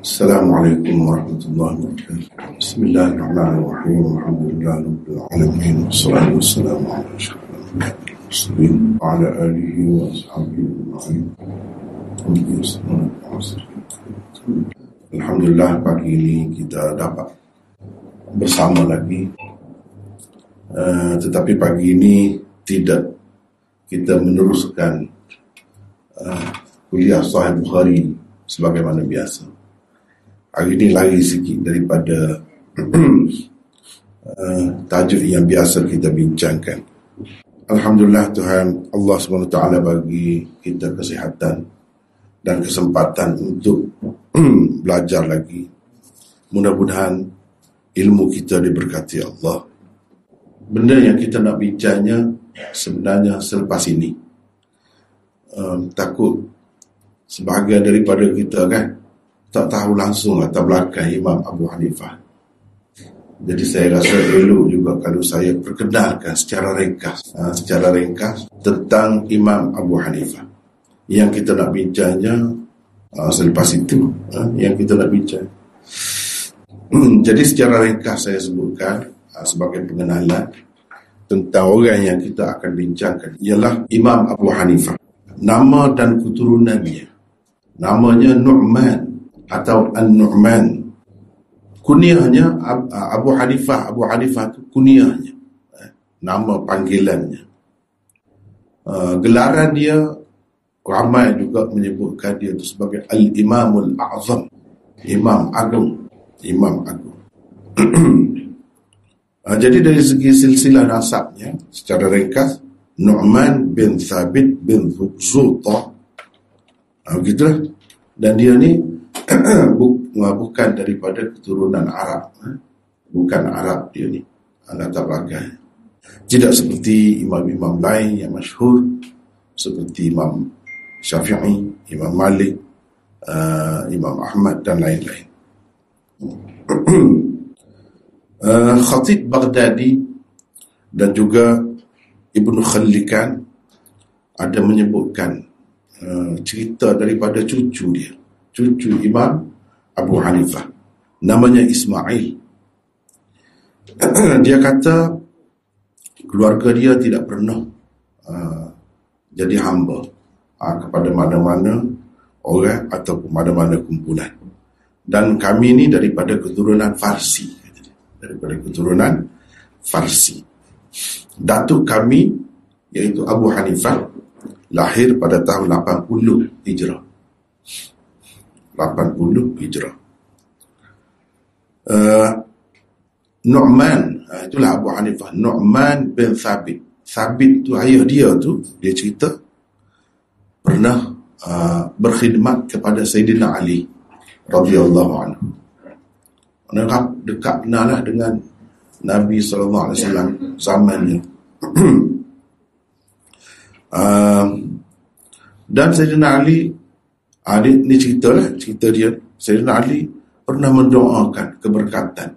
السلام عليكم ورحمة الله وبركاته. بسم الله الرحمن الرحيم. الحمد لله رب العالمين والصلاة والسلام على أشرف المرسلين وعلى آله وأصحابه أجمعين. Alhamdulillah, pagi ini kita dapat bersama lagi. Tetapi pagi ini tidak kita meneruskan kuliah Sahih Bukhari sebagaimana biasa. Hari ini lari sikit daripada tajuk yang biasa kita bincangkan. Alhamdulillah, Tuhan Allah SWT bagi kita kesihatan dan kesempatan untuk belajar lagi. Mudah-mudahan ilmu kita diberkati Allah. Benda yang kita nak bincangnya sebenarnya selepas ini, takut sebahagian daripada kita kan tak tahu langsung latar belakang Imam Abu Hanifah. Jadi saya rasa elok juga kalau saya perkenalkan secara ringkas tentang Imam Abu Hanifah. Yang kita nak bincangnya selepas itu, yang kita nak bincang. Jadi secara ringkas saya sebutkan sebagai pengenalan tentang orang yang kita akan bincangkan ialah Imam Abu Hanifah. Nama dan keturunannya, namanya Nu'man atau An-Nu'man. Kunyahnya Abu Hanifah. Abu Hanifah itu kunyahnya, nama panggilannya. Gelaran dia, ramai juga menyebutkan dia itu sebagai Al-Imamul A'zam, Imam Agung. Jadi dari segi silsilah nasabnya secara ringkas, Nu'man bin Thabit bin Zulta, begitulah. Dan dia ni bukan daripada keturunan Arab, bukan Arab dia ni latar belakang. Tidak seperti imam-imam lain yang masyhur seperti Imam Syafi'i, Imam Malik, Imam Ahmad dan lain-lain. Khatib Baghdadi dan juga Ibnu Khallikan ada menyebutkan cerita daripada cucu Imam Abu Hanifah, namanya Ismail. Dia kata keluarga dia tidak pernah jadi hamba kepada mana-mana orang ataupun mana-mana kumpulan, dan kami ni daripada keturunan Farsi. Datuk kami iaitu Abu Hanifah lahir pada tahun 80 Hijrah. Nu'man, itulah Abu Hanifah, Nu'man bin Thabit tu ayah dia tu. Dia cerita pernah berkhidmat kepada Sayyidina Ali radhiyallahu anhu. Dekat kenalah dengan Nabi SAW zamannya. Dan Sayyidina Ali, ni cerita dia. Sayyidina Ali pernah mendoakan keberkatan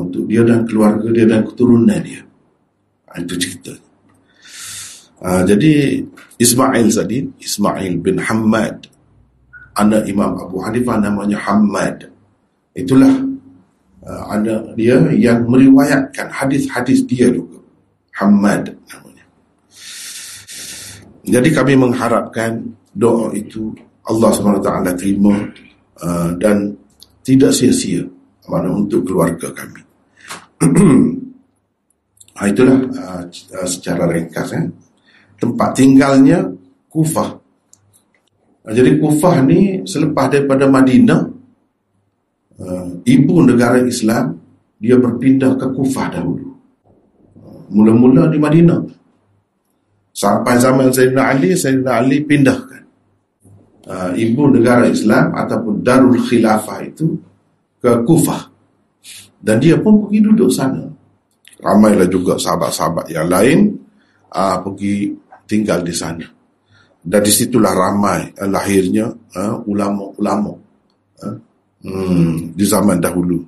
untuk dia dan keluarga dia dan keturunan dia. Itu cerita. Jadi Ismail bin Hamad, anak Imam Abu Hanifah, namanya Hamad. Itulah anak dia yang meriwayatkan hadis-hadis dia juga, Hamad namanya. Jadi kami mengharapkan doa itu Allah SWT terima dan tidak sia-sia untuk keluarga kami. Itulah secara ringkas. Tempat tinggalnya Kufah. Jadi Kufah ni selepas daripada Madinah, ibu negara Islam, dia berpindah ke Kufah dahulu. Mula-mula di Madinah sampai zaman Sayyidina Ali pindahkan ibu negara Islam ataupun Darul Khilafah itu ke Kufah, dan dia pun pergi duduk sana. Ramailah juga sahabat-sahabat yang lain pergi tinggal di sana, dan disitulah ramai lahirnya ulama-ulama di zaman dahulu.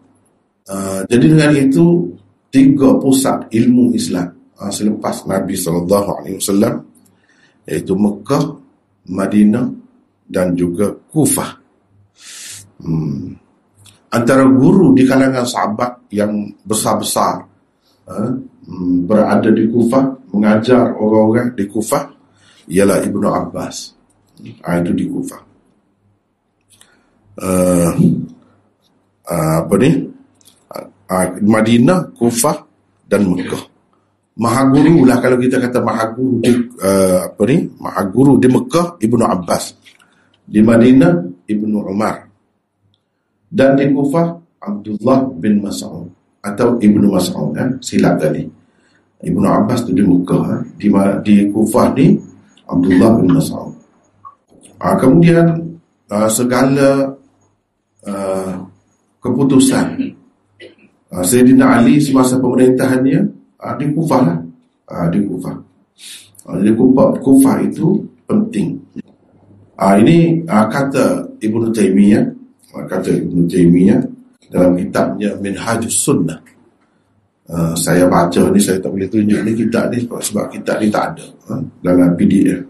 Jadi dengan itu, tiga pusat ilmu Islam selepas Nabi SAW, iaitu Mekah, Madinah dan juga Kufah. Antara guru di kalangan sahabat yang besar-besar berada di Kufah, mengajar orang-orang di Kufah, ialah Ibnu Abbas. Itu di Kufah. Madinah, Kufah dan Mekah. Mahaguru lah, kalau kita kata mahaguru di mahaguru di Mekah, Ibnu Abbas. Di Madinah, Ibnu Umar. Dan di Kufah, Abdullah bin Mas'ud atau Ibnu Mas'ud, silap tadi. Ibnu Abbas tu di Mekah, di Kufah ni Abdullah bin Mas'ud. Kemudian segala keputusan Sayyidina Ali semasa pemerintahannya di Kufah lah. Di Kufah. Jadi Kufah itu penting. Ini kata Ibn Taymiyah. Kata Ibn Taymiyah dalam kitabnya Minhajus Sunnah. Saya baca ni, saya tak boleh tunjuk ni kitab ni sebab kitab ni tak ada dalam PDF.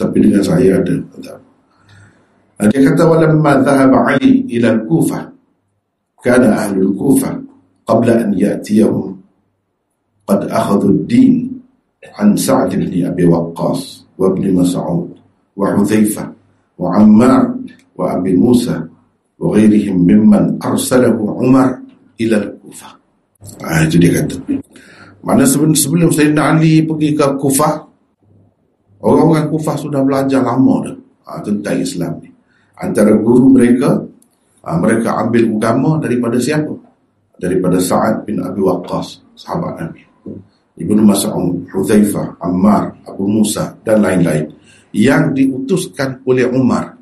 Tapi dengan saya ada. Dia kata, walamma dhahaba Ali ila al-Kufah kana ahlul Kufah qabla an ya'tiyahum قد أخذوا الدين عن سعد بن أبي وقاص وابن مسعود وحذيفة وعمار وأبي موسى وغيرهم ممن أرسله عمر إلى الكوفة. Itu dia kata. Mana sebelum Sayyidina Ali pergi ke Kufah, orang-orang Kufah sudah belajar lama dah tentang Islam ni. Antara guru mereka, mereka ambil agama daripada siapa? Daripada Sa'ad bin Abi Waqqas, sahabat Nabi. Ibnu Mas'ud, Hudzaifah, Ammar, Abu Musa dan lain-lain yang diutuskan oleh Umar.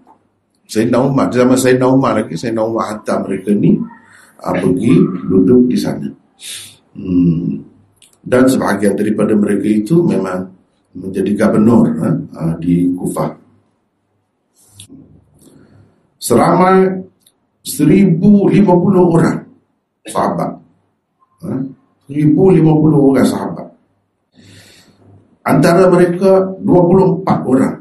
Sayyidina Umar, zaman Sayyidina Umar lagi, Sayyidina Umar hantar mereka ni pergi duduk di sana. Dan sebahagian daripada mereka itu memang menjadi gubernur di Kufah. Seramai 1,050 orang sahabat. 1,050 orang sahabat. Antara mereka 24 orang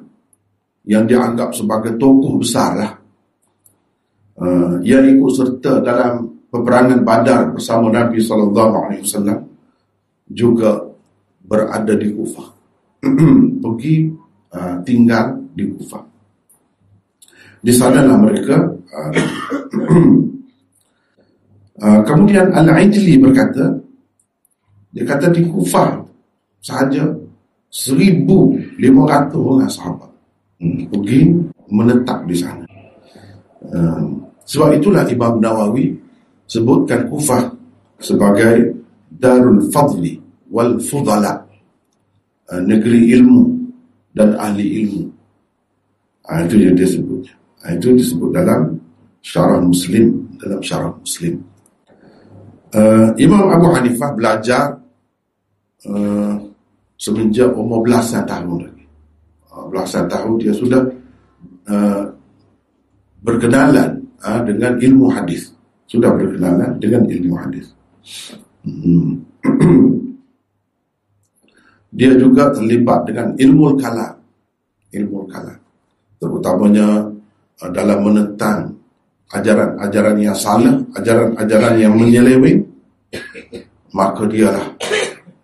yang dianggap sebagai tokoh besar lah, yang ikut serta dalam peperangan Badar bersama Nabi SAW, juga berada di Kufah. Pergi tinggal di Kufah. Di sanalah mereka. Kemudian Al-Ijli berkata, dia kata di Kufah sahaja 1,500 orang sahabat pergi menetap di sana. Sebab itulah Imam Nawawi sebutkan Kufah sebagai Darul Fadli wal Fudala, negeri ilmu dan ahli ilmu. Itu yang dia sebut. Itu disebut dalam Syarah Muslim. Imam Abu Hanifah belajar semenjak umur belasan tahun lagi. Belasan tahun dia sudah berkenalan dengan ilmu hadis. Sudah berkenalan dengan ilmu hadis. Dia juga terlibat dengan ilmu kalam. Ilmu kalam. Terutamanya dalam menentang ajaran-ajaran yang salah, ajaran-ajaran yang menyeleweng. Maka dialah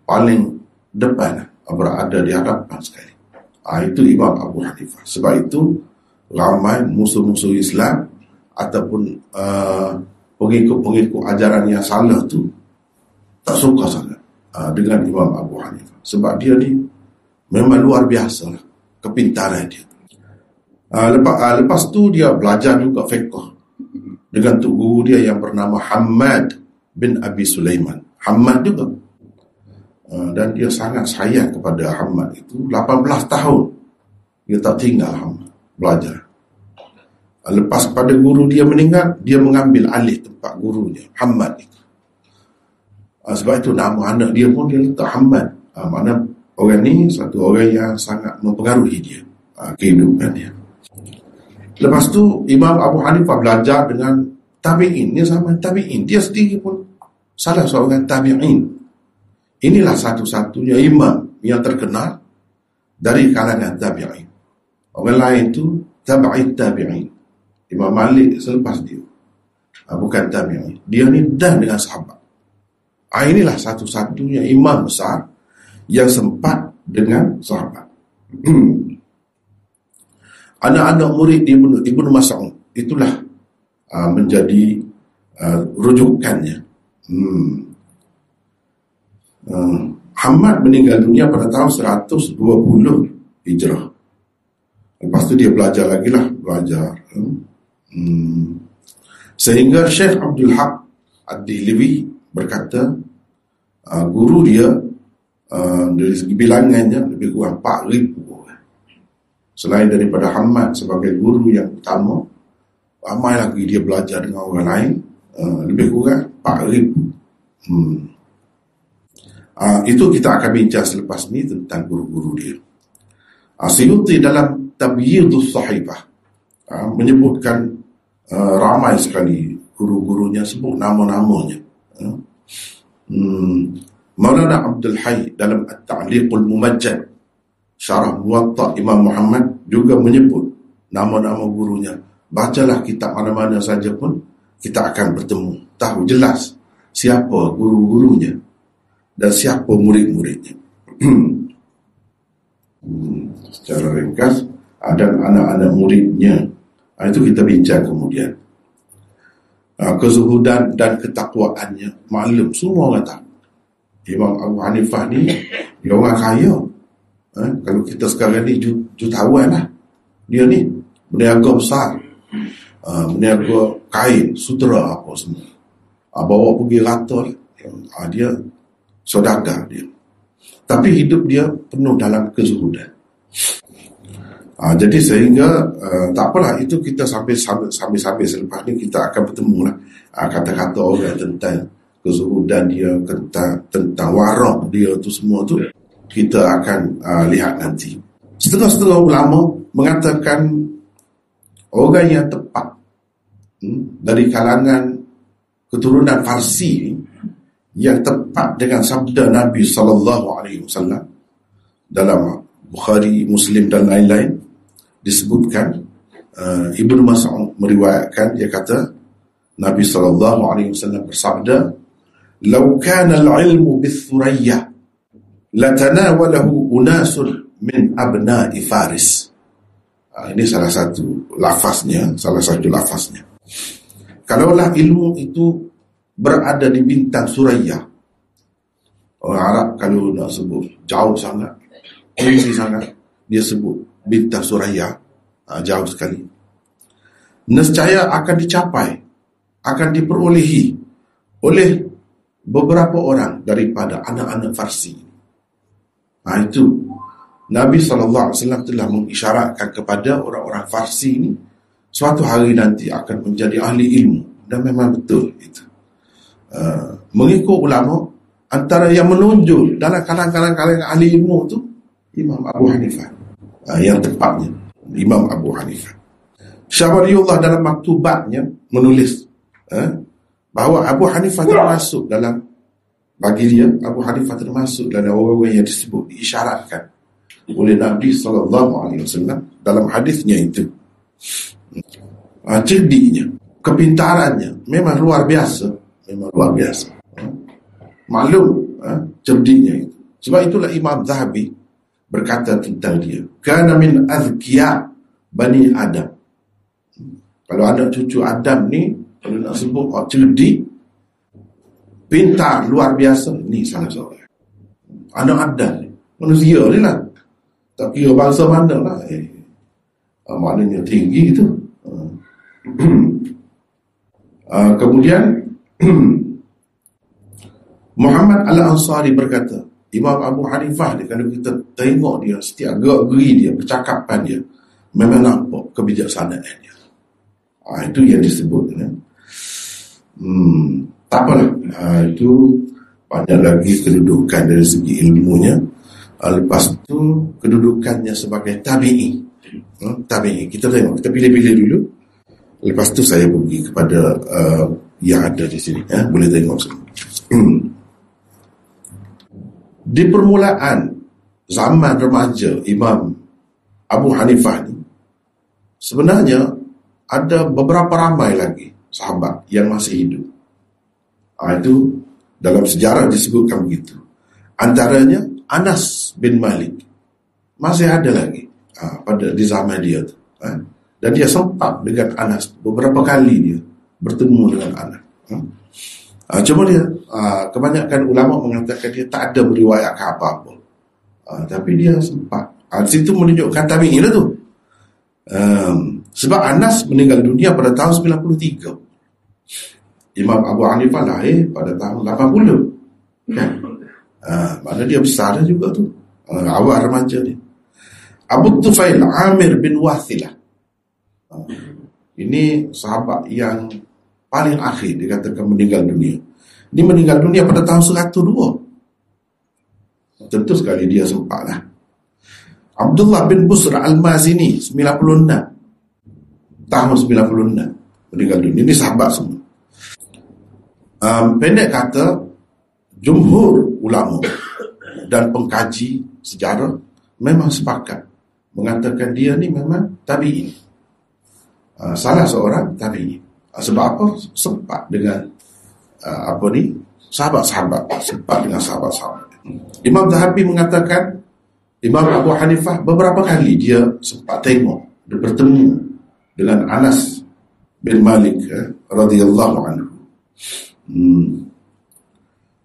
paling depan, berada di hadapan sekali. Itu Imam Abu Hanifah. Sebab itu ramai musuh-musuh Islam ataupun pengikut-pengikut ajaran yang salah tu tak suka sangat dengan Imam Abu Hanifah. Sebab dia ni memang luar biasa lah kepintaran dia. Lepas tu dia belajar juga fiqh dengan tok guru dia yang bernama Hamad bin Abi Sulaiman. Hamad juga. Dan dia sangat sayang kepada Hamad itu. 18 tahun dia tak tinggal Hamad belajar. Lepas pada guru dia meninggal, dia mengambil alih tempat gurunya, Hamad itu. Sebab itu nama anak dia pun dia letak Hamad. Maknanya orang ni satu orang yang sangat mempengaruhi dia, kehidupan dia. Lepas tu Imam Abu Hanifah belajar dengan tabi'in. Dia sama tabi'in. Dia sendiri pun salah seorang tabi'in. Inilah satu-satunya imam yang terkenal dari kalangan tabi'in. Orang lain tu tabi'in. Imam Malik selepas dia, bukan tabi'in. Dia ni dan dengan sahabat. Inilah satu-satunya imam besar yang sempat dengan sahabat. Anak-anak murid Ibnu Mas'ud itulah menjadi rujukannya. Ahmad meninggal dunia pada tahun 120 Hijrah. Lepas tu dia belajar lagi lah, sehingga Syekh Abdul Haq Ad-Dihlawi berkata, guru dia dari segi bilangannya lebih kurang 4,000. Selain daripada Ahmad sebagai guru yang utama, ramai lagi dia belajar dengan orang lain, lebih kurang 4,000. Itu kita akan bincang selepas ni tentang guru-guru dia. Suyuti dalam Tabyidus Sahifah menyebutkan ramai sekali guru-gurunya, sebut nama-namanya. Maulana Abdul Hayy dalam At-Ta'liqul Mumajjad Syarah Muwatta Imam Muhammad juga menyebut nama-nama gurunya. Bacalah kitab mana-mana saja pun kita akan bertemu, tahu jelas siapa guru-gurunya dan siapa murid-muridnya. Secara ringkas dan anak-anak muridnya, itu kita bincang kemudian. Kezuhudan dan ketakwaannya maklum, semua orang tahu. Imam Abu Hanifah ni dia orang kaya. Kalau kita sekarang ni jutawan lah, dia ni berniaga besar, berniaga kain, sutera apa semua, bawa pergi rata lah. Dia sodagar dia, tapi hidup dia penuh dalam kezuhudan. Jadi sehingga tak apalah, itu kita sampai selepas ni kita akan bertemu lah kata-kata orang tentang kezuhudan dia, tentang warah dia tu semua tu kita akan lihat nanti. Setengah-setengah ulama mengatakan orang yang tepat dari kalangan keturunan Farsi ni, yang tepat dengan sabda Nabi SAW dalam Bukhari, Muslim dan lain-lain, disebutkan Ibnu Mas'ud meriwayatkan, dia kata Nabi SAW bersabda, "Lau kana al-'ilmu bis-surayya la tanawalahu unasun min abna'i Faris." Ini salah satu lafaznya. Kalaulah ilmu itu berada di bintang Suraya, orang Arab kalau nak sebut jauh sangat, tinggi sangat, dia sebut bintang Suraya, jauh sekali, nescaya akan dicapai, akan diperolehi oleh beberapa orang daripada anak-anak Farsi. Itu Nabi SAW telah mengisyaratkan kepada orang-orang Farsi ini suatu hari nanti akan menjadi ahli ilmu. Dan memang betul itu. Mengikut ulama, antara yang menonjol dalam kalangan-kalangan ahli ilmu tu Imam Abu Hanifah, yang tepatnya Imam Abu Hanifah. Syabariullah dalam maktubatnya menulis bahawa Abu Hanifah termasuk dalam, bagi dia Abu Hanifah termasuk dalam orang-orang yang disebut, diisyaratkan oleh Nabi SAW dalam hadisnya itu. Cerdiknya, kepintarannya memang luar biasa. Maklum cerdiknya itu. Sebab itulah Imam Zahabi berkata tentang dia, "Kana min azkiya Bani Adam." Kalau anak cucu Adam ni, kalau nak sebut cerdik, pintar, luar biasa, ni salah seorang anak Adam ni, manusia ni lah, tak kira bangsa mana lah, maknanya tinggi tu. Kemudian Muhammad Al-Ansari berkata, Imam Abu Hanifah ni kalau kita tengok dia, setiap gerak-geri dia, percakapan dia, memang nampak kebijaksanaan dia. Itu yang disebut kan? Tak apalah, itu banyak lagi kedudukan dari segi ilmunya. Lepas tu kedudukannya sebagai tabi'i. Tabi'i, kita tengok, kita pilih-pilih dulu. Lepas tu saya pergi kepada yang ada di sini, boleh tengok semua. Di permulaan zaman remaja Imam Abu Hanifah ni, sebenarnya ada beberapa ramai lagi sahabat yang masih hidup. Itu dalam sejarah disebutkan begitu. Antaranya Anas bin Malik masih ada lagi pada di zaman dia tu. Dan dia sempat dengan Anas, beberapa kali dia bertemu dengan Anas. Cuma dia kebanyakan ulama mengatakan dia tak ada beriwayat ke apa-apa. Tapi dia sempat. Situ menunjukkan tabi'in lah tu. Sebab Anas meninggal dunia pada tahun 93. Imam Abu Hanifah lahir pada tahun 80. Kan? Maknanya dia besar dah juga tu. Awal remaja dia. Abu Tufail Amir bin Wathilah. Ini sahabat yang paling akhir dikatakan meninggal dunia. Dia meninggal dunia pada tahun 102. Tentu sekali dia sempatlah. Abdullah bin Busra Al-Mazini 96. Tahun 96 meninggal dunia. Ini sahabat semua. Pendek kata, jumhur ulama dan pengkaji sejarah memang sepakat mengatakan dia ni memang tabi'in. Salah seorang tabi'in. Sebab apa? Sempat dengan sahabat-sahabat, sempat dengan sahabat-sahabat. Imam Zahabi mengatakan Imam Abu Hanifah beberapa kali dia sempat tengok, dia bertemu dengan Anas bin Malik radhiyallahu anhu.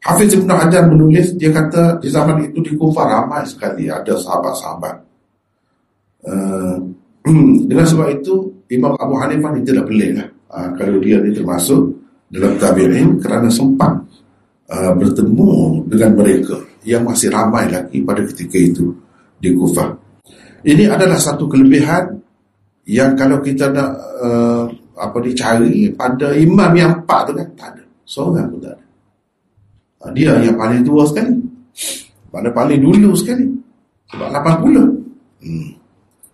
Hafiz Ibn Hajar menulis, dia kata di zaman itu di Kufah ramai sekali ada sahabat-sahabat. Dengan sebab itu Imam Abu Hanifah ni tidak pelik lah. Kalau dia ni termasuk dalam tabi'in kerana sempat bertemu dengan mereka yang masih ramai lagi pada ketika itu di Kufah. Ini adalah satu kelebihan yang kalau kita nak dicari pada imam yang empat tu kan tak ada, seorang pun tak ada. Dia yang paling tua sekali, pada paling dulu sekali, sebab 80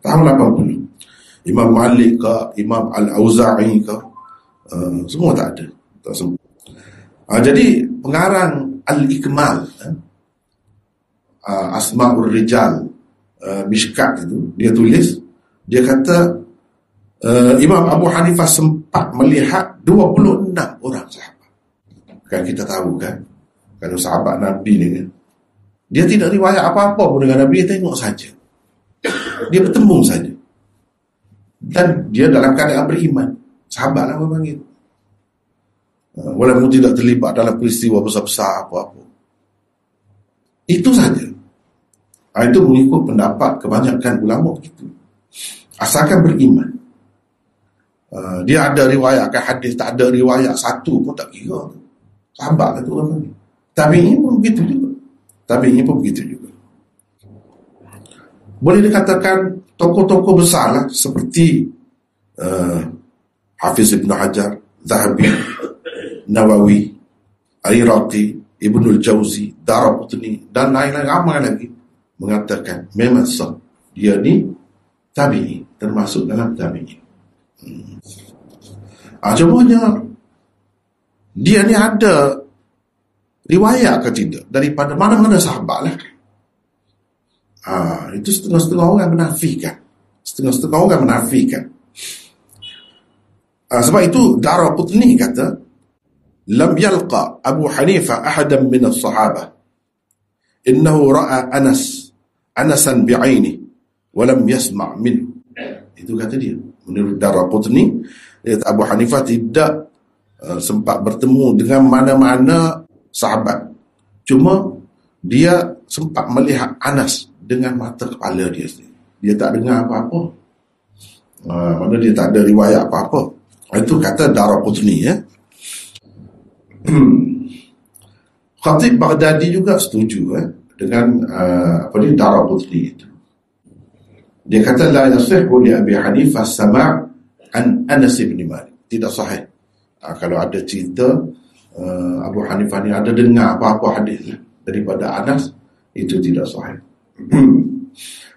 tahun 80. Imam Malik ke, Imam Al-Auza'i ke, semua tak ada. Tak semua. Jadi pengarang Al-Ikmal, Asma'ul Rijal, Mishkat itu, dia tulis, dia kata Imam Abu Hanifah sempat melihat 26 orang sahabat. Kan kita tahu kan, kalau sahabat Nabi ni kan, dia tidak riwayat apa-apa pun dengan Nabi, dia tengok saja. Dia bertemu saja. Dan dia dalam keadaan beriman. Sahabatlah orang panggil. Walaupun tidak terlibat dalam peristiwa besar-besar apa-apa. Itu saja. Itu mengikut pendapat kebanyakan ulama begitu. Asalkan beriman. Dia ada riwayat ke hadis, tak ada riwayat satu pun tak kira. Sahabatlah tu orang panggil. Tabi'in pun begitu juga. Boleh dikatakan tokoh-tokoh besarlah seperti Hafiz Ibn Hajar, Zahabi, Nawawi, Al-Iraqi, Ibnul Jauzi, Daraqutni dan lain-lain ramai lagi mengatakan memang sah dia ni tabi'i, termasuk dalam tabi'i. Cumanya dia ni ada riwayat ke tidak daripada mana-mana sahabatlah. Itu setengah-setengah orang menafikan. Sebab itu Daraqutni kata, "Lam yalqa Abu Hanifah ahadan min as-sahabah. Innahu ra'a Anasan bi'aini wa lam yasma' minhu." Itu kata dia. Menurut Daraqutni, Abu Hanifah tidak sempat bertemu dengan mana-mana sahabat. Cuma dia sempat melihat Anas dengan mata kepala dia sendiri. Dia tak dengar apa-apa. Maksudnya dia tak ada riwayat apa-apa. Itu kata Daraqutni. Khatib Baghdadi juga setuju dengan Daraqutni itu. Dia kata la yasihhu li Abi Hanifah sama' an Anas bin Malik. Tidak sahih. Kalau ada cerita Abu Hanifah ni ada dengar apa-apa hadis daripada Anas, itu tidak sahih.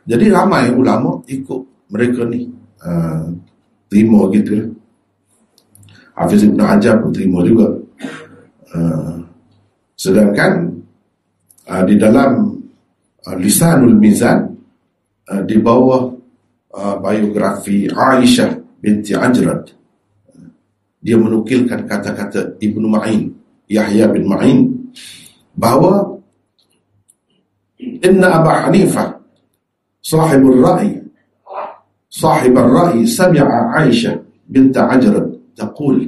Jadi ramai ulama ikut mereka ni terima gitu. Hafiz Ibn Hajar pun terima juga. Sedangkan di dalam Lisanul Mizan di bawah biografi Aisyah binti Ajrad, dia menukilkan kata-kata Ibnu Ma'in, Yahya bin Ma'in, bahawa inna Aba Hanifah sahibul ra'i, sahibul ra'i sami'a Aisyah bint Ajrad taqul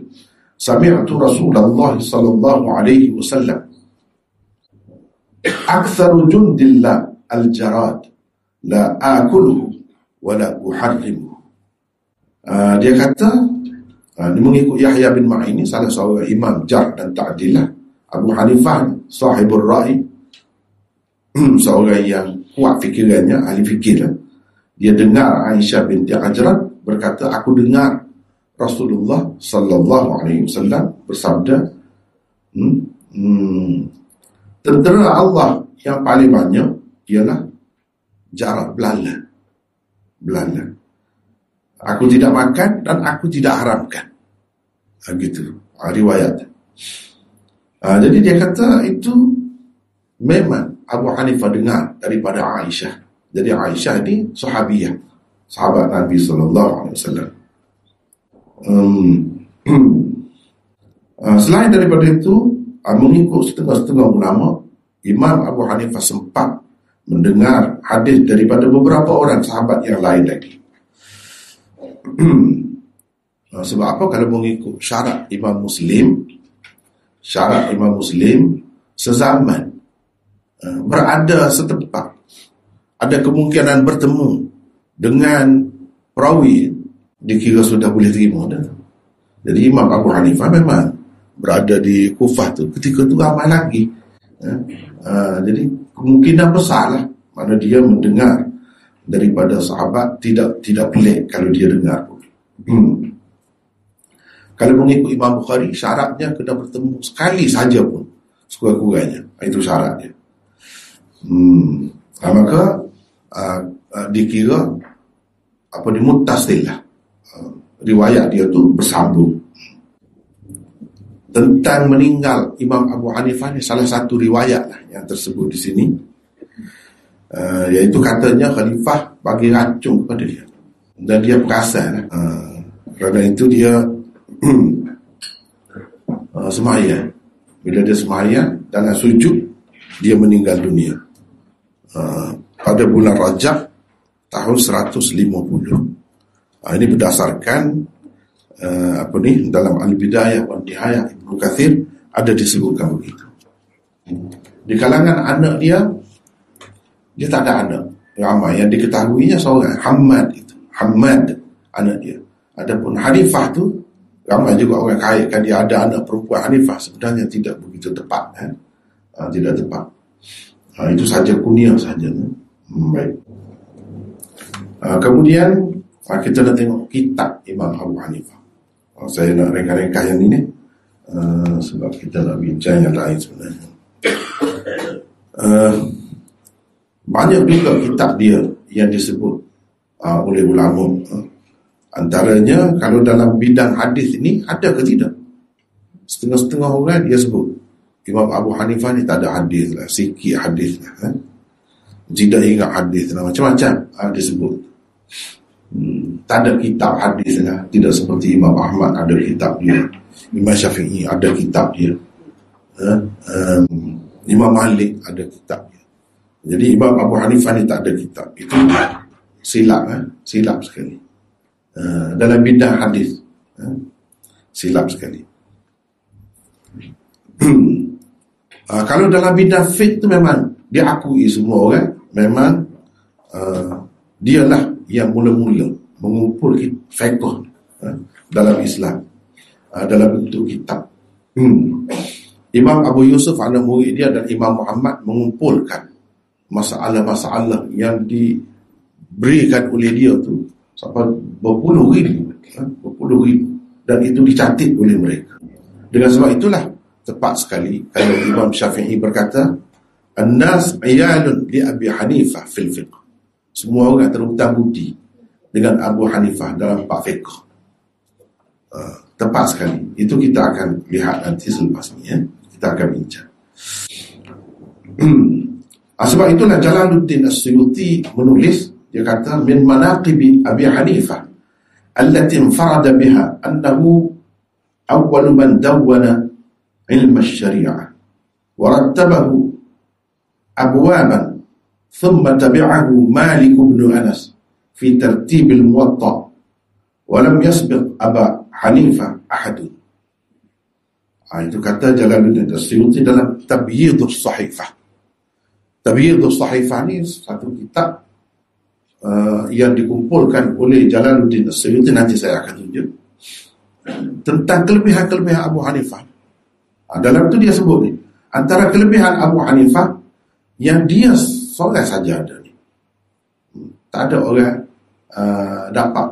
sami'tu Rasulullah sallallahu alaihi wasallam aktsaru jundillah al-jarad la akuluhu wa la uharrimuhu. Dia kata, dia mengikut Yahya bin Ma'in ini, salah seorang imam jarh dan ta'dilah. Abu Hanifah sahibul ra'i, seorang yang kuat fikirannya, ahli fikiran. Dia dengar Aisyah binti Ajrad berkata, aku dengar Rasulullah sallallahu alaihi wasallam bersabda, tentera Allah yang paling banyak ialah jarak belala. Aku tidak makan dan aku tidak haramkan. Begitu riwayat. Jadi dia kata itu memang Abu Hanifah dengar daripada Aisyah. Jadi Aisyah ini sahabiah, sahabat Nabi SAW. Selain daripada itu, mengikut setengah-setengah ulama, Imam Abu Hanifah sempat mendengar hadis daripada beberapa orang sahabat yang lain lagi. Sebab apa? Kalau mengikut syarat Imam Muslim sezaman, berada setempat, ada kemungkinan bertemu dengan perawi, dikira sudah boleh terima dah. Jadi Imam Abu Hanifah memang berada di Kufah tu ketika tu ramai lagi. Jadi kemungkinan besar lah, mana dia mendengar daripada sahabat, tidak pelik kalau dia dengar. Kalau mengikut Imam Bukhari, syaratnya kena bertemu sekali saja pun, sekurang-kurangnya. Itu syaratnya. Maka dikira muttasil lah, riwayat dia tu bersambung. Tentang meninggal Imam Abu Hanifah ni, salah satu riwayat lah yang tersebut di sini, iaitu katanya khalifah bagi racun kepada dia dan dia perasan. Kerana itu dia sembahyang. Bila dia sembahyang dalam sujud, dia meninggal dunia pada bulan Rajab tahun 150. Ini berdasarkan dalam Al-Bidayah wa Nihayah Ibnu Katsir ada disebutkan begitu. Di kalangan anak dia tak ada anak ramai, yang diketahuinya seorang Hamad anak dia. Adapun Hanifah tu ramai juga orang kaitkan dia ada anak perempuan Hanifah, sebenarnya tidak begitu tepat, tidak tepat. Itu saja kunyah saja. Baik. Kemudian kita nak tengok kitab Imam Abu Hanifah. Saya nak reka-reka yang ini sebab kita nak bincang yang lain sebenarnya. Banyak juga kitab dia yang disebut oleh ulama. Antaranya, kalau dalam bidang hadis ini, ada ke tidak? Setengah-setengah orang dia sebut Imam Abu Hanifah ni tak ada hadis lah, sikit hadis lah, tidak ingat hadis lah, macam-macam disebut. Tak ada kitab hadis lah. Tidak seperti Imam Ahmad ada kitab dia, Imam Syafi'i ada kitab dia, Imam Malik ada kitab dia. Jadi Imam Abu Hanifah ni tak ada kitab. Itu silap sekali dalam bidang hadis, silap sekali. Kalau dalam bidang fiqh tu memang dia akui semua orang, memang dialah yang mula-mula mengumpul fiqh dalam Islam dalam bentuk kitab. Imam Abu Yusuf anak murid dia dan Imam Muhammad mengumpulkan masalah-masalah yang diberikan oleh dia tu sampai berpuluh ribu, dan itu dicatat oleh mereka. Dengan sebab itulah tepat sekali kalau Imam Syafi'i berkata an-nas iyalun li Abi Hanifah fil fiqh. Semua orang terhutang budi dengan Abu Hanifah dalam bab fiqh. Tepat sekali. Itu kita akan lihat nanti selepas ni, kita akan bincang. Sebab itulah Jalaluddin As-Suyuti menulis, dia kata min manaqibi Abi Hanifah التي انفرد بها أنه أول من دون علم الشريعة ورتبه أبوابا، ثم تبعه مالك بن أنس في ترتيب الموطأ، ولم يسبق أبا حنيفة أحد. Itu kata Jalaluddin Asyuti dalam Tabyidus Sahifah. Tabyidus Sahifah ni satu kitab yang dikumpulkan oleh Jalaluddin Asyuti, nanti saya akan tunjuk, tentang kelebihan-kelebihan Abu Hanifah. Dalam tu dia sebut ni, antara kelebihan Abu Hanifah yang dia soleh saja ada ni, tak ada orang dapat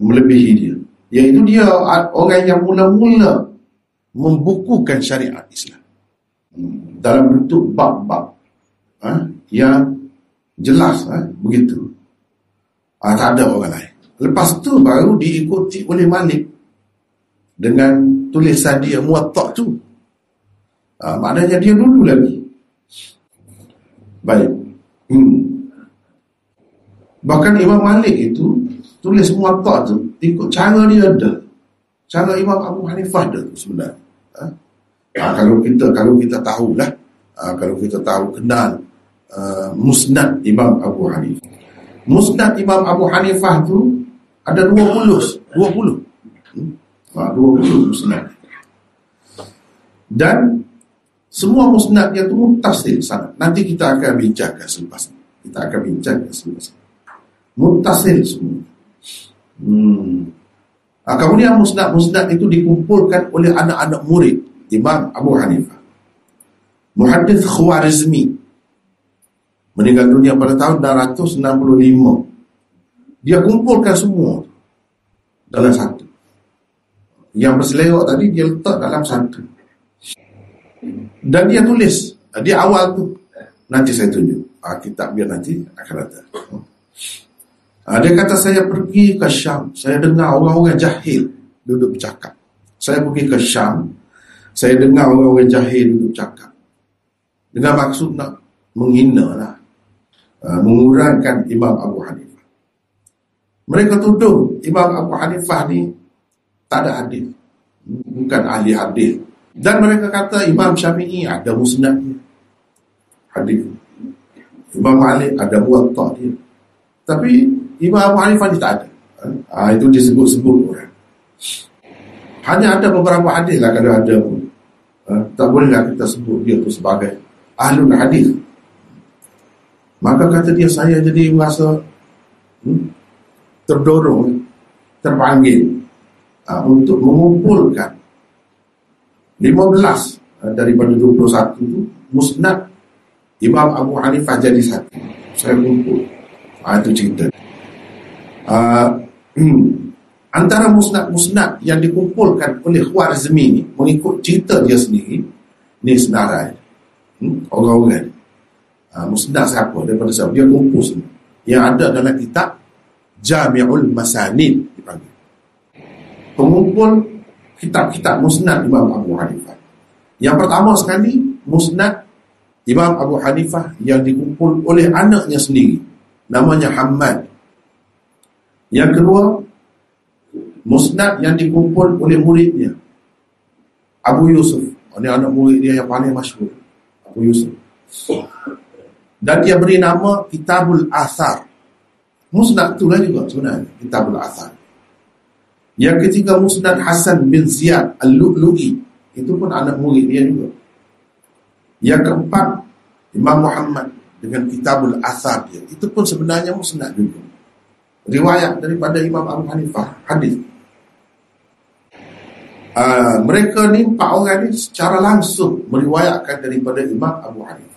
melebihi dia, iaitu dia orang yang mula-mula membukukan syariat Islam dalam bentuk bab-bab yang jelas, begitu. Tak ada orang lain. Lepas tu baru diikuti oleh Malik dengan tulisan dia Muwatta' tu. Maknanya dia dulu lagi. Baik. Bahkan Imam Malik itu tulis Muwatta' tu ikut cara dia ada, cara Imam Abu Hanifah dia tu sebenarnya. Kalau kita tahu, Musnad Imam Abu Hanifah. Musnad Imam Abu Hanifah tu ada 20 musnad. Dan semua musnadnya tu muttasil sanad. Nanti kita akan bincangkan selepas ni. Muttasil semua. Kemudian musnad-musnad itu dikumpulkan oleh anak-anak murid Imam Abu Hanifah. Muhaddits Khwarizmi meninggal dunia pada tahun 665. Dia kumpulkan semua dalam satu. Yang berselewak tadi dia letak dalam satu. Dan dia tulis, dia awal tu. Nanti saya tunjuk. Kitab dia nanti akan ada. Dia kata, saya pergi ke Syam. Saya dengar orang-orang jahil duduk bercakap. Dengan maksud nak menghina lah, mengurangkan Imam Abu Hanifah. Mereka tuduh Imam Abu Hanifah ni tak ada hadis, bukan ahli hadis. Dan mereka kata Imam Syafi'i ada musnadnya, hadis. Imam Malik ada muwatta dia, tapi Imam Abu Hanifah ni tak ada. Itu disebut-sebut orang. Hanya ada beberapa hadis lah, kalau ada pun. Tak bolehlah kita sebut dia tu sebagai ahlul hadis. Maka kata dia, saya jadi merasa terdorong, terpanggil untuk mengumpulkan 15 daripada 21 itu musnad Imam Abu Hanifah jadi satu. Saya kumpul. Itu cerita. Antara musnad-musnad yang dikumpulkan oleh Khwarizmi ni, mengikut cerita dia sendiri, ni senarai orang-orang ni. Musnad siapa daripada siapa dia kumpul semua yang ada dalam kitab Jami'ul Masanid, dipanggil pengumpul kitab-kitab musnad Imam Abu Hanifah. Yang pertama sekali musnad Imam Abu Hanifah yang dikumpul oleh anaknya sendiri, namanya Hammad. Yang kedua musnad yang dikumpul oleh muridnya Abu Yusuf. Ini anak murid dia yang paling masyhur, Abu Yusuf. Dan dia beri nama Kitabul Athar. Musnad itulah juga sebenarnya Kitabul Athar. Yang ketiga musnad Hasan bin Ziyad Al-Lu'lu'i, itu pun anak murid dia juga. Yang keempat Imam Muhammad dengan Kitabul Athar dia, itu pun sebenarnya musnad juga, riwayat daripada Imam Abu Hanifah, hadis. Mereka ni, empat orang ni secara langsung meriwayatkan daripada Imam Abu Hanifah.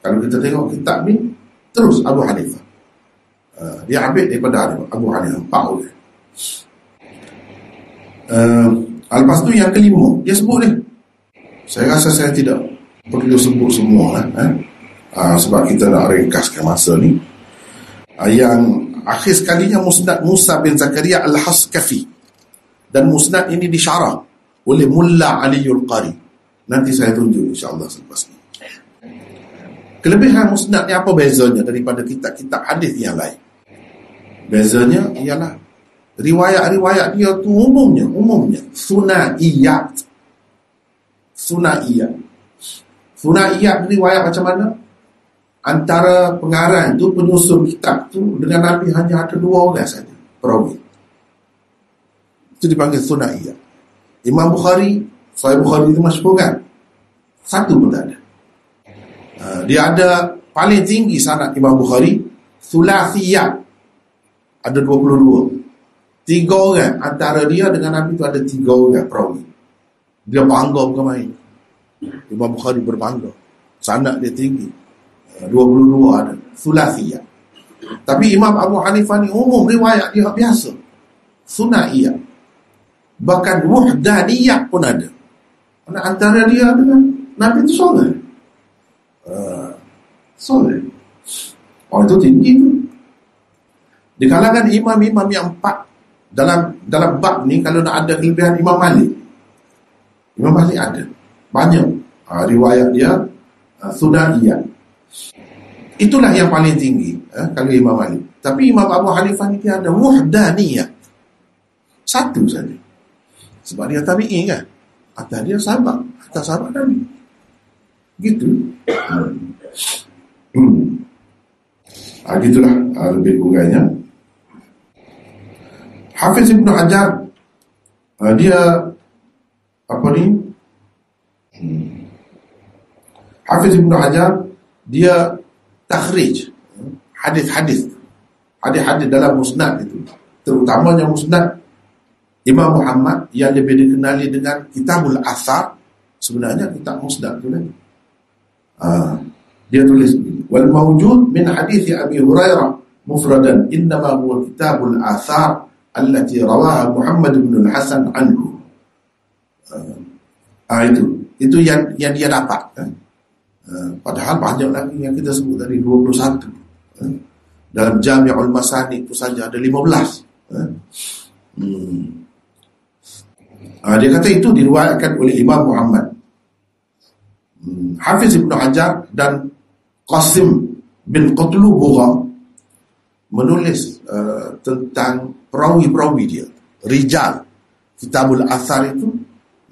Kalau kita tengok kitab ni, terus Abu Hanifah. Dia ambil daripada Abu Hanifah, empat orang. Lepas tu yang kelima, dia sebut ni. Saya rasa saya tidak perlu sebut semua sebab kita nak ringkaskan masa ni. Yang akhir sekalinya musnad Musa bin Zakaria Al-Haskafi. Dan musnad ini disyarah oleh Mulla Aliul Qari. Nanti saya tunjuk insyaAllah selepas ni. Kelebihan musnadnya apa bezanya daripada kitab-kitab hadis yang lain? Bezanya ialah riwayat-riwayat dia tu umumnya Sunaiyat riwayat macam mana? Antara pengarang tu, penyusun kitab tu dengan Nabi hanya ada dua orang saja perawi. Itu dipanggil Sunaiyat. Imam Bukhari, Sahih Bukhari itu masyhur kan? Satu pun tak ada. Dia ada paling tinggi sanad Imam Bukhari, Sulasiyat, ada 22. Tiga orang antara dia dengan Nabi tu ada tiga orang perawi. Dia bangga bukan main. Imam Bukhari berbangga, sanad dia tinggi, 22 ada Sulasiyah. Tapi Imam Abu Hanifah ni umum riwayat dia biasa, Sunaiyah. Bahkan Wahdaniyah pun ada. Karena antara dia dengan Nabi tu seorang. Seorang. Oh, itu tinggi tu. Di kalangan imam-imam yang empat dalam bab ni, kalau nak ada kelebihan Imam Malik ada. Banyak riwayat dia Sunaiyah. Itulah yang paling tinggi kalau Imam Malik. Tapi Imam Abu Hanifah ni dia ada Wahdaniyah, satu saja. Sebab dia tabi'i kan, atas dia sahabat, atas sahabat Nabi. Gitu. Gitulah lebih kurangnya. Hafiz Ibn Hajar dia apa ni, Hafiz Ibn Hajar dia takhrij hadis-hadis dalam musnad itu, terutamanya musnad Imam Muhammad yang lebih dikenali dengan Kitabul Athar. Sebenarnya kitab musnad tu kan. Dia tulis wal mawjud min hadis Abi Hurairah mufradan innama huwa Kitabul Athar allati rawaha Muhammad ibn al-Hasan anhu. Itu yang dia dapat kan? Padahal banyak lagi yang kita sebut dari 21 kan? Dalam Jami'ul Masani itu saja ada 15 kan? Dia kata itu diriwayatkan oleh Imam Muhammad. Hafiz Ibn Hajar dan Qasim bin Qatlubugha menulis tentang perawi-perawi dia, rijal Kitabul Athar itu.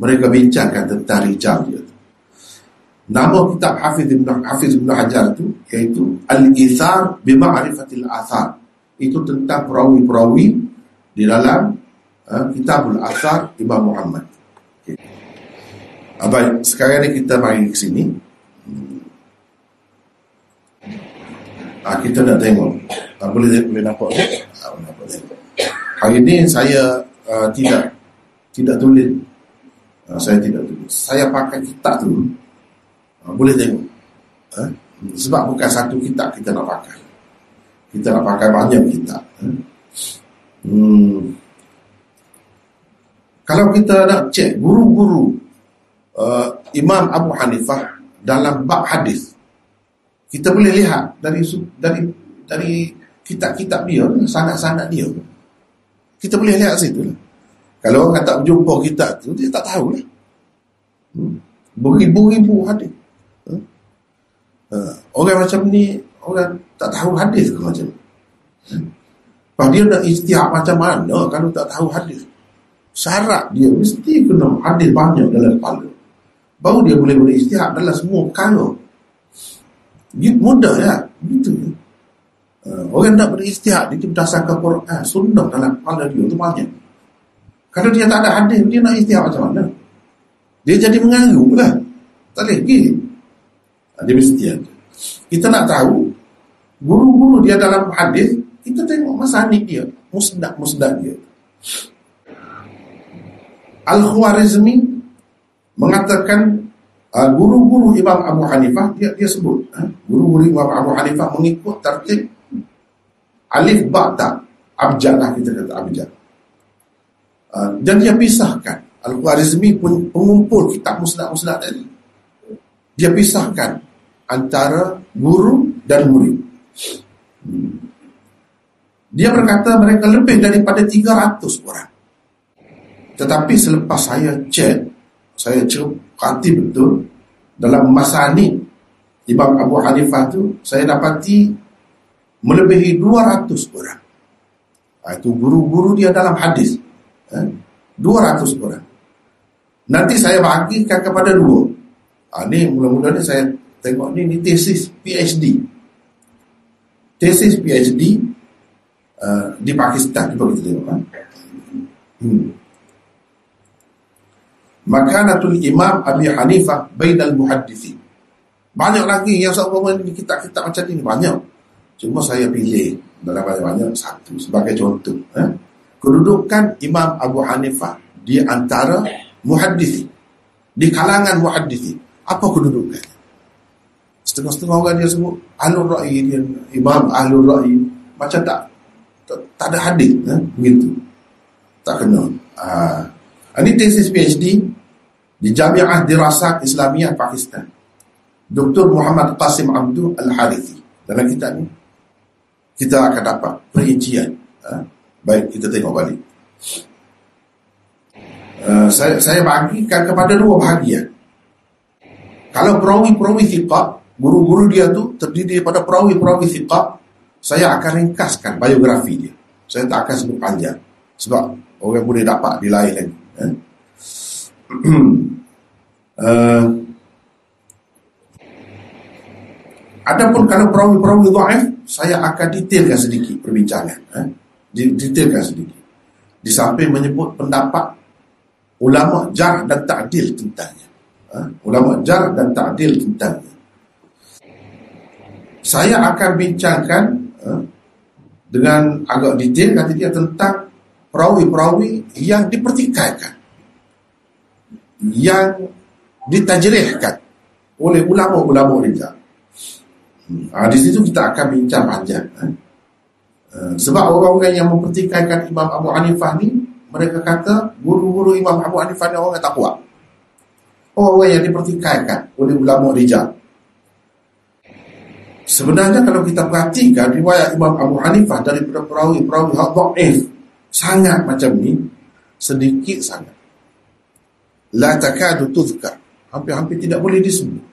Mereka bincangkan tentang rijal dia. Nama kitab Hafiz Ibn Hajar itu iaitu Al-Ithar Bima'rifatil Athar. Itu tentang perawi-perawi di dalam Kitabul Athar Imam Muhammad. Okay. Baik, sekarang ni kita mari ke sini. Kita nak tengok. Boleh nampak tak? Hari ni saya tidak tulis. Saya tidak tulis. Saya pakai kitab tu. Boleh tengok. Sebab bukan satu kitab kita nak pakai. Kita nak pakai banyak kitab. Kalau kita nak cek guru-guru Imam Abu Hanifah dalam bab hadis, kita boleh lihat dari kitab-kitab dia, sanad-sanad dia. Kita boleh lihat situ lah. Kalau orang tak berjumpa kitab tu, dia tak tahulah. Beribu-ribu hadis. Orang macam ni, orang tak tahu hadis ke macam ni? Lepas dia nak ijtihad macam mana kalau tak tahu hadis? Syarat dia mesti kena hadis banyak dalam kepala, baru dia boleh berijtihad dalam semua perkara. Mudah ya, gitu. Orang nak berijtihad dia berdasarkan Quran, sunnah dalam kepala dia tu banyak. Kalau dia tak ada hadis, dia nak ijtihad macam mana? Dia jadi mengaruh lah. Tak boleh pergi. Dia mesti ada. Kita nak tahu guru-guru dia dalam hadis, kita tengok masanik dia, musnad dia. Al-Khwarizmi mengatakan guru-guru Imam Abu Hanifah, dia sebut guru-guru Imam Abu Hanifah mengikut tertib alif ba ta, abjad lah kita kata abjad. Dan dia pisahkan. Al-Khwarizmi pun pengumpul kitab musnad tadi. Dia pisahkan antara guru dan murid. Dia berkata mereka lebih daripada 300 orang. Tetapi selepas saya cek, saya cermati betul dalam masani Imam Abu Hanifah tu, saya dapati melebihi 200 orang. Itu guru-guru dia dalam hadis. 200 orang. Nanti saya bagikan kepada dua. Ini mula-mula ni saya tengok ni tesis PhD. Tesis PhD di Pakistan. Cuba kita tengok. Makanatul Imam Abi Hanifah bainal muhaddithin. Banyak lagi yang seumpama ni kitab-kitab macam ni banyak. Cuma saya pilih dalam banyak-banyak satu sebagai contoh. Kedudukan Imam Abu Hanifah di antara muhaddithin, di kalangan muhaddithin, apa kedudukannya? Setengah-setengah orang dia sebut ahlul ra'i, dia imam ahlul ra'i, macam tak ada hadis, begitu. Tak kena. Ini tesis PhD di Jamiah Dirasat Islamiyah Pakistan, Dr. Muhammad Qasim Abdul Al-Harithi. Dalam kitab ni kita akan dapat perincian. Baik, kita tengok balik. Saya bagikan kepada dua bahagian. Kalau perawi-perawi thiqah, guru-guru dia tu terdiri daripada perawi-perawi thiqah, saya akan ringkaskan biografi dia. Saya tak akan sebut panjang sebab orang boleh dapat di lain lagi. Adapun kalau perawi-perawi dhaif, saya akan detailkan sedikit perbincangan. Detailkan sedikit. Di samping menyebut pendapat ulama jarh dan ta'dil tentangnya. Ulama jarh dan ta'dil tentangnya. Saya akan bincangkan dengan agak detail nanti dia tentang perawi-perawi yang dipertikaikan, yang ditajrihkan oleh ulama-ulama rijal. Di situ kita akan bincang panjang. Sebab orang-orang yang mempertikaikan Imam Abu Hanifah ni, mereka kata guru-guru Imam Abu Hanifah ni orang yang tak kuat. Orang yang dipertikaikan oleh ulama rijal. Sebenarnya kalau kita perhatikan riwayat Imam Abu Hanifah dari perawi-perawi dhaif sangat macam ni, sedikit sangat. La takadu tuzkar, hampir-hampir tidak boleh disebut.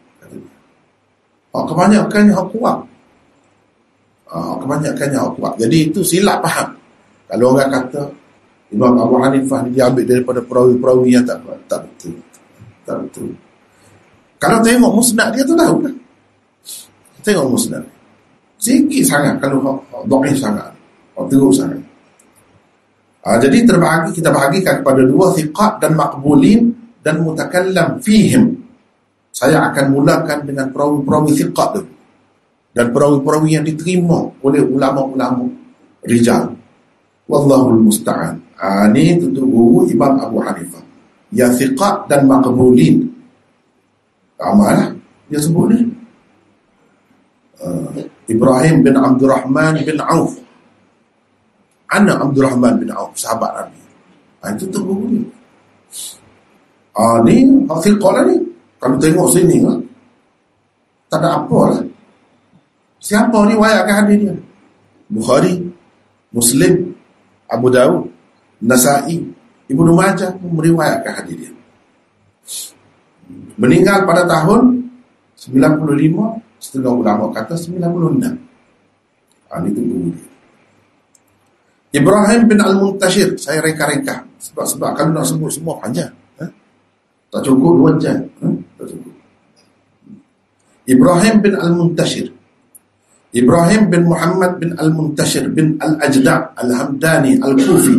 Kebanyakannya hak kuat. Kebanyakannya hak kuat. Jadi itu silap faham. Kalau orang kata Imam Abu Hanifah ni diambil daripada perawi-perawi yang tak betul. Tak betul. Kalau tengok musnad dia tu tahu lah. Tengok musnad. Sikit sangat kalau dhaif sangat. Teruk sangat. Jadi kita bahagikan kepada dua, thiqat dan maqbulin dan mutakallam fihim. Saya akan mulakan dengan perawi-perawi thiqat dulu. Dan perawi-perawi yang diterima oleh ulama-ulama rijal. Wallahul musta'an. Ini tutur guru Imam Abu Hanifah. Ya thiqat dan maqbulin. Amalah dia sebut ni. Ibrahim bin Abdul Rahman bin Auf, anak Abdul Rahman bin Auf, sahabat Nabi. Itu tu guru ni. Ni hasil qala ni. Kalau tengok sini tak ada apa lah. Siapa riwayatkan hadis dia? Bukhari, Muslim, Abu Daud, Nasa'i, Ibnu Majah meriwayatkan hadis dia. Meninggal pada tahun 95. Setengah ulama kata 96. Ini tu guru dia. Ibrahim bin Al-Muntashir. Saya reka-reka. Sebab kalau nak sebut semua panjang. Tak cukup 2 jam. Tak cukup. Ibrahim bin Al-Muntashir. Ibrahim bin Muhammad bin Al-Muntashir bin Al-Ajda' Al-Hamdani Al-Kufi.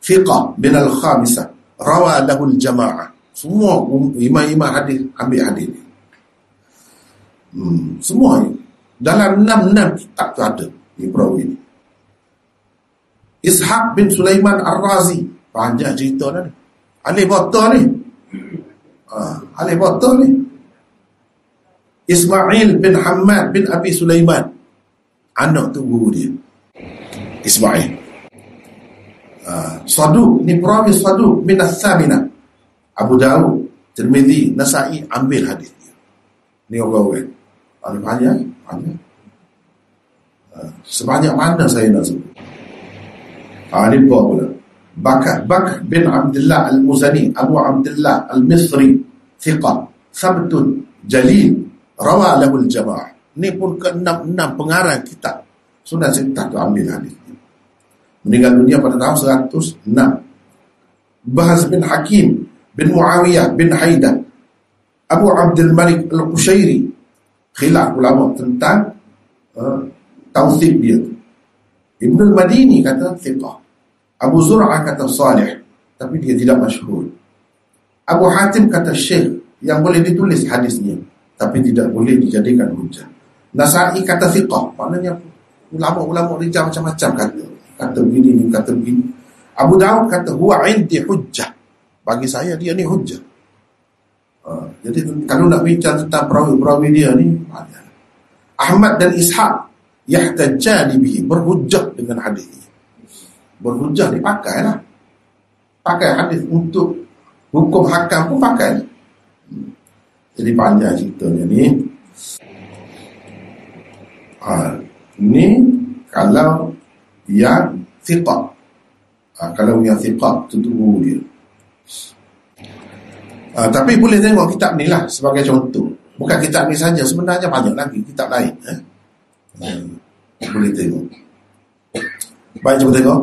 Fiqah bin Al-Khamisah. Rawa lahul jama'ah. Semua imam-imam hadis ambil hadis ni. Semua ini. Dalam 6 kitab tu ada perawi ini. Ishaq bin Sulaiman Ar-Razi, panjang cerita dah ni. Alih botol ni. Ismail bin Hamad bin Abi Sulaiman, anak tu guru dia Ismail. Saduq ni perawi Saduq bin Al-Thamina. Abu Daud, Tirmizi, Nasa'i ambil hadis dia. Ni orang-orang banyak. Sebanyak mana saya nak sebut. Ini buat pula Bakar bin Abdullah Al-Muzani, Abu Abdullah Al-Misri, thiqah, sabtun, jalil, rawa lahul jamaah. Ini pun ke-6 pengarang kitab Sunan Sittah tu ambil hadis. meninggal dunia pada tahun 106. Bahz bin Hakim bin Muawiyah bin Haidah, Abu Abdul Malik Al-Qushairi, khilaf ulama tentang tawthib dia. Ibn al-Madini kata thiqah, Abu Zur'ah kata salih, tapi dia tidak masyhur. Abu Hatim kata syekh yang boleh ditulis hadisnya, tapi tidak boleh dijadikan hujah. Nasa'i kata thiqah, maknanya ulama-ulama rijal macam-macam kata begini, kata begini. Abu Daud kata huwa indi hujjah, bagi saya dia ni hujjah. Jadi kalau nak bincang tentang perawi-perawi dia ni, Ahmad dan Ishaq yahtajjani bihi, berhujjah dengan hadis ini. Berhujjah dipakailah, pakai hadis untuk hukum hakam pun pakai. Jadi panjang ceritanya ni. Ni kalau yang thiqah, kalau yang thiqah tentu dia. Tapi boleh tengok kitab ni lah sebagai contoh. Bukan kitab ni saja, sebenarnya banyak lagi kitab lain. Boleh tengok. Baik, cuba tengok.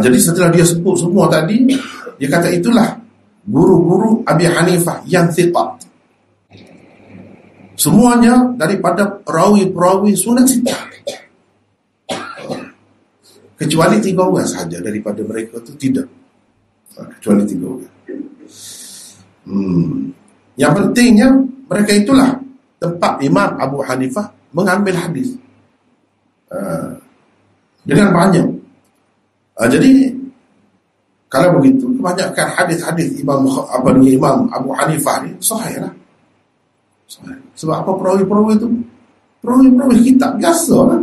Jadi setelah dia sebut semua tadi, dia kata itulah guru-guru Abi Hanifah yang thiqah. Semuanya daripada perawi-perawi sunan sittah. Kecuali 3 orang sahaja daripada mereka tu tidak. Kecuali 3 orang. Yang pentingnya mereka itulah tempat Imam Abu Hanifah mengambil hadis dengan banyak. Jadi kalau begitu kebanyakan hadis-hadis Imam Abu Hanifah ni sahih lah. Sebab apa perawi-perawi tu? Perawi-perawi kitab biasa lah.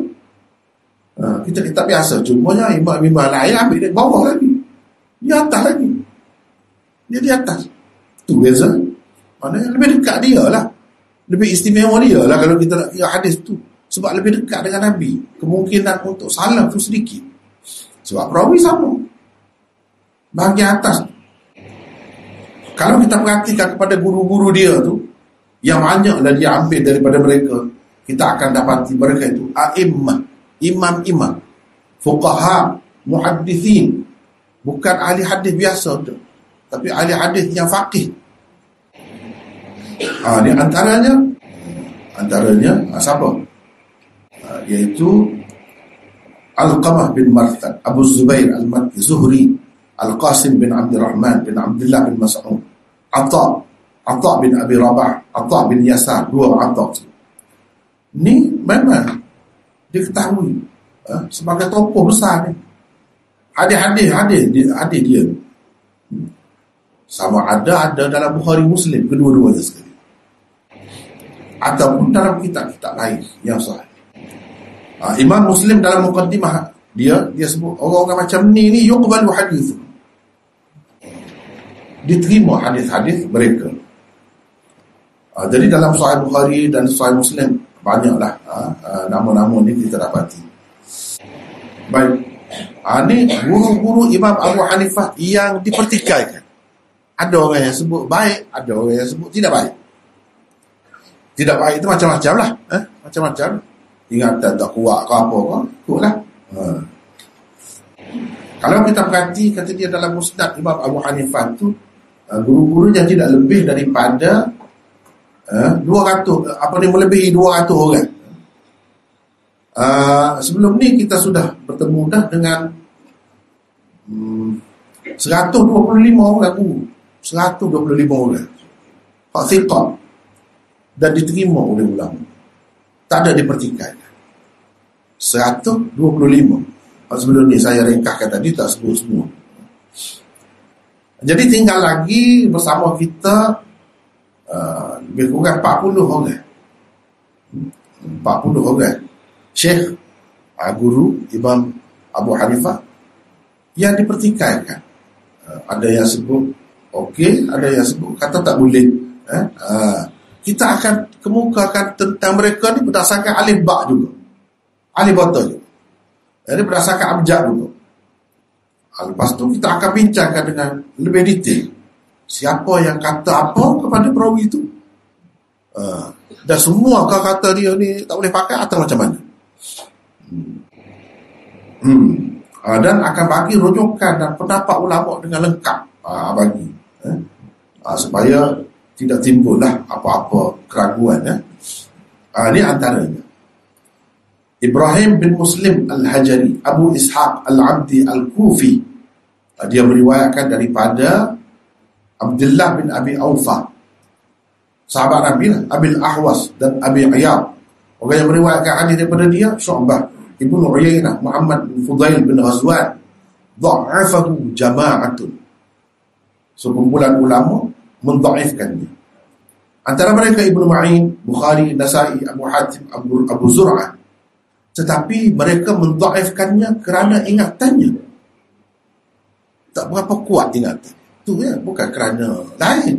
Kita kitab biasa, cumanya Imam lain ambil dia bawah lagi, dia atas lagi, dia di atas. Itu beza. Maknanya lebih dekat dia lah, lebih istimewa dia lah kalau kita nak kira hadis tu. Sebab lebih dekat dengan Nabi, kemungkinan untuk salah tu sedikit. Sebab perawi sama bahagian atas tu. Kalau kita perhatikan kepada guru-guru dia tu, yang banyaklah dia ambil daripada mereka, kita akan dapati mereka itu a'immah, imam-imam, fuqaha, muhaddithin. Bukan ahli hadis biasa tu, tapi ahli hadis yang faqih. Di antaranya siapa? Iaitu Alqamah bin Marthad, Abu Zubair Al-Makki, Zuhri, Al-Qasim bin Abdul Rahman bin Abdullah bin Mas'ud, Atta bin Abi Rabah, Atta bin Yasar. 2 Atta ni memang diketahui sebagai tokoh besar ni. Hadis dia sama ada dalam Bukhari Muslim, kedua-duanya sekali, ataupun dalam kitab-kitab lain yang sahih. Imam Muslim dalam muqaddimah dia sebut orang-orang macam ni yuqbalu hadis, diterima hadis-hadis mereka. Jadi dalam Sahih Bukhari dan Sahih Muslim banyaklah nama-nama ni kita dapati. Baik, ni guru-guru Imam Abu Hanifah yang dipertikaikan. Ada orang yang sebut baik, ada orang yang sebut tidak baik. Tidak baik itu macam-macam lah. Macam-macam. Ingatan tak kuat ke apa ke, ikut lah. Kalau kita perhati, kata dia dalam musnad Imam Abu Hanifah tu, guru-gurunya tidak lebih daripada 200, melebihi 200 orang. Sebelum ni kita sudah bertemu dah dengan 125 orang hak thiqah, dan diterima oleh ulama, tak ada dipertikai. 125. Sebelum ni saya ringkaskan tadi, tak sebut semua. Jadi tinggal lagi bersama kita lebih kurang 40 orang syekh, guru Imam Abu Hanifah yang dipertikaikan. Ada yang sebut okey, ada yang sebut kata tak boleh. Kita akan kemukakan tentang mereka ni berdasarkan alif ba' juga, alif bata juga. Jadi berdasarkan abjad juga. Lepas tu kita akan bincangkan dengan lebih detail siapa yang kata apa kepada perawi itu, dan semua kata dia ni tak boleh pakai atau macam mana. Dan akan bagi rujukan dan pendapat ulama dengan lengkap bagi supaya tidak timbullah apa-apa keraguan. Ini antaranya Ibrahim bin Muslim Al-Hajari, Abu Ishaq Al-Abdi Al-Kufi, dia meriwayatkan daripada Abdullah bin Abi Awfa, sahabat Nabi Abil Ahwas dan Abi Ayyab. Orang yang meriwayatkan hadis daripada dia Syu'bah Ibnu Uyainah, Muhammad bin Fudail bin Ghazwan, dha'afahu jama'atun. Sekumpulan ulama mendhaifkannya. Antara mereka Ibnu Ma'in, Bukhari, Nasa'i, Abu Hatim, Abu Zur'ah. Tetapi mereka mendhaifkannya kerana ingatannya tak berapa kuat ingatan. Itu ya, bukan kerana lain.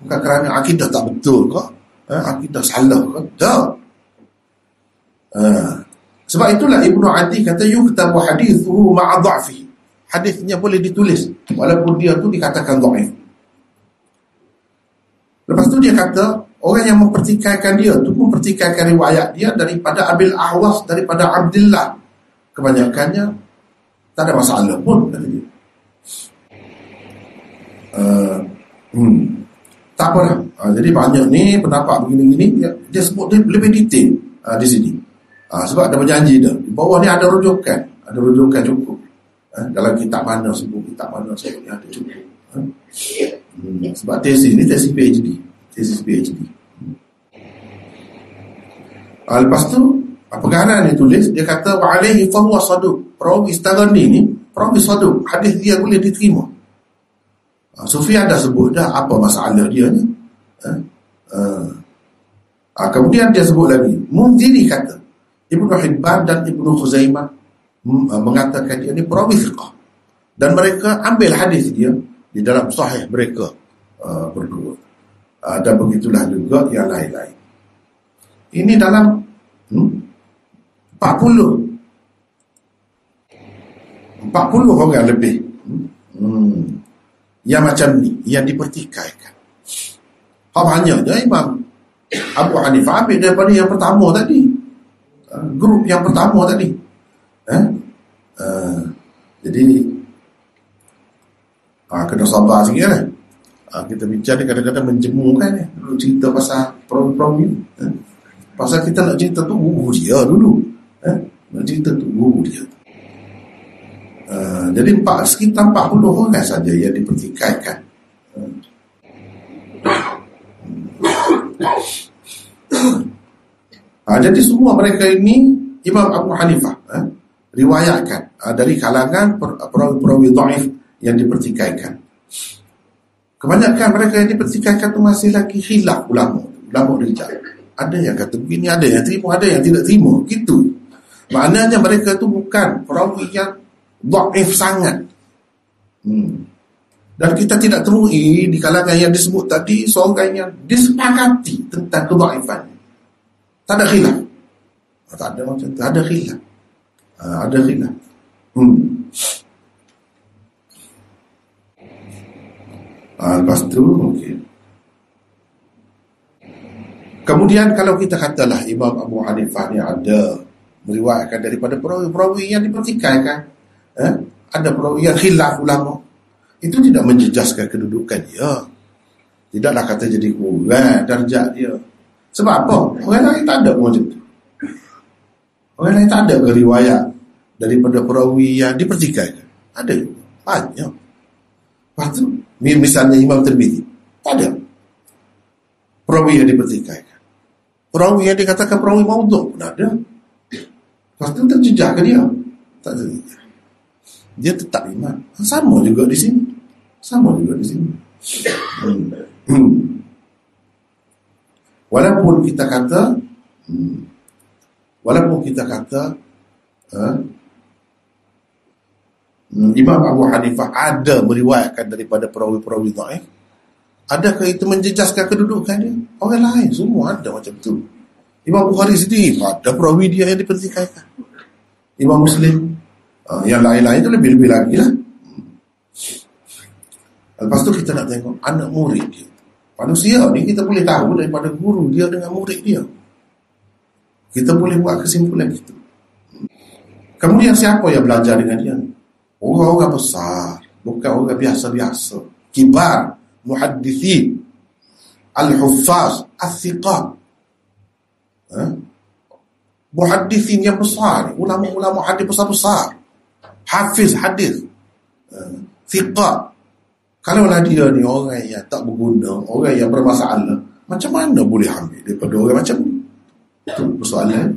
Bukan kerana akidah tak betul ke? Akidah salah ke? Tak. Sebab itulah Ibnu Adi kata yuktabu hadithuhu ma'a dha'fi. Hadisnya boleh ditulis walaupun dia tu dikatakan dhaif. Lepas tu dia kata orang yang mempertikaikan dia tu pun pertikaikan riwayat dia daripada Abil Ahwas, daripada Abdullah. Kebanyakannya tak ada masalah pun kata dia. Tak apa lah. Jadi banyak ni pendapat begini-gini dia sebut dia lebih detail di sini. Sebab ada berjanji dah. Di bawah ni ada rujukan. Ada rujukan cukup. Dalam kitab mana sebut, kitab mana sebut, ada cukup. Sebab tesis ni tesis PhD. Tesis PhD. Lepas tu, perganan dia tulis, dia kata, wa alaihi fahuwa saduq. Perawi Istaghani ni, perawi saduq. Hadis dia boleh diterima. Sufyan dah sebut dah apa masalah dia ni. Kemudian dia sebut lagi. Mundhiri kata, Ibnu Hibban dan Ibnu Khuzaimah mengatakan dia ni perawi thiqah dan mereka ambil hadis dia di dalam sahih mereka berdua. Dan begitulah juga yang lain-lain. Ini dalam 40 orang lebih yang macam ni yang dipertikaikan. Banyaknya Imam Abu Hanifah ambil daripada yang pertama tadi, grup yang pertama tadi. Jadi kena sabar sikit lah. Kita bincang ni kadang-kadang menjemukan dulu cerita pasal problem-problem ni. Pasal kita nak cerita tu guru dia dulu. Nak cerita tu guru dia. Jadi sekitar 40 orang saja yang dipertikaikan. Jadi semua mereka ini Imam Abu Hanifah riwayatkan dari kalangan perawi-perawi dhaif yang dipertikaikan. Kebanyakan mereka yang dipertikaikan tu masih lagi khilaf ulama rijal. Ada yang kata begini, ada yang terima, ada yang tidak terima, gitu. Maknanya mereka tu bukan perawi yang dhaif sangat. Dan kita tidak terui di kalangan yang disebut tadi seorang yang disepakati tentang kedhaifannya. Tak ada khilaf. Tak ada macam tu. Ada khilaf. Ada khilaf. Lepas tu, okay. Kemudian kalau kita katalah Imam Abu Hanifah ni ada meriwayatkan daripada perawi-perawi yang dipertikaikan. Ada perawi yang khilaf ulama. Itu tidak menjejaskan kedudukan dia. Tidaklah kata jadi kurang darjat dia. Sebab apa? Orang lain tak ada macam tu. Orang lain tak ada riwayat daripada perawi yang dipertikaikan. Ada juga. Banyak. Lepas tu, misalnya Imam Tirmizi. Tak ada perawi yang dipertikaikan. Perawi yang dikatakan perawi maudhu' pun ada. Lepas tu terjejak ke dia? Tak terjejak. Dia tetap imam. Sama juga di sini. Walaupun kita kata Imam Abu Hanifah ada meriwayatkan daripada perawi-perawi dhaif, adakah itu menjejaskan kedudukan dia? Orang lain semua ada macam tu. Imam Bukhari sendiri ada perawi dia yang dipertikaikan. Imam Muslim, yang lain-lain itu lebih-lebih lagi lah. Lepas tu kita nak tengok anak murid dia. Manusia ni kita boleh tahu daripada guru dia dengan murid dia. Kita boleh buat kesimpulan gitu. Kemudian siapa yang belajar dengan dia? Orang-orang besar, bukan orang biasa-biasa. Kibar, muhaddithin, al-huffaz, al-thiqab. Muhaddithin yang besar, ulama-ulama hadis besar-besar, hafiz hadis, thiqab. Kalaulah dia ni orang yang tak berguna, orang yang bermasalah, macam mana boleh ambil daripada orang macam ni? Itu persoalan.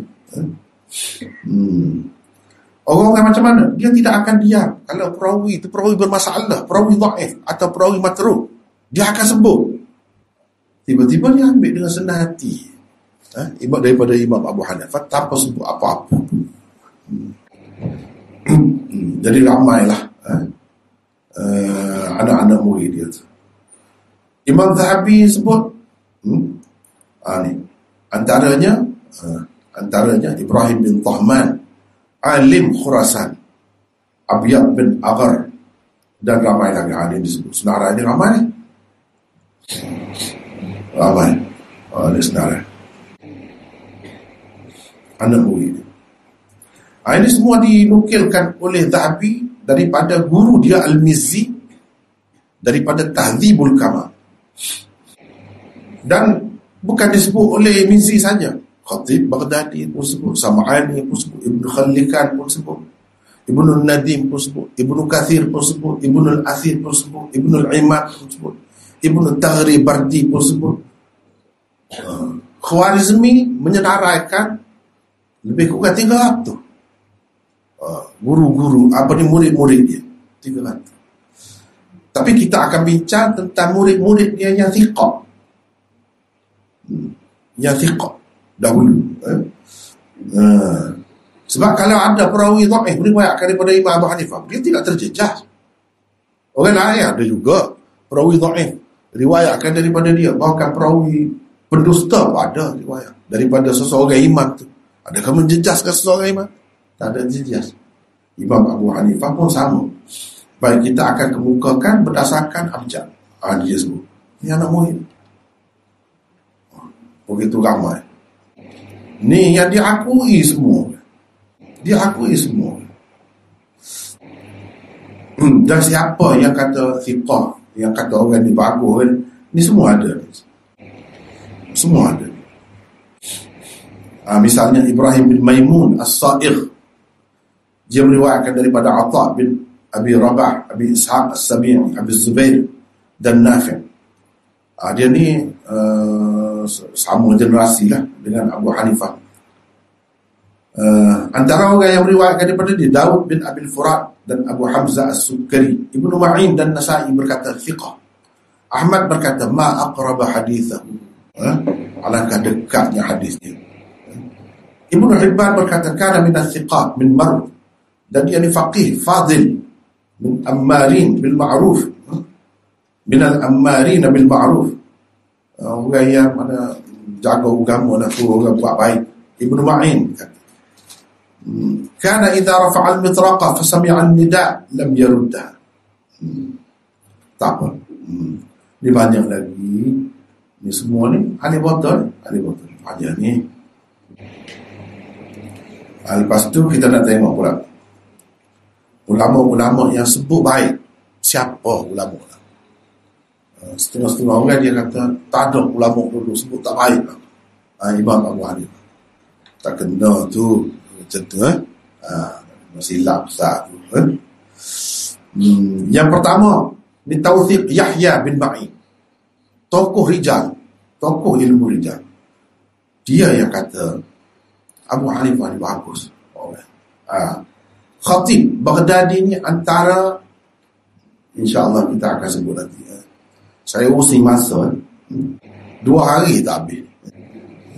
Orang-orang macam mana? Dia tidak akan diam. Kalau perawi itu perawi bermasalah, perawi dhaif atau perawi matruk, dia akan sebut. Tiba-tiba dia ambil dengan senang hati. Imam daripada Imam Abu Hanifah tanpa sebut apa-apa. Jadi ramailah anak-anak murid dia tu. Imam Zahabi sebut antaranya Ibrahim bin Tahman, alim Khurasan, Abyad bin Aghar, dan ramai lagi alim disebut. Senara ini ramai oleh senara anak murid. Ini semua dinukilkan oleh Zahabi daripada guru dia Al-Mizzi, daripada Tahdzibul Kamal. Dan bukan disebut oleh Mizzi saja, Khatib Baghdadi pun sebut, Sam'ani pun sebut, Ibn Khalikan pun sebut, Ibn Nadim pun sebut, Ibn Kathir pun sebut, Ibn Al-Athir pun sebut, Ibn Al-Imad pun sebut, Ibn Taghri Bardi pun sebut. Khwarizmi menyenaraikan lebih kurang 300 guru-guru, murid-murid dia 300. Tapi kita akan bincang tentang murid-murid dia yang thiqah, yang thiqah dahulu. Sebab kalau ada perawi dhaif diriwayatkan daripada Imam Abu Hanifah, dia tidak terjejas. Orang lain ada juga perawi dhaif riwayatkan daripada dia, bahkan perawi pendusta ada riwayat daripada seseorang imam tu. Adakah menjejaskan seseorang imam? Tak ada jejas. Imam Abu Hanifah pun sama. Baik, kita akan kemukakan berdasarkan abjad. Dia sebut ni anak murid begitu ramai. Ni yang diakui semua. Diakui semua. Dan siapa yang kata thiqah, yang kata orang ni bagus, ni semua ada. Semua ada. Misalnya Ibrahim bin Maimun As-Sa'ir, dia meriwayatkan daripada Atha bin Abi Rabah, Abi Ishaq As-Sabi'i, Abi Zubair dan Nafi'. Dia ni sama generasi lah dengan Abu Hanifah. Antara orang yang meriwayatkan daripada dia Daud bin Abil Furat dan Abu Hamzah As-Sukari. Ibnu Ma'in dan Nasa'i berkata thiqah. Ahmad berkata ma aqraba hadithahu, alangkah dekatnya hadisnya. Ibnu Hibban berkata kana min al-thiqat min Marw, dan dia ni faqih fadil min ammarin bil ma'ruf, min al-ammarin bil ma'ruf. Orang yang mana jaga agama nak suruh orang buat baik. Ibn Ma'in kata kana idha rafa'a al-mitraqa fa sami'a an-nida' lam yaruddaha. Tak apa. Ni banyak lagi. Ni semua ni ahli batal banyak ni. Lepas tu kita nak tengok pula ulama-ulama yang sebut baik. Siapa ulama-ulama? Setengah-setengah orang dia kata tak ada ulama dulu sebut tak baik lah. Imam Abu Hanifah tak kena tu, macam tu silap besar tu. Yang pertama ni Tawfiq Yahya bin Ma'in, tokoh ilmu rijal. Dia yang kata Abu Hanifah ni bagus. Khatib Baghdadi ni antara, insyaAllah kita akan sebut nanti. Saya usi masa 2 hari tak habis.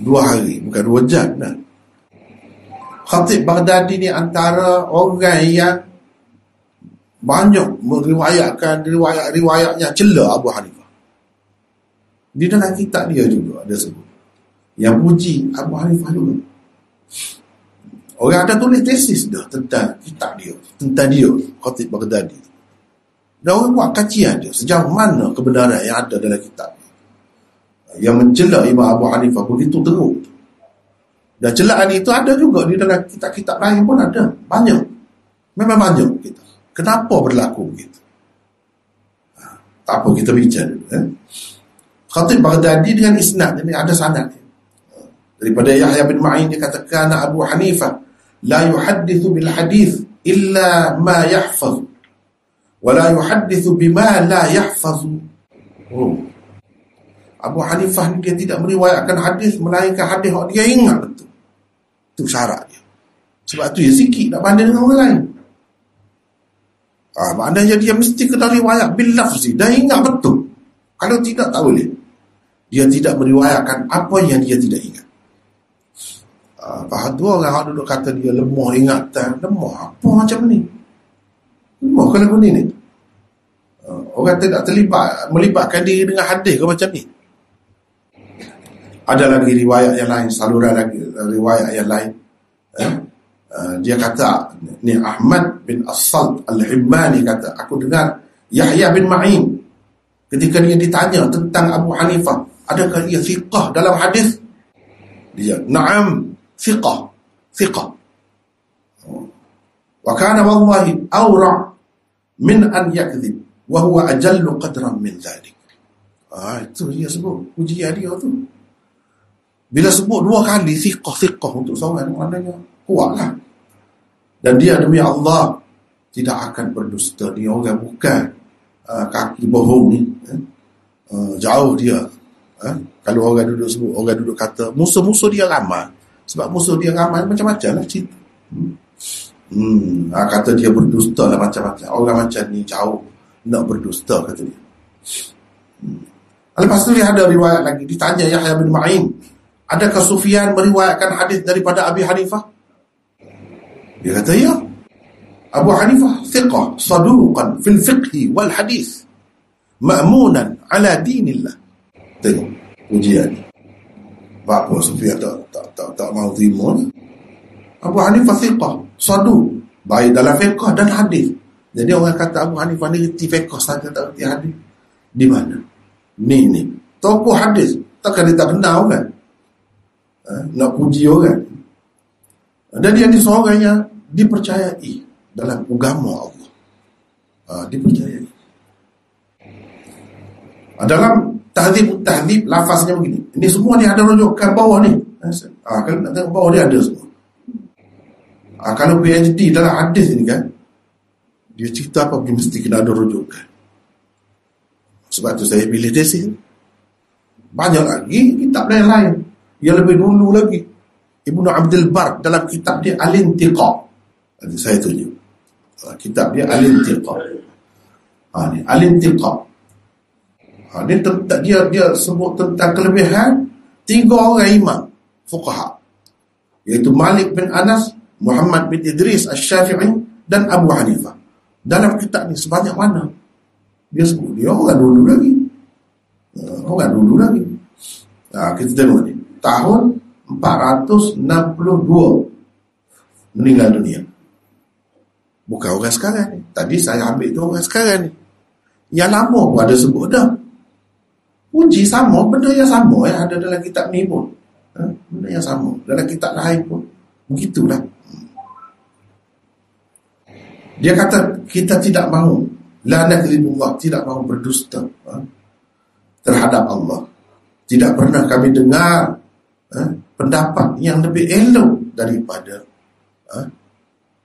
2 hari, bukan 2 jam nah. Khatib Baghdadi ni antara orang yang banyak meriwayatkan riwayatnya celah Abu Hanifah. Di dalam kitab dia juga ada sebut yang puji Abu Hanifah juga. Orang ada tulis tesis dah tentang kitab dia, tentang dia Khatib Baghdadi. Dan orang buat kajian dia sejauh mana kebenaran yang ada dalam kitab yang mencela Imam Abu Hanifah begitu teruk. Dan celaan itu ada juga di dalam kitab-kitab lain pun ada. Banyak. Memang banyak kita. Kenapa berlaku begitu? Tak apa, kita bincang dulu. Khatib Baghdadi dengan isnad, ini ada sanad. Daripada Yahya bin Ma'in, dia katakan Abu Hanifah la yuhaddithu bil hadith illa ma yahfaz wa la yuhaddithu bima la yahfaz. Abu Hanifah ni dia tidak meriwayatkan hadis melainkan hadis yang dia ingat betul. Itu syarat dia. Sebab tu dia sikit nak pandai dengan orang lain. Maknanya dia mesti kena riwayat bil lafzi, dia ingat betul. Kalau tidak, tak boleh. Dia tidak meriwayatkan apa yang dia tidak ingat. Faham tu orang duduk kata dia lemah ingatan. Lemah apa macam ni? Lemah kalau ni ni. Orang tidak terlibat, melibatkan diri dengan hadis ke macam ni. Ada lagi riwayat yang lain, saluran lagi riwayat yang lain. Dia kata ni Ahmad bin As-Salt Al-Himmani kata, aku dengar Yahya bin Ma'in ketika dia ditanya tentang Abu Hanifah, adakah ia fiqah dalam hadis? Dia, na'am, fiqah, fiqah. Wa kana wallahi awra' min an yakdhib wa huwa ajallu qadran min dhalik. Itu dia sebut ujian dia tu. Bila sebut dua kali fiqah-fiqah untuk seorang, maknanya kuatlah. Dan dia demi Allah tidak akan berdusta. Dia orang bukan kaki bohong ni. Jauh dia. Kalau orang duduk sebut, orang duduk kata musuh-musuh dia ramai. Sebab musuh dia ramai macam-macam lah cerita. Kata dia berdusta lah macam-macam. Orang macam ni jauh nak berdusta, kata dia. Lepas tu dia ada riwayat lagi. Ditanya Yahya bin Ma'in, adakah Sufyan meriwayatkan hadis daripada Abi Hanifah? Dia kata ya. Abu Hanifah thiqah saduqan fil fiqhi wal hadis ma'munan ala dinillah. Tengok ujian ni. Bapa Sufyan tak mau terima ni. Abu Hanifah thiqah saduq baik dalam fiqh dan hadis. Jadi orang kata Abu Hanifah ni reti fiqh saja tak reti hadis. Di mana? Ni tokoh hadis takkan dia tak kenal kan? Nak puji orang. Dan dia ni seorang yang dipercayai dalam agama Allah. Dipercayai. Dalam tahdzib lafaznya begini. Ini semua ni ada rujukan bawah ni. Kalau nak tengok bawah dia ada semua. Kalau PhD dalam hadis ni kan, dia cerita apa pun mesti kena ada rujukan. Sebab tu saya pilih tesis. Banyak lagi kitab lain-lain yang lebih dulu lagi. Ibnu Abdul Bar dalam kitab dia Al-Intiqa, saya tunjuk kitab dia Al-Intiqa. Ni Al-Intiqa, dia sebut tentang kelebihan tiga orang imam fuqaha, iaitu Malik bin Anas, Muhammad bin Idris Asy-Syafi'i dan Abu Hanifah. Dalam kitab ni sebanyak mana dia sebut. Dia orang dulu lagi, kita tengok ni tahun 462 meninggal dunia. Bukan orang sekarang ni. Tadi saya ambil tu orang sekarang ni. Yang lama pun ada sebut dah. Uji sama, benda yang sama yang ada dalam kitab ni pun. Benda yang sama dalam kitab lain pun. Begitulah. Dia kata kita tidak mahu la nakdzibullah, tidak mahu berdusta terhadap Allah. Tidak pernah kami dengar pendapat yang lebih elok daripada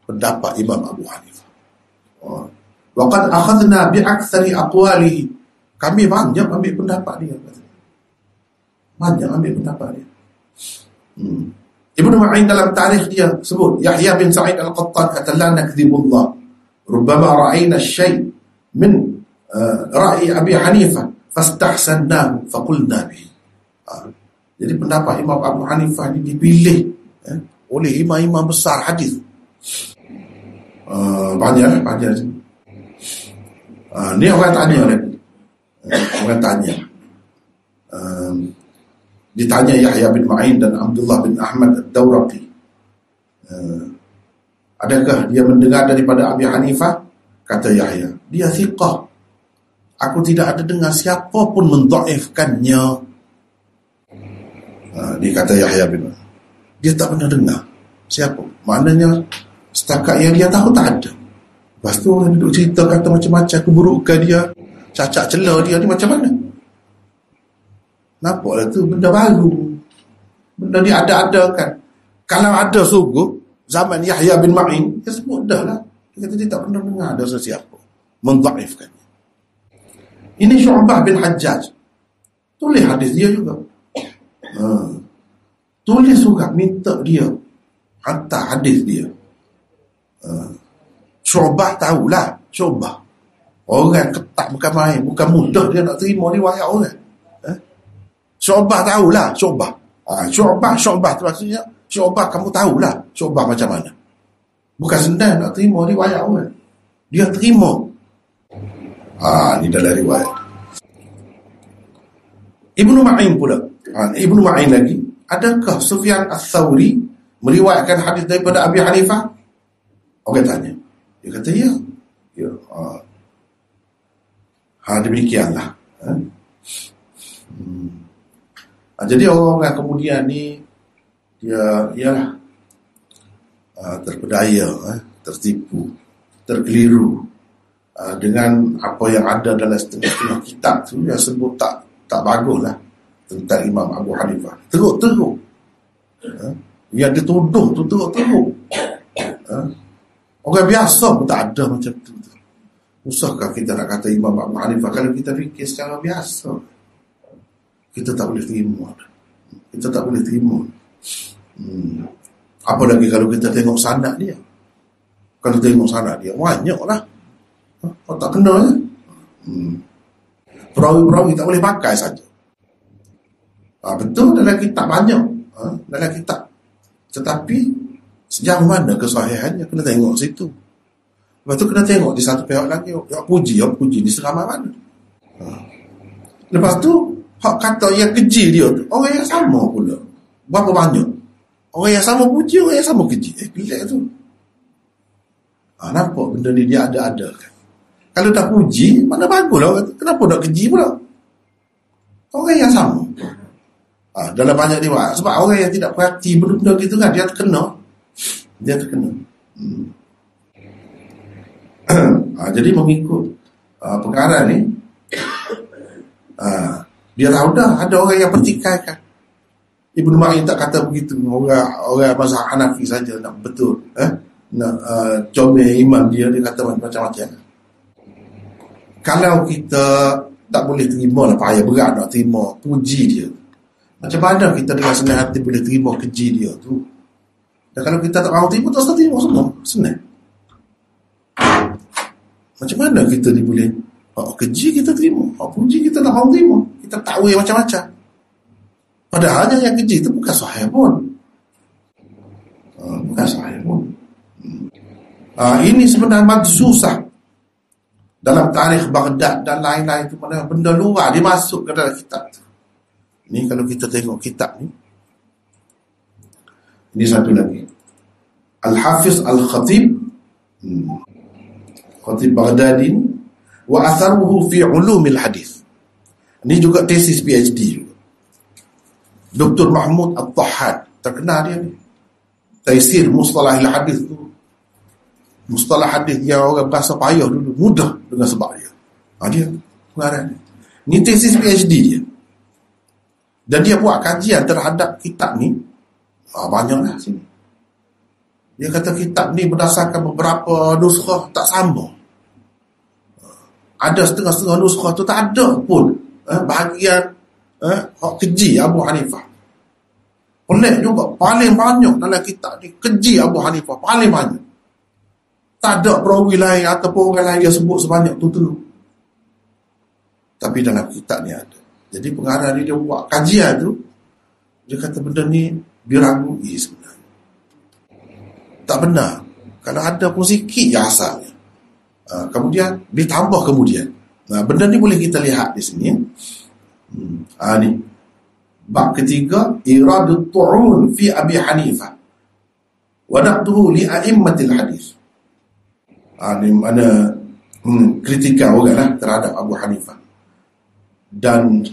pendapat Imam Abu Hanifah. Waqad akhadna bi'aktsari aqwalihi. Kami banyak ambil pendapat dia. Ibnu Ma'in dalam tarikh dia sebut Yahya bin Sa'id Al-Qattan kata la nakdzibullah rubbama ra'ayna syai' min ra'i Abi Hanifah fastahsannahu faqulna bihi. Jadi pendapat Imam Abu Hanifah ini dipilih oleh imam-imam besar hadis. Banyak. Ni orang tanya lagi. Ditanya Yahya bin Ma'in dan Abdullah bin Ahmad Ad-Dawraqi, adakah dia mendengar daripada Abi Hanifah? Kata Yahya, dia thiqah. Aku tidak ada dengar siapa pun mendhaifkannya. Dia kata Yahya bin dia tak pernah dengar siapa. Maknanya setakat yang dia tahu tak ada. Lepas tu orang duduk cerita, kata macam-macam keburukan dia, cacat celah dia ni macam mana. Nampaklah tu benda baru, benda ni ada-adakan. Kalau ada sungguh zaman Yahya bin Ma'in, dia sebut dah lah, dia kata dia tak pernah dengar ada sesiapa mendhaifkan. Ini Syu'bah bin Hajjaj tulis hadis dia juga, tulis surat minta dia hantar hadis dia. Syu'bah tahulah, Syu'bah orang ketat bukan main, bukan mudah dia nak terima riwayat orang. Syu'bah tahulah, Syu'bah. Syu'bah tu maksudnya Syu'bah kamu tahulah Syu'bah macam mana. Bukan senang nak terima riwayat orang. Dia terima. Ni dalam riwayat. Ibnu Ma'in pula. Ibnu Ma'in lagi. Adakah Sufyan Ats-Tsauri meriwayatkan hadis daripada Abi Hanifah? Orang tanya. Dia kata ya. Ya. Demikianlah. Jadi orang-orang kemudian ni dia ialah terpedaya, tertipu, terkeliru dengan apa yang ada dalam setengah-setengah kitab tu yang sebut tak baguslah tentang Imam Abu Hanifah. Teruk-teruk. Yang dituduh tu teruk-teruk. Orang biasa pun tak ada macam tu. Usahkah kita nak kata Imam Abu Hanifah kalau kita fikir secara biasa? Kita tak boleh terima. Kita tak boleh terima. Apa lagi kalau kita tengok sanad dia. Kalau tengok sanad dia, banyaklah. Kalau tak kena je. Perawi-perawi tak boleh pakai saja. Betul dalam kitab banyak. Dalam kitab. Tetapi sejauh mana kesahihannya kena tengok situ. Lepas tu kena tengok di satu pihak lagi. Yang puji di seramai mana. Lepas tu hak kata yang keji dia tu, orang yang sama pula. Berapa banyak? Orang yang sama puji, orang yang sama keji. Kelak tu. Nampak benda ni dia ada-ada kan. Kalau dah puji, mana baguslah orang tu. Kenapa nak keji pula? Orang yang sama. Dalam banyak riwayat. Sebab orang yang tidak perhati benda-benda gitu kan, dia terkena. Dia terkena. Jadi mengikut perkara ni, dia tahu dah ada orang yang pertikaikan. Ibnu Ma'in tak kata begitu. Orang mazhab Hanafi saja nak betul. Nak comel imam dia kata macam-macam. Kalau kita tak boleh terima lah, payah berat nak terima puji dia. Macam mana kita dengan senang hati boleh terima keji dia tu? Dan kalau kita tak mahu terima, tak usah terima semua. Senang. Macam mana kita ni boleh keji kita terima, puji kita tak mahu terima, kita takwil macam-macam, padahalnya yang keji itu bukan sahih pun. Ini sebenarnya maksusah dalam tarikh Baghdad dan lain-lain itu, mana benda luar dimasuk ke dalam kitab tu. Ini kalau kita tengok kitab ni, ini satu lagi Al-Hafiz Al-Khatib, Khatib Baghdadi ni, wa atharuhu fi ulumil hadis. Ini juga tesis PhD juga. Dr. Mahmud Al-Tahad, terkenal dia ni. Taisir mustalahil hadis tu. Mustalah hadis yang orang bahasa payah dulu, mudah dengan sebab dia. Dia pengarang ni. Ini tesis PhD dia. Dan dia buat kajian terhadap kitab ni. Banyaklah sini. Dia kata kitab ni berdasarkan beberapa nuskah tak sambung. Ada setengah-setengah nuskah tu tak ada pun bahagian hak keji Abu Hanifah. Pelik juga, paling banyak dalam kitab ni keji Abu Hanifah, paling banyak. Tak ada perawi lain ataupun orang lain yang sebut sebanyak tu tu. Tapi dalam kitab ni ada. Jadi pengarang dia buat kajian tu, dia kata benda ni diragui sebenarnya. Tak benar. Kalau ada pun sikit je asalnya. Kemudian ditambah kemudian. Benda ni boleh kita lihat di sini. Ni bab ketiga, iradut tu'un fi Abi Hanifah wa naqduhu li a'immatil hadis. Ni mana kritikan oranglah terhadap Abu Hanifah. Dan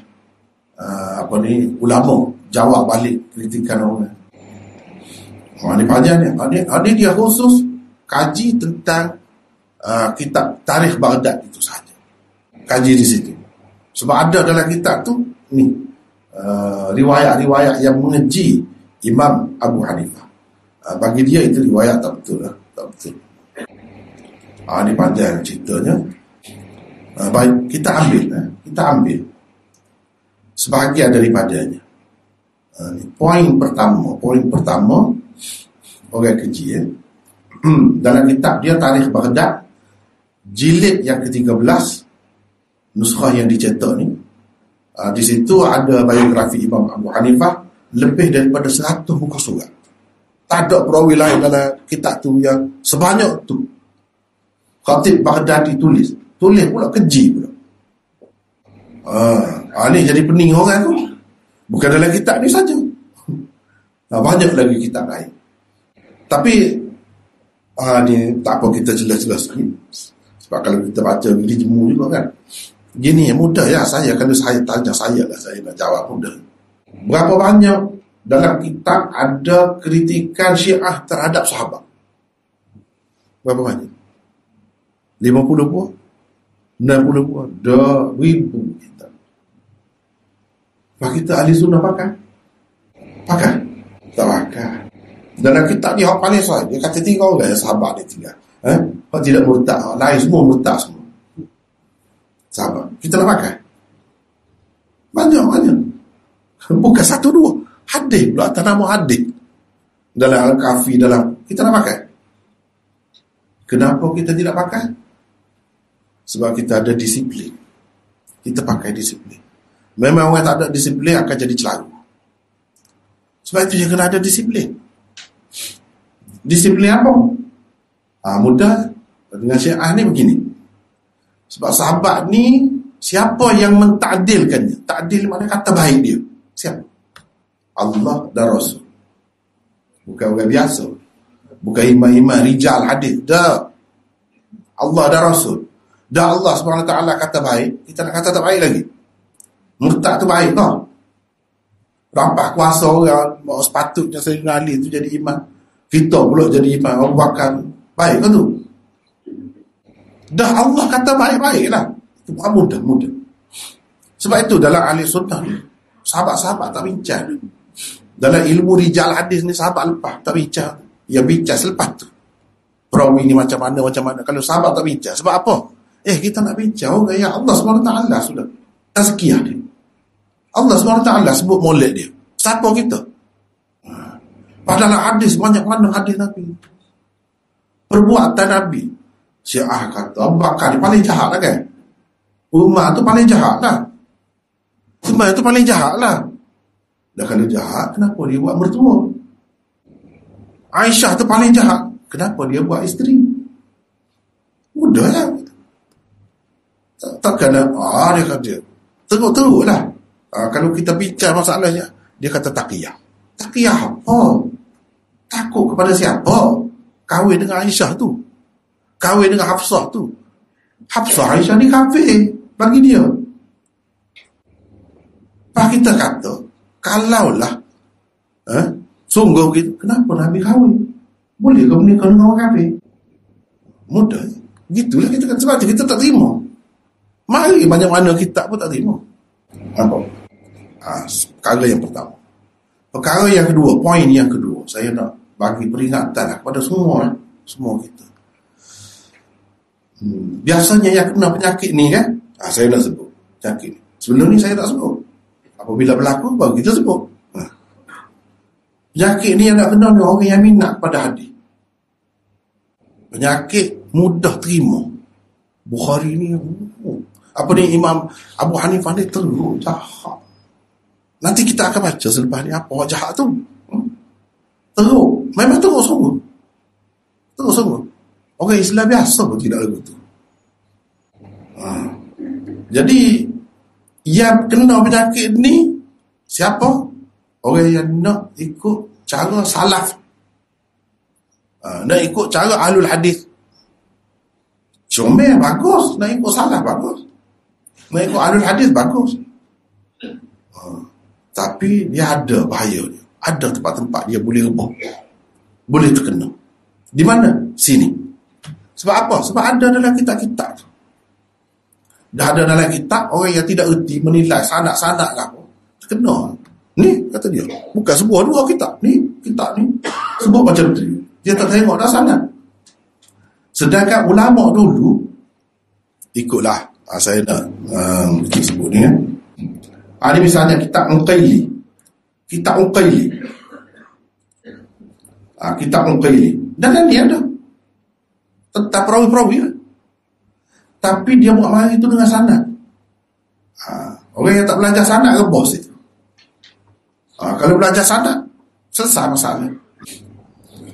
ulama jawab balik kritikan orang. Ada pelajar ni, ada dia khusus kaji tentang kitab tarikh Baghdad itu sahaja. Kaji di situ. Sebab ada dalam kitab tu ni riwayat-riwayat yang mengeji Imam Abu Hanifah. Bagi dia itu riwayat tak betul lah. Tak betul. Ni panjang ceritanya. Baik, kita ambil. Kita ambil sebahagian daripadanya. Poin pertama orang keji dalam kitab dia tarikh Baghdad jilid yang ke-13 nuskah yang dicetak ni, di situ ada biografi Imam Abu Hanifah lebih daripada 100 muka surat. Tak ada perawi lain dalam kitab tu yang sebanyak tu. Khatib Baghdadi tulis pula keji pula. Ni jadi pening orang tu. Bukan dalam kitab ni saja. Banyak lagi kitab lain. Tapi ni tak apa kita jelas-jelas ni. Sebab kalau kita baca gini jemu juga kan. Gini mudah ya saya. Kalau saya tanya saya lah, saya nak jawab mudah. Berapa banyak dalam kitab ada kritikan Syiah terhadap sahabat? Berapa banyak? 50 buah? 60 buah? 2000 kitab. Sebab kita ahli sunnah pakai? Pakai? Tak pakai. Dalam kitab ni hak paling sahih. Dia kata 3 orang sahabat dia tinggal. Hak tidak murtad. Hak lain semua murtad semua. Sahabat. Kita nak pakai? Banyak. Bukan 1-2. Hadis pula. Tak nama hadis. Dalam Al-Kafi. Dalam. Kita nak pakai? Kenapa kita tidak pakai? Sebab kita ada disiplin. Kita pakai disiplin. Memang orang tak ada disiplin akan jadi celaru. Sebab itu dia kena ada disiplin. Disiplin apa? Mudah. Dengan Syiah ni begini. Sebab sahabat ni, siapa yang mentakdilkannya? Takdil mana kata baik dia? Siapa? Allah dan Rasul. Bukan orang biasa. Bukan imam-imam rijal hadis. Dah. Allah dan Rasul. Dah Allah SWT kata baik. Kita nak kata tak baik lagi. Murtad tu baik tau. Rampas kuasa orang. Sepatutnya Sayyidina Ali tu jadi imam. Kita pula jadi imam. Abu Bakar baik kan tu. Dah Allah kata baik-baik lah. Itu bukan mudah. Sebab itu dalam ahli sunnah ni, sahabat-sahabat tak bincang. Dalam ilmu rijal hadis ni, sahabat lepas tak bincang. Yang bincang selepas tu perawi ni macam mana. Kalau sahabat tak bincang, sebab apa? Kita nak bincang orang yang Allah SWT sudah tazkiyah dia. Allah SWT sebut molek dia. Siapa kita? Padahal hadis banyak mana hadis Nabi. Perbuatan Nabi. Syiah kata Abu Bakar dia paling jahat lah kan. Umar tu paling jahat lah. Umar tu paling jahat lah. Dah kalau jahat, kenapa dia buat mertua? Aisyah tu paling jahat. Kenapa dia buat isteri? Mudah lah. Takkan dia kata teruk-teruk lah. Kalau kita bincang masalahnya, dia kata takiyah apa? Takut kepada siapa? Kahwin dengan Aisyah tu, kahwin dengan Hafsah Aisyah ni kafir bagi dia. Pak kita kata kalaulah sungguh gitu, kenapa Nabi kahwin? Boleh ke menikah dengan orang kafir? Mudah gitulah kita kan. Sebab kita tak terima. Mari banyak mana kita pun tak terima. Apa? Perkara yang pertama. Perkara yang kedua, poin yang kedua, saya nak bagi peringatan kepada semua kita. Biasanya yang kena penyakit ni kan, saya nak sebut penyakit ni. Sebelum ni saya tak sebut. Apabila berlaku, baru kita sebut. Penyakit ni yang nak kena ni orang yang minat pada hadis. Penyakit mudah terima. Bukhari ni, apa ni Imam Abu Hanifah ni teruk jahat. Nanti kita akan baca selepas ni apa jahat tu. Teruk. Memang teruk sungguh. Orang Islam biasa pun tidak lagu tu. Jadi yang kena penyakit ni siapa? Orang yang nak ikut cara salaf, nak ikut cara ahlul hadis. Comel bagus. Nak ikut salaf bagus. Nak ikut ahlul hadis bagus. Tapi dia ada bahaya dia. Ada tempat-tempat dia boleh rebah. boleh terkena. Di mana? Sini. Sebab apa? Sebab ada dalam kitab-kitab tu. Dah ada dalam kitab, orang yang tidak erti menilai sanak-sanak ke apa, terkena. Ni kata dia, bukan sebuah dua kitab. Ni kitab ni sebut macam tu. Dia tak tengok dah sanad. Sedangkan ulama dulu ikutlah saya dah sebut ni. Ada misalnya kitab Uqaili. Kitab Uqaili. Kitab Uqaili. Dan dia ada tentang perawi-perawi kan? Tapi dia buat mari tu dengan sanad. Orang yang tak belajar sanad ke bos itu. Kalau belajar sanad selesai masalah.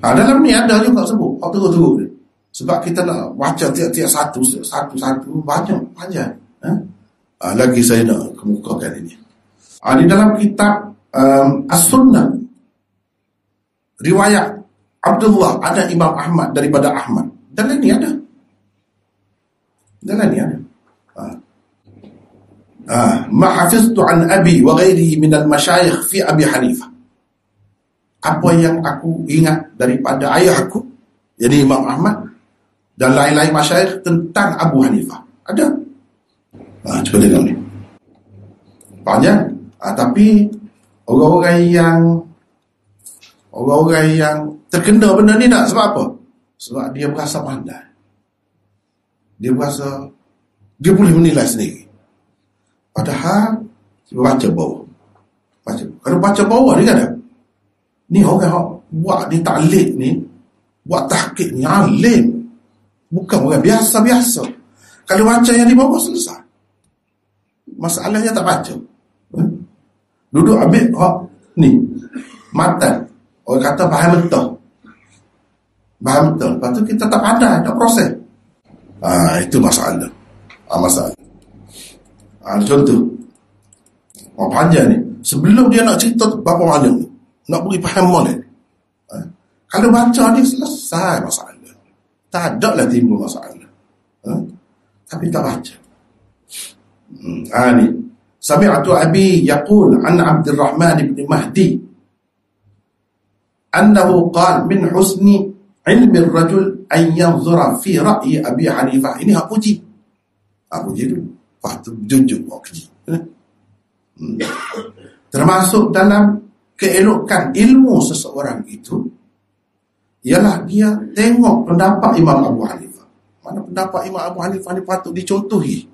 Dalam ni ada juga sebut, teruk-teruk. Sebab kita nak baca tiap-tiap satu banyak. Lagi saya nak kemukakan ini. Di dalam kitab As-Sunnah riwayat Abdullah ada Imam Ahmad daripada Ahmad. Dalam ni ada. Ma hafiztu an abi wa ghairihi min al-masyayikh fi Abi Hanifah. Apa yang aku ingat daripada ayah aku, jadi Imam Ahmad, dan lain-lain masyayikh tentang Abu Hanifah. Ada. Cuba dengar ni. Banyak. Tapi orang-orang yang terkena benda ni nak sebab apa? Sebab dia berasa pandai. Dia berasa dia boleh menilai sendiri. Padahal baca bawah. Kalau baca bawah ni kan, ni orang yang buat ni taklid ni, buat tahqiq ni alim. Bukan orang biasa-biasa. Kalau baca yang di bawah selesai. Masalahnya tak baca. Duduk ambil ni matan. Orang kata bahan mentah. Lepas tu kita tak pandai, tak proses. Itu masalah. Contoh. Panjang ni. Sebelum dia nak cerita berapa malam ni, nak beri pahaman ni. Kalau baca dia selesai masalah. Tak ada lah timbul masalah. Tapi tak baca. Ni. Sami'atu abi yaqul an Abdul Rahman ibn Mahdi annahu qala min husni ilmi ar-rajul an yanzura fi ra'yi Abi Hanifah. Ini hak puji. Puji tu. Patut junjung hak puji. Termasuk dalam keelokan ilmu seseorang itu ialah dia tengok pendapat Imam Abu Hanifah. Mana pendapat Imam Abu Hanifah ni patut dicontohi.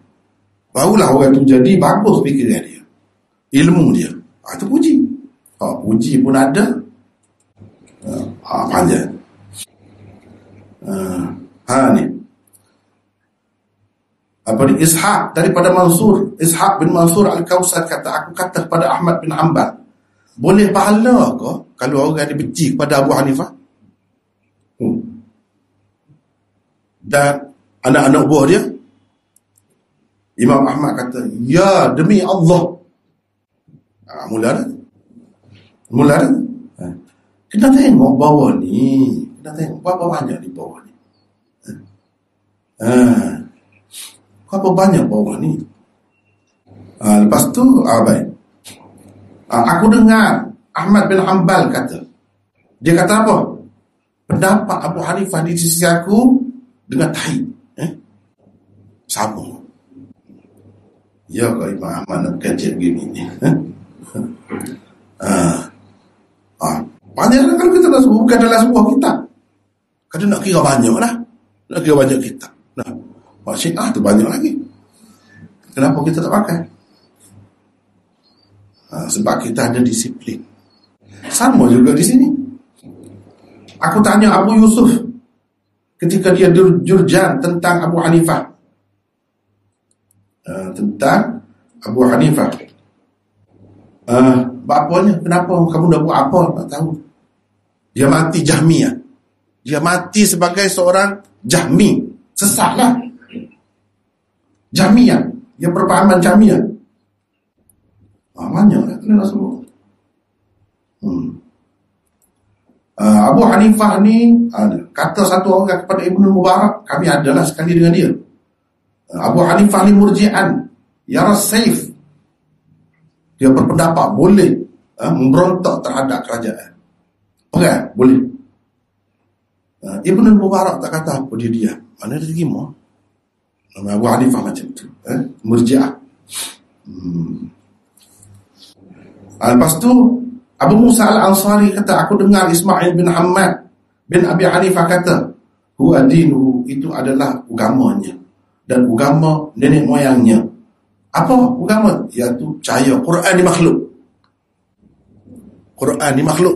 Barulah orang tu jadi bagus fikiran dia, ilmu dia. Itu puji. Puji pun ada. Panjang. Ni. Ishaq daripada Mansur, Ishaq bin Mansur Al-Kausar kata, aku kata kepada Ahmad bin Ambal, boleh pahala ke kalau orang dibenci kepada Abu Hanifah? Dan anak-anak buah dia, Imam Ahmad kata, ya demi Allah. Mula dah. Kena tengok bawah ni. Kena tengok berapa banyak di bawah ni. Berapa banyak bawah ni. Lepas tu, baik. Aku dengar Ahmad bin Hanbal kata. Dia kata apa? Pendapat Abu Hanifah di sisi aku dengan tahi. Sama. Ya kalau Imam Ahmad nak kecil begini ni. Banyak lah kalau kita nak sebut. Bukan dalam sebuah kitab. Kadang nak kira banyak lah. Nak kira banyak kitab. Nah, Syiah tu banyak lagi. Kenapa kita tak pakai? Sebab kita ada disiplin. Sama juga di sini. Aku tanya Abu Yusuf ketika dia jurjan tentang Abu Hanifah. Tentang Abu Hanifah. Bapanya, kenapa kamu dah buat apa? Tak tahu. Dia mati Jahmiyah. Dia mati sebagai seorang Jahmi. Sesatlah. Jahmiyah. Yang berpahaman Jahmiyah. Banyak. Kena semua. Abu Hanifah ni, kata satu orang kepada Ibn Mubarak, kami adalah sekali dengan dia. Abu Hanifah ni murjian, yaras saif. Dia berpendapat boleh memberontak terhadap kerajaan. Boleh. Ibn al-Mubarak tak kata apa, dia diam. Mana dia terima? Abu Hanifah macam tu. Murji'ah. Lepas tu, Abu Musa al-Ansari kata, aku dengar Ismail bin Ahmad bin Abi Hanifah kata, huwa dinuhu, itu adalah ugamanya. Dan ugama nenek moyangnya. Apa ugama? Iaitu percaya Quran ni makhluk. Quran ni makhluk.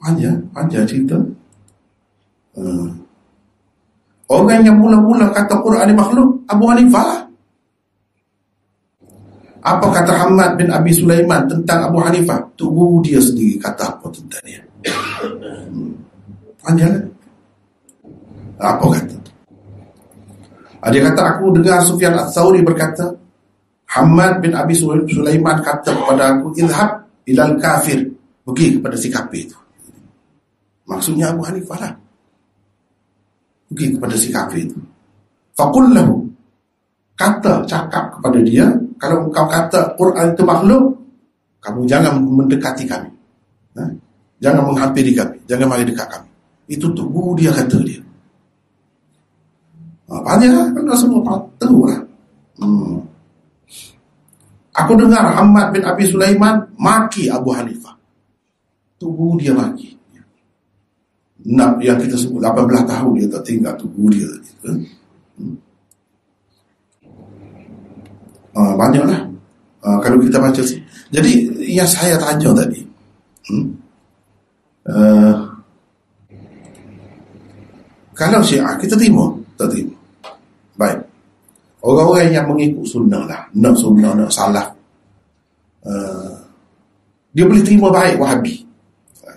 Panjang cerita. Orang yang mula-mula kata Quran ni makhluk, Abu Hanifah lah. Apa kata Hamad bin Abi Sulaiman tentang Abu Hanifah? Tu guru dia sendiri kata apa tentang dia. Panjang kan? Apa kata? Dia kata, aku dengar Sufyan Ats-Tsauri berkata, Hamad bin Abi Sulaiman kata kepada aku, izhab ilal kafir, pergi kepada si kafir itu. Maksudnya Abu Hanifah lah. Pergi kepada si kafir itu. Faqul lahu, kata, cakap kepada dia, kalau kau kata Quran itu makhluk, kamu jangan mendekati kami. Jangan menghampiri kami, jangan mari dekat kami. Itu tu guru dia kata dia. Banyak lah, kan semua patah lah. Aku dengar Ahmad bin Abi Sulaiman maki Abu Hanifah. Tubuh dia maki. Yang kita sebut 18 tahun dia tak tinggal tubuh dia. Banyak lah. Kalau kita baca. Jadi yang saya tanya tadi. Kalau Syiah kita terima, tak terima. Baik. Orang-orang yang mengikut sunnah lah, nak sunnah, nak salah, dia boleh terima baik Wahabi.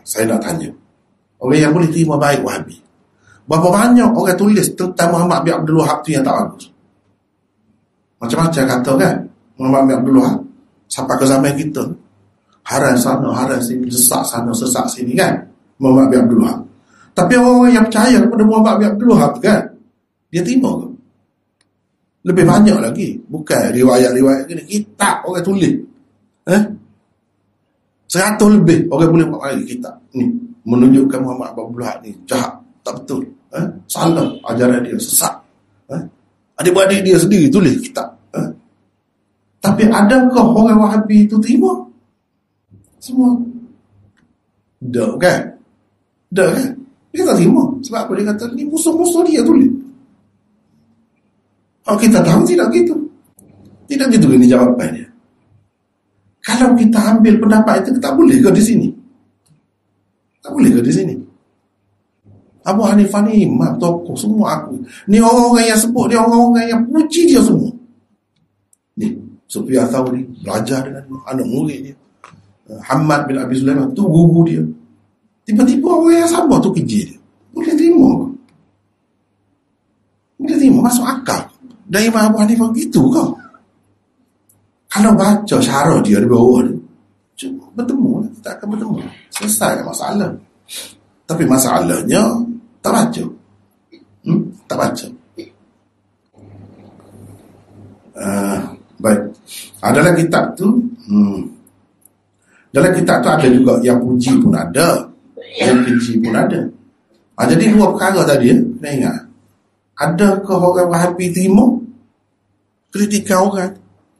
Saya nak tanya, orang yang boleh terima baik Wahabi, berapa banyak orang tulis tentang Muhammad bin Abdul Wahab tu yang tak bagus? Macam-macam kata kan, Muhammad bin Abdul Wahab sampai ke zaman kita, haram sana, haram sini, sesak sana, sesak sini kan, Muhammad bin Abdul Wahab. Tapi orang yang percaya kepada Muhammad bin Abdul Wahab kan, dia terima ke? Lebih banyak lagi. Bukan riwayat-riwayat ni, kitab orang tulis. 100 lebih orang boleh buat lagi kitab ni, menunjukkan Muhammad Abdul Wahab ni jahat, tak betul, salah ajaran dia, sesat. Adik-adik dia sendiri tulis kitab. Tapi adakah orang Wahabi itu terima? Semua dah kan? Dah kan? Dia tak terima. Sebab apa? Dia kata ni musuh-musuh dia tulis. Oh, kita tahu tidak gitu. Tidak gitu ini jawapannya. Kalau kita ambil pendapat itu, kita boleh ke di sini? Tak boleh ke di sini? Abu Hanifah ni imam, tokoh, semua aku. Ni orang-orang yang sebut, ni orang-orang yang puji dia semua. Ni, Sufyan Ats-Tsauri, belajar dengan anak murid dia. Hamad bin Abi Sulaiman, tu guru dia. Tiba-tiba orang yang sama tu kerja dia. Boleh terima ke? Boleh terima, masuk akal. Dari Imam Abu Hanifah gitu kau. Kalau baca syarah dia di bawah ni, cuma bertemu, kita akan bertemu, selesai masalah. Tapi masalahnya tak baca. Tak baca. Baik. Dalam kitab tu, dalam kitab tu ada juga yang puji pun ada, yang puji pun ada. Jadi dua perkara tadi, kena ingat. Adakah orang Wahabi terima kritikan orang?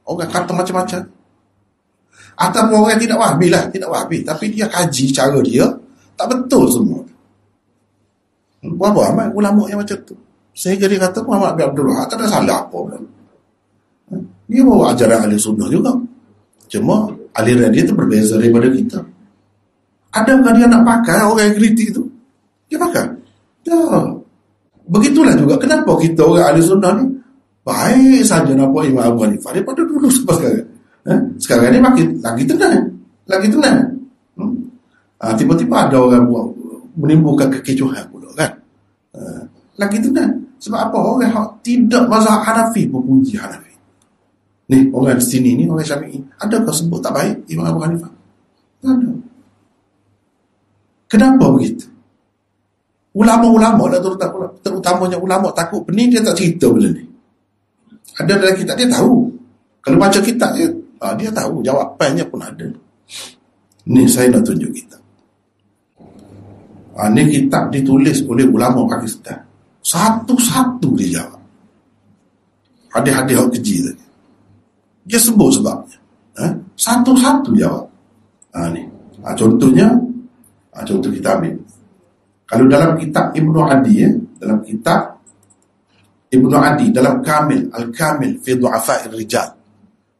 Orang kata macam-macam. Ataupun orang tidak Wahabi lah, tidak Wahabi, tapi dia kaji cara dia, tak betul semua. Berapa amat ulama yang macam tu? Sehingga dia kata Muhammad bin Abdul Wahab tak ada salah apa pun. Dia bawa ajaran ahli sunnah juga, cuma aliran dia tu berbeza daripada kita. Adakah dia nak pakai orang yang kritik tu? Dia pakai? Tak. Begitulah juga kenapa kita orang ahli sunnah ni baik saja nampak Imam Abu Hanifah daripada dulu sampai sekarang. Sekarang ni makin lagi tenang, lagi tenang. Tiba-tiba ada orang buat menimbulkan kekecohan pula kan. Lagi tenang. Sebab apa? Orang yang tidak mazhab Hanafi memuji Hanafi. Ni orang di sini ni orang Syafi'i, adakah sebut tak baik Imam Abu Hanifah? Tak ada. Kenapa begitu? Ulama-ulama lah, terutamanya ulama takut pening, dia tak cerita benda ni. Ada dalam kitab dia tahu. Kalau baca kitab dia, dia tahu jawapannya pun ada. Ni saya nak tunjuk kita. Ini kitab ditulis oleh ulama Pakistan. Satu-satu dia jawab. Hadis-hadis yang keji tadi. Dia sebut sebabnya. Satu-satu jawab. Contohnya, contoh kita ambil. Kalau dalam kitab Ibnu Adi, dalam kitab Ibnu Adi, dalam Kamil, Al-Kamil fi Du'afa'ir Rijal,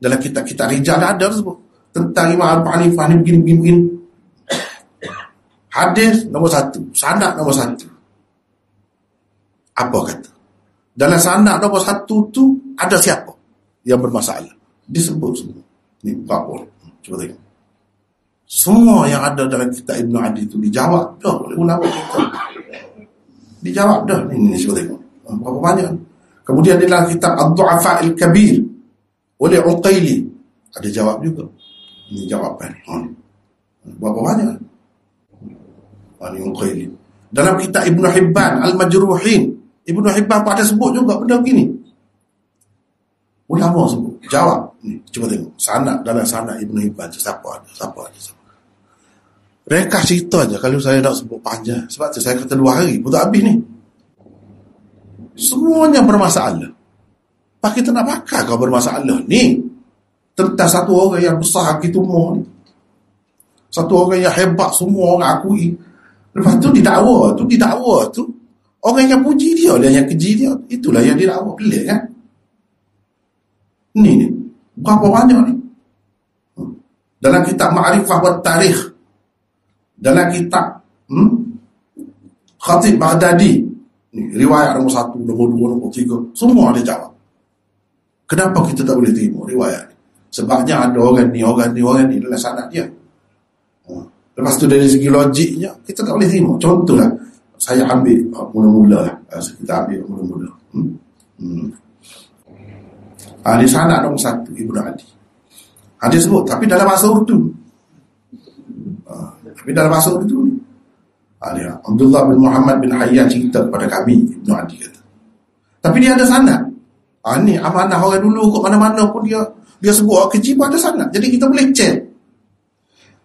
dalam kitab-kitab Rijal ada sebut tentang Imam Abu Hanifah ni begini-begini. Hadis nombor satu, sanad nombor satu. Apa kata? Dalam sanad nombor satu tu ada siapa yang bermasalah? Disebut semua. Ni apa? Cuba tengok. Semua yang ada dalam kitab Ibn Adi itu dijawab dah oleh ulama kita. Dijawab dah. Ini cuba tengok. Berapa banyak. Kemudian di dalam kitab Ad-Du'afa Al-Kabir oleh Uqaili ada jawab juga. Ini jawapan. Berapa banyak. Ini Uqaili. Dalam kitab Ibn Hibban Al-Majruhin, Ibn Hibban pun ada sebut juga benda begini. Ulama sebut. Jawab. Cuba tengok. Sanak, dalam sanak Ibn Hibban je. Siapa ada. Mereka cerita je. Kalau saya nak sebut panjang. Sebab tu saya kata 2 hari. Betul habis ni. Semuanya bermasalah. Pak kita nak bakar kau bermasalah ni. Tentang satu orang yang besar haki tumor ni. Satu orang yang hebat semua orang akui. Lepas tu didakwa tu. Orang yang puji dia lah yang keji dia. Itulah yang didakwa. Pelik kan? Ni berapa banyak ni. Dalam kitab Ma'rifah wa Tarikh, dalam kitab Khatib Baghdadi ni, riwayat nombor 1, nombor 2, nombor 3, semua ada jawab. Kenapa kita tak boleh terima riwayat ni? Sebabnya ada orang ni dalam sanad dia. Lepas tu dari segi logiknya kita tak boleh terima. Contohlah saya ambil mula-mula. Di sana ada nombor 1 Ibnu Adi. Dia sebut tapi dalam bahasa Urdu. Ni. Dia Abdullah bin Muhammad bin Hayyan cerita kepada kami, Ibnu Adi kata. Tapi dia ada sanad. Ni amanah orang dulu kat mana-mana pun dia sebut orang keji pun ada sanad. Jadi kita boleh check.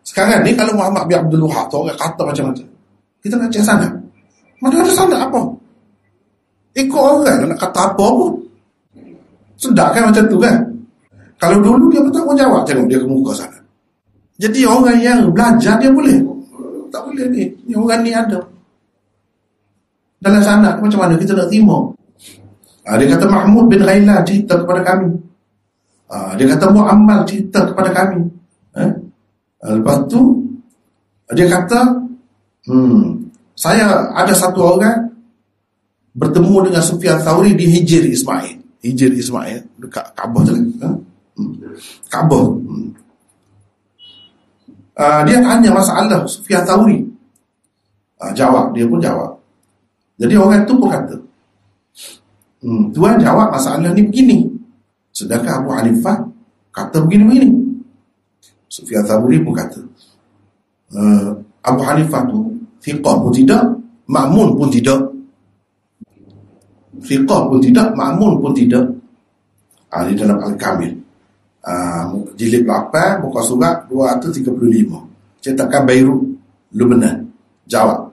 Sekarang ni kalau Muhammad bin Abdul Wahab tu orang kata macam-macam. Kita nak check sanad. Mana ada sanad apa? Ikut orang nak kata apa pun. Sedap kan macam tu kan? Kalau dulu dia bertanggungjawab, tengok dia ke muka sana. Jadi orang yang belajar dia boleh. Tak boleh ni. Ni orang ni ada. Dalam sana macam mana kita nak terima? Dia kata Mahmud bin Ghailan cerita kepada kami. Dia kata Mu'ammal cerita kepada kami. Lepas tu dia kata saya ada satu orang bertemu dengan Sufyan Tsauri di Hijr Ismail dekat Kaabah tu kan. Kaabah. Dia tanya masalah Sufyan Tsauri. Jawab, dia pun jawab. Jadi orang tu pun kata, tuan jawab masalah ni begini. Sedangkan Abu Hanifah kata begini-begini. Sufyan Tsauri pun kata, Abu Hanifah tu thiqah pun tidak, ma'mun pun tidak. Fiqah pun tidak, ma'mun pun tidak. Di dalam Al-Kamil jilid 8 buka surat 235, cetakan Beirut, Lebanon. Jawab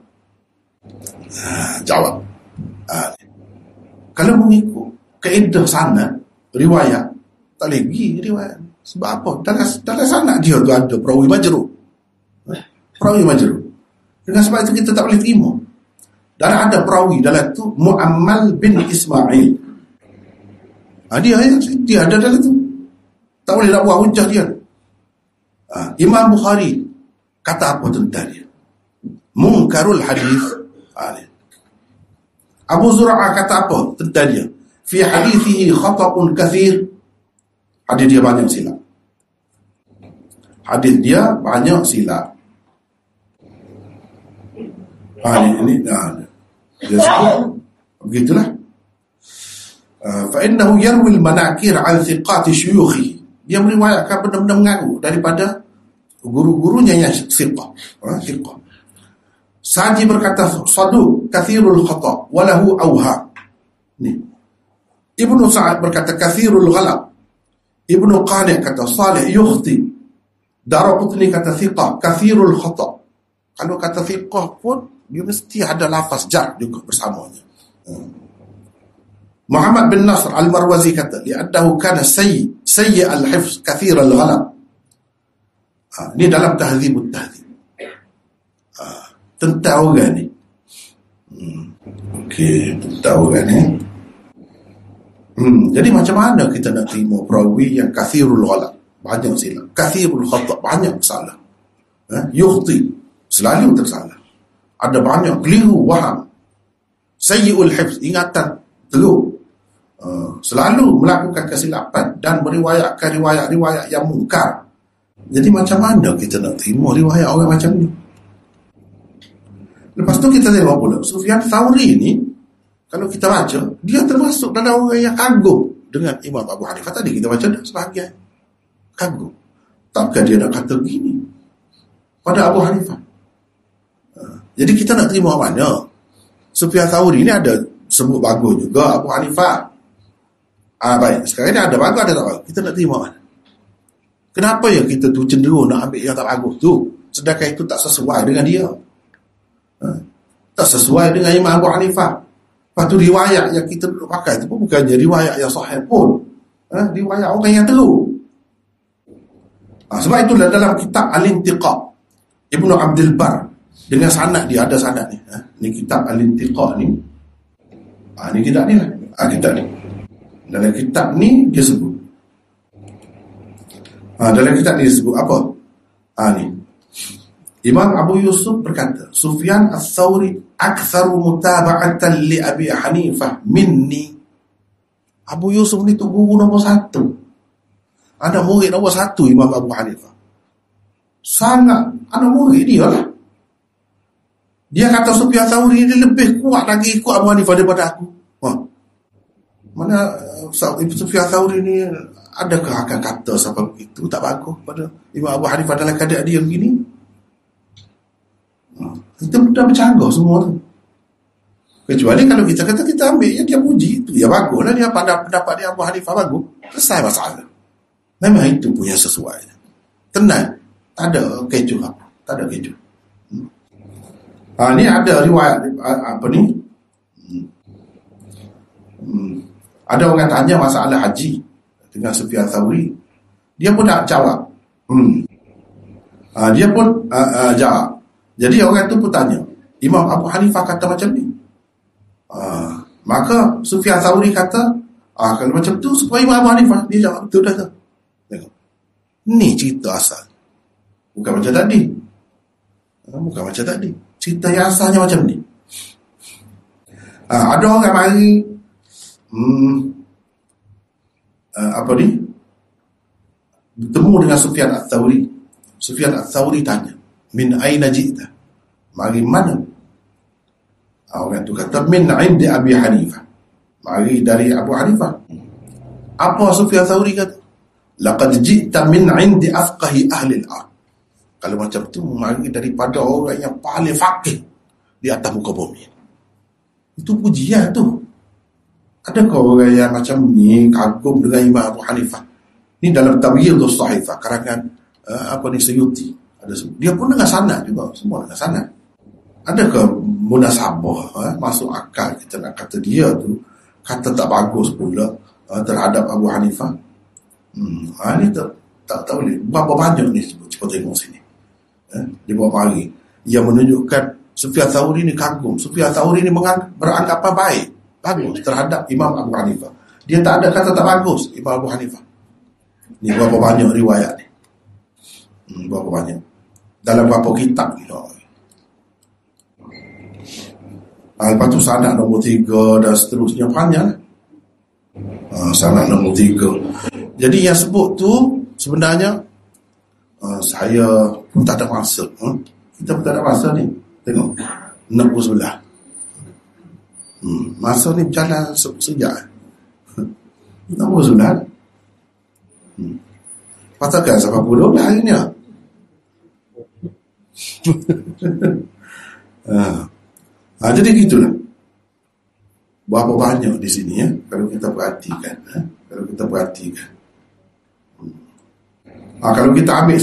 kalau mengikut kaedah sanad riwayat tak boleh pergi riwayat. Sebab apa? Dalam sanad dia tu ada perawi majrur. Dengan sebab itu kita tak boleh terima. Dan ada perawi dalam tu Mu'ammal bin Ismail. Dia ada dalam tu. Tak boleh nak buat hujah dia. Imam Bukhari kata apa tentang dia? Mungkarul hadis. Abu Zur'ah kata apa tentang dia? Fi hadithihi khata'un kathir. Hadis dia banyak silap. Dia sebut begitulah. Fa innahu yarwi al-manakir an thiqati syuyukhi. Dia meriwayatkan benda-benda mengaku daripada guru-gurunya yang thiqah. Sa'di berkata saduq kathirul khata' wa lahu awha. Ni Ibnu Sa'ad berkata kathirul ghalab. Ibnu Qani' kata Salih yukhti. Daraqutni kata thiqah kathirul khata'. Kalau kata thiqah pun dia mesti ada lafaz jar juga bersamanya. Muhammad bin Nasr Al-Marwazi kata, li'addahu kana sayyi al-hifz kathir al-ghalat. Ini dalam Tahdzibut Tahdzib. Tentang orang ni. Okey, tentang orang ni. Jadi macam mana kita nak terima perawi yang kathirul ghalat, banyak silap, kathirul khata', banyak salah. Yukhti, selalu tersalah. Ada banyak keliru, waham. Sayyi'ul hifz, ingatan telur, selalu melakukan kesilapan dan meriwayatkan riwayat-riwayat yang mungkar. Jadi macam mana kita nak terima riwayat orang macam ni? Lepas tu kita tengok pula Sufyan Tsauri ni, kalau kita baca, dia termasuk dalam orang yang kagum dengan Imam Abu Hanifah. Tadi kita baca dah sebahagian. Kagum. Takkan dia nak kata begini pada Abu Hanifah? Jadi kita nak terima mana? Sufyan Tsauri ni ada sebut bagus juga Abu Hanifah. Baik, sekarang ni ada bagus, ada tak bagus. Kita nak terima mana? Kenapa ya kita tu cenderung nak ambil yang tak bagus tu, sedangkan itu tak sesuai dengan dia? Tak sesuai dengan Imam Abu Hanifah. Lepas tu riwayat yang kita duduk pakai tu pun bukannya riwayat yang sahih pun. Riwayat orang yang telur. Sebab itulah dalam kitab Al-Intiqah Ibn Abdul Bar, dengan sanad dia, ada sanad ni. Ni kitab Al-Intiqah ni. Ni kitab ni lah. Kitab ni. Dalam kitab ni dia sebut. Dalam kitab ni dia sebut apa? Ni. Imam Abu Yusuf berkata, Sufyan Ats-Tsauri aktsaru mutaba'atan li Abi Hanifah minni. Abu Yusuf ni tu guru nombor satu, anak murid nombor satu Imam Abu Hanifah. Sangat anak murid dia lah. Dia kata Sufyan Ats-Tsauri ni lebih kuat lagi ikut Abu Hanifah daripada aku. Mana Sufyan Ats-Tsauri ni adakah akan kata sebab itu tak bagus pada Imam Abu Hanifah dalam keadaan dia begini? Kita dah bercanggah semua tu, kecuali kalau kita kata kita ambil yang dia puji tu, ya baguslah dia, pada pendapat dia Abu Hanifah bagus, selesai masalah. Memang itu punya sesuai, tenang, tak ada kecoh apa, tak ada kecoh. Ni ada riwayat apa ni, ada orang tanya masalah haji dengan Sufyan Tsauri, dia pun nak jawab. Dia pun jawab. Jadi orang tu pun tanya, Imam Abu Hanifah kata macam ni. Maka Sufyan Tsauri kata, kalau macam tu supaya Imam Abu Hanifah, dia jawab betul dah tu. Tengok. Ni cerita asal. Bukan macam tadi. Cerita yang asalnya macam ni. Ada orang mari apa ni? Bertemu dengan Sufyan Ats-Tsauri. Sufyan Ats-Tsauri tanya, min aina jita, mari mana? Orang tu kata min indi Abi Hanifah, mari dari Abu Hanifah. Apa Sufyan Tsauri kata? Laqad jita min indi afqahi ahli al-ard. Kalau macam tu mari daripada orang yang paling faqih di atas muka bumi. Itu pujian tu. Adakah orang yang macam ni kagum dengan Imam Abu Hanifah? Ni dalam Tamyizus Sahifah karangan apa ni, Suyuti. Dia pun dengan sanad juga, semua dengan sanad. Adakah munasabah masuk akal kita nak kata dia tu kata tak bagus pula terhadap Abu Hanifah? Ini tak boleh. Berapa banyak ni cuba tengok sini. Dia buat pagi yang menunjukkan Sufyan Tsauri ni kagum, Sufyan Tsauri ni beranggapan baik, bagus terhadap Imam Abu Hanifah. Dia tak ada kata tak bagus Imam Abu Hanifah. Ni berapa banyak riwayat ni. Berapa banyak dalam berapa kitab ni. Lepas tu sanad nombor 3 dan seterusnya panjang. Sanad nombor 3. Jadi yang sebut tu sebenarnya saya pun tak ada masa. Kita pun tak ada masa ni. Tengok 69. Masa ni berjalan sejak 69. Patahkan sampai puluh lah hari ni. Jadi gitulah. Berapa banyak di sini ya, kalau kita perhatikan. Kalau kita ambil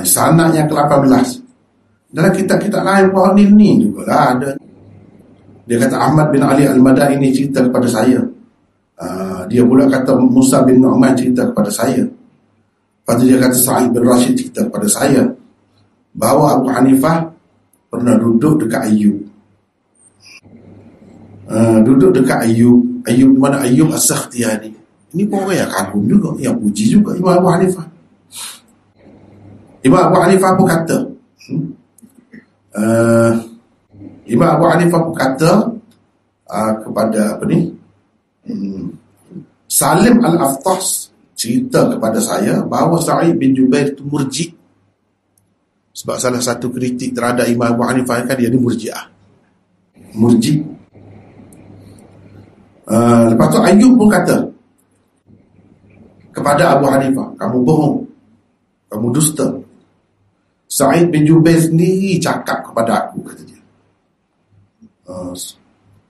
sanad yang ke-18, Dalam kitab-kitab lain pun ni jugalah ada. Dia kata Ahmad bin Ali Al-Madani ini cerita kepada saya. Dia pula kata Musa bin Nu'man cerita kepada saya. Lepas tu dia kata Sa'id bin Rashid cerita kepada saya bahawa Abu Hanifah pernah duduk dekat Ayyub. Ayyub mana? Ayyub As-Sakhtiyani. Ini pun orang yang kagum juga, yang puji juga Imam Abu Hanifah. Imam Abu Hanifah pun kata, Imam Abu Hanifah pun kata kepada apa ni? Salim Al-Aftas cerita kepada saya bahawa Sa'id bin Jubair itu murji. Sebab salah satu kritik terhadap Imam Abu Hanifah kan dia ni murji'ah. Murji. Lepas tu Ayyub pun kata kepada Abu Hanifah, kamu bohong, kamu dusta. Sa'id bin Jubair sendiri cakap kepada aku, kata dia.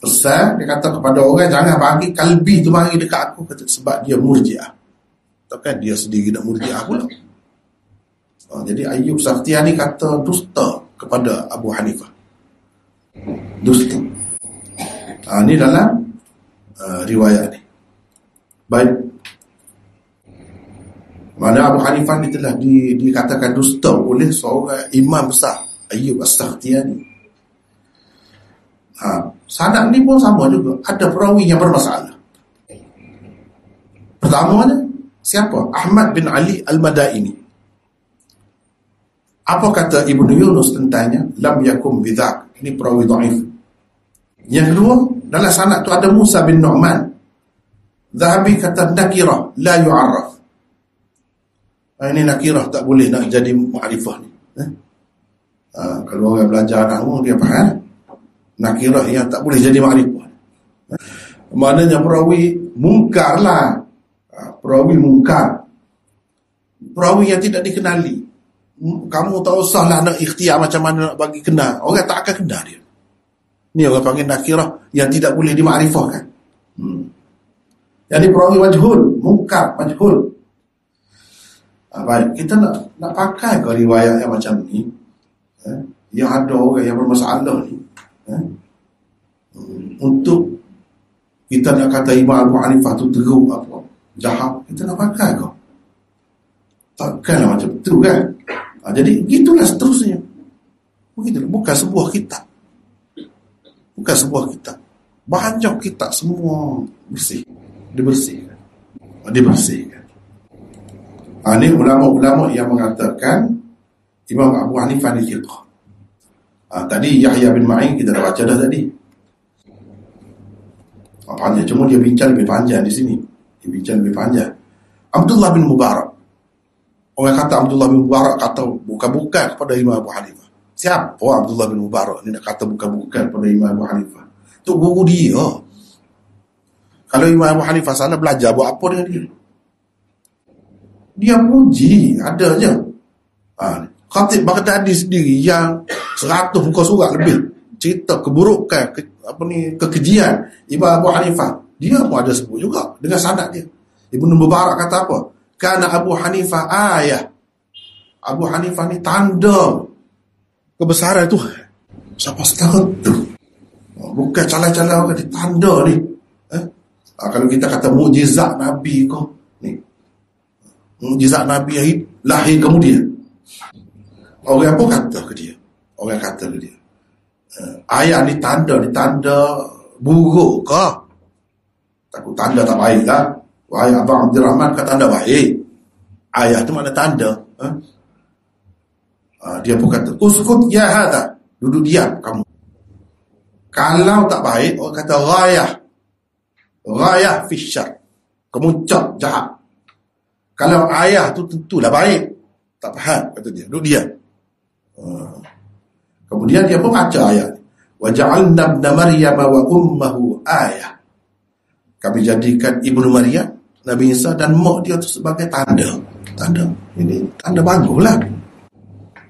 Pesan dia kata kepada orang, jangan bagi kalbi tu mari dekat aku, kata, sebab dia murji'ah. Takkan dia sendiri nak murji'ah pula. Jadi Ayyub Sakhtiyani kata dusta kepada Abu Hanifah. Dusta. Ini dalam riwayat ni. Baik. Mana Abu Hanifah ni telah dikatakan dusta oleh seorang imam besar, Ayyub As-Sakhtiyani. Sanad ni pun sama juga. Ada perawi yang bermasalah. Pertamanya siapa? Ahmad bin Ali Al-Madaini. Apa kata Ibnu Yunus tentangnya? Lam yakum bidzak. Ini perawi dhaif. Yang kedua, dalam sanad tu ada Musa bin Nu'man. Zahabi kata nakirah la yu'arraf. Ini nakirah tak boleh nak jadi mu'arifah ni. Kalau orang belajar nahwu dia faham. Nakirah yang tak boleh jadi makrifah. Maknanya perawi mungkar lah. Perawi mungkar. Perawi yang tidak dikenali. Kamu tak usahlah nak ikhtiar macam mana nak bagi kenal. Orang tak akan kenal dia. Ni orang panggil nakirah yang tidak boleh dimakrifahkan. Jadi perawi majhul, mungkar, majhul. Baik, kita nak pakai ke riwayat yang macam ni? Yang ada orang yang bermasalah ni. Untuk kita nak kata Imam Abu Hanifah tu teruk apa jahat, kita nak pakai kau takkanlah macam tu kan. Jadi gitulah seterusnya. Begitulah. Bukan sebuah kitab, banyak kitab semua bersih, dibersihkan. Ini ulama-ulama yang mengatakan Imam Abu Hanifah ni thiqah. Tadi Yahya bin Ma'in kita dah baca dah tadi. Panjang, cuma dia bincang lebih panjang di sini. Dia bincang lebih panjang. Abdullah bin Mubarak. Orang kata Abdullah bin Mubarak kata bukan-bukan kepada Imam Abu Hanifah. Siapa Abdullah bin Mubarak ni nak kata bukan-bukan kepada Imam Abu Hanifah? Tu guru dia. Kalau Imam Abu Hanifah sana belajar buat apa dengan dia? Dia puji, ada je. Khatib Baghdadi sendiri yang 100 muka surat lebih cerita keburukan kekejian Imam Abu Hanifah, dia pun ada sebut juga dengan sanad dia. Ibnu Mubarak kata apa? Kana Abu Hanifah ayah. Abu Hanifah ni tanda kebesaran Tuhan. Siapa setara tu? Bukan calon-calon orang, tanda ni. Kalau kita kata mukjizat Nabi kau ni, mukjizat Nabi lahir kemudian. Orang pun kata ke dia. Orang kata ke dia, ayat ni tanda buruk ke? Takut tanda tak baik lah. Ayat Abang Abdul Rahman kata tanda baik. Ayat tu mana tanda? Dia pun kata, uskut ya hadha. Duduk diam kamu. Kalau tak baik, orang kata ghayah. Ghayah fisyar. Kemuncak jahat. Kalau ayat tu tentulah baik. Tak faham, kata dia. Duduk diam. Kemudian dia pun baca ayat, wa ja'alna ibna Maryam wa ummuhu ayah. Kami jadikan ibnu Maryam, Nabi Isa dan mak dia tu sebagai tanda. Tanda ini tanda baguslah.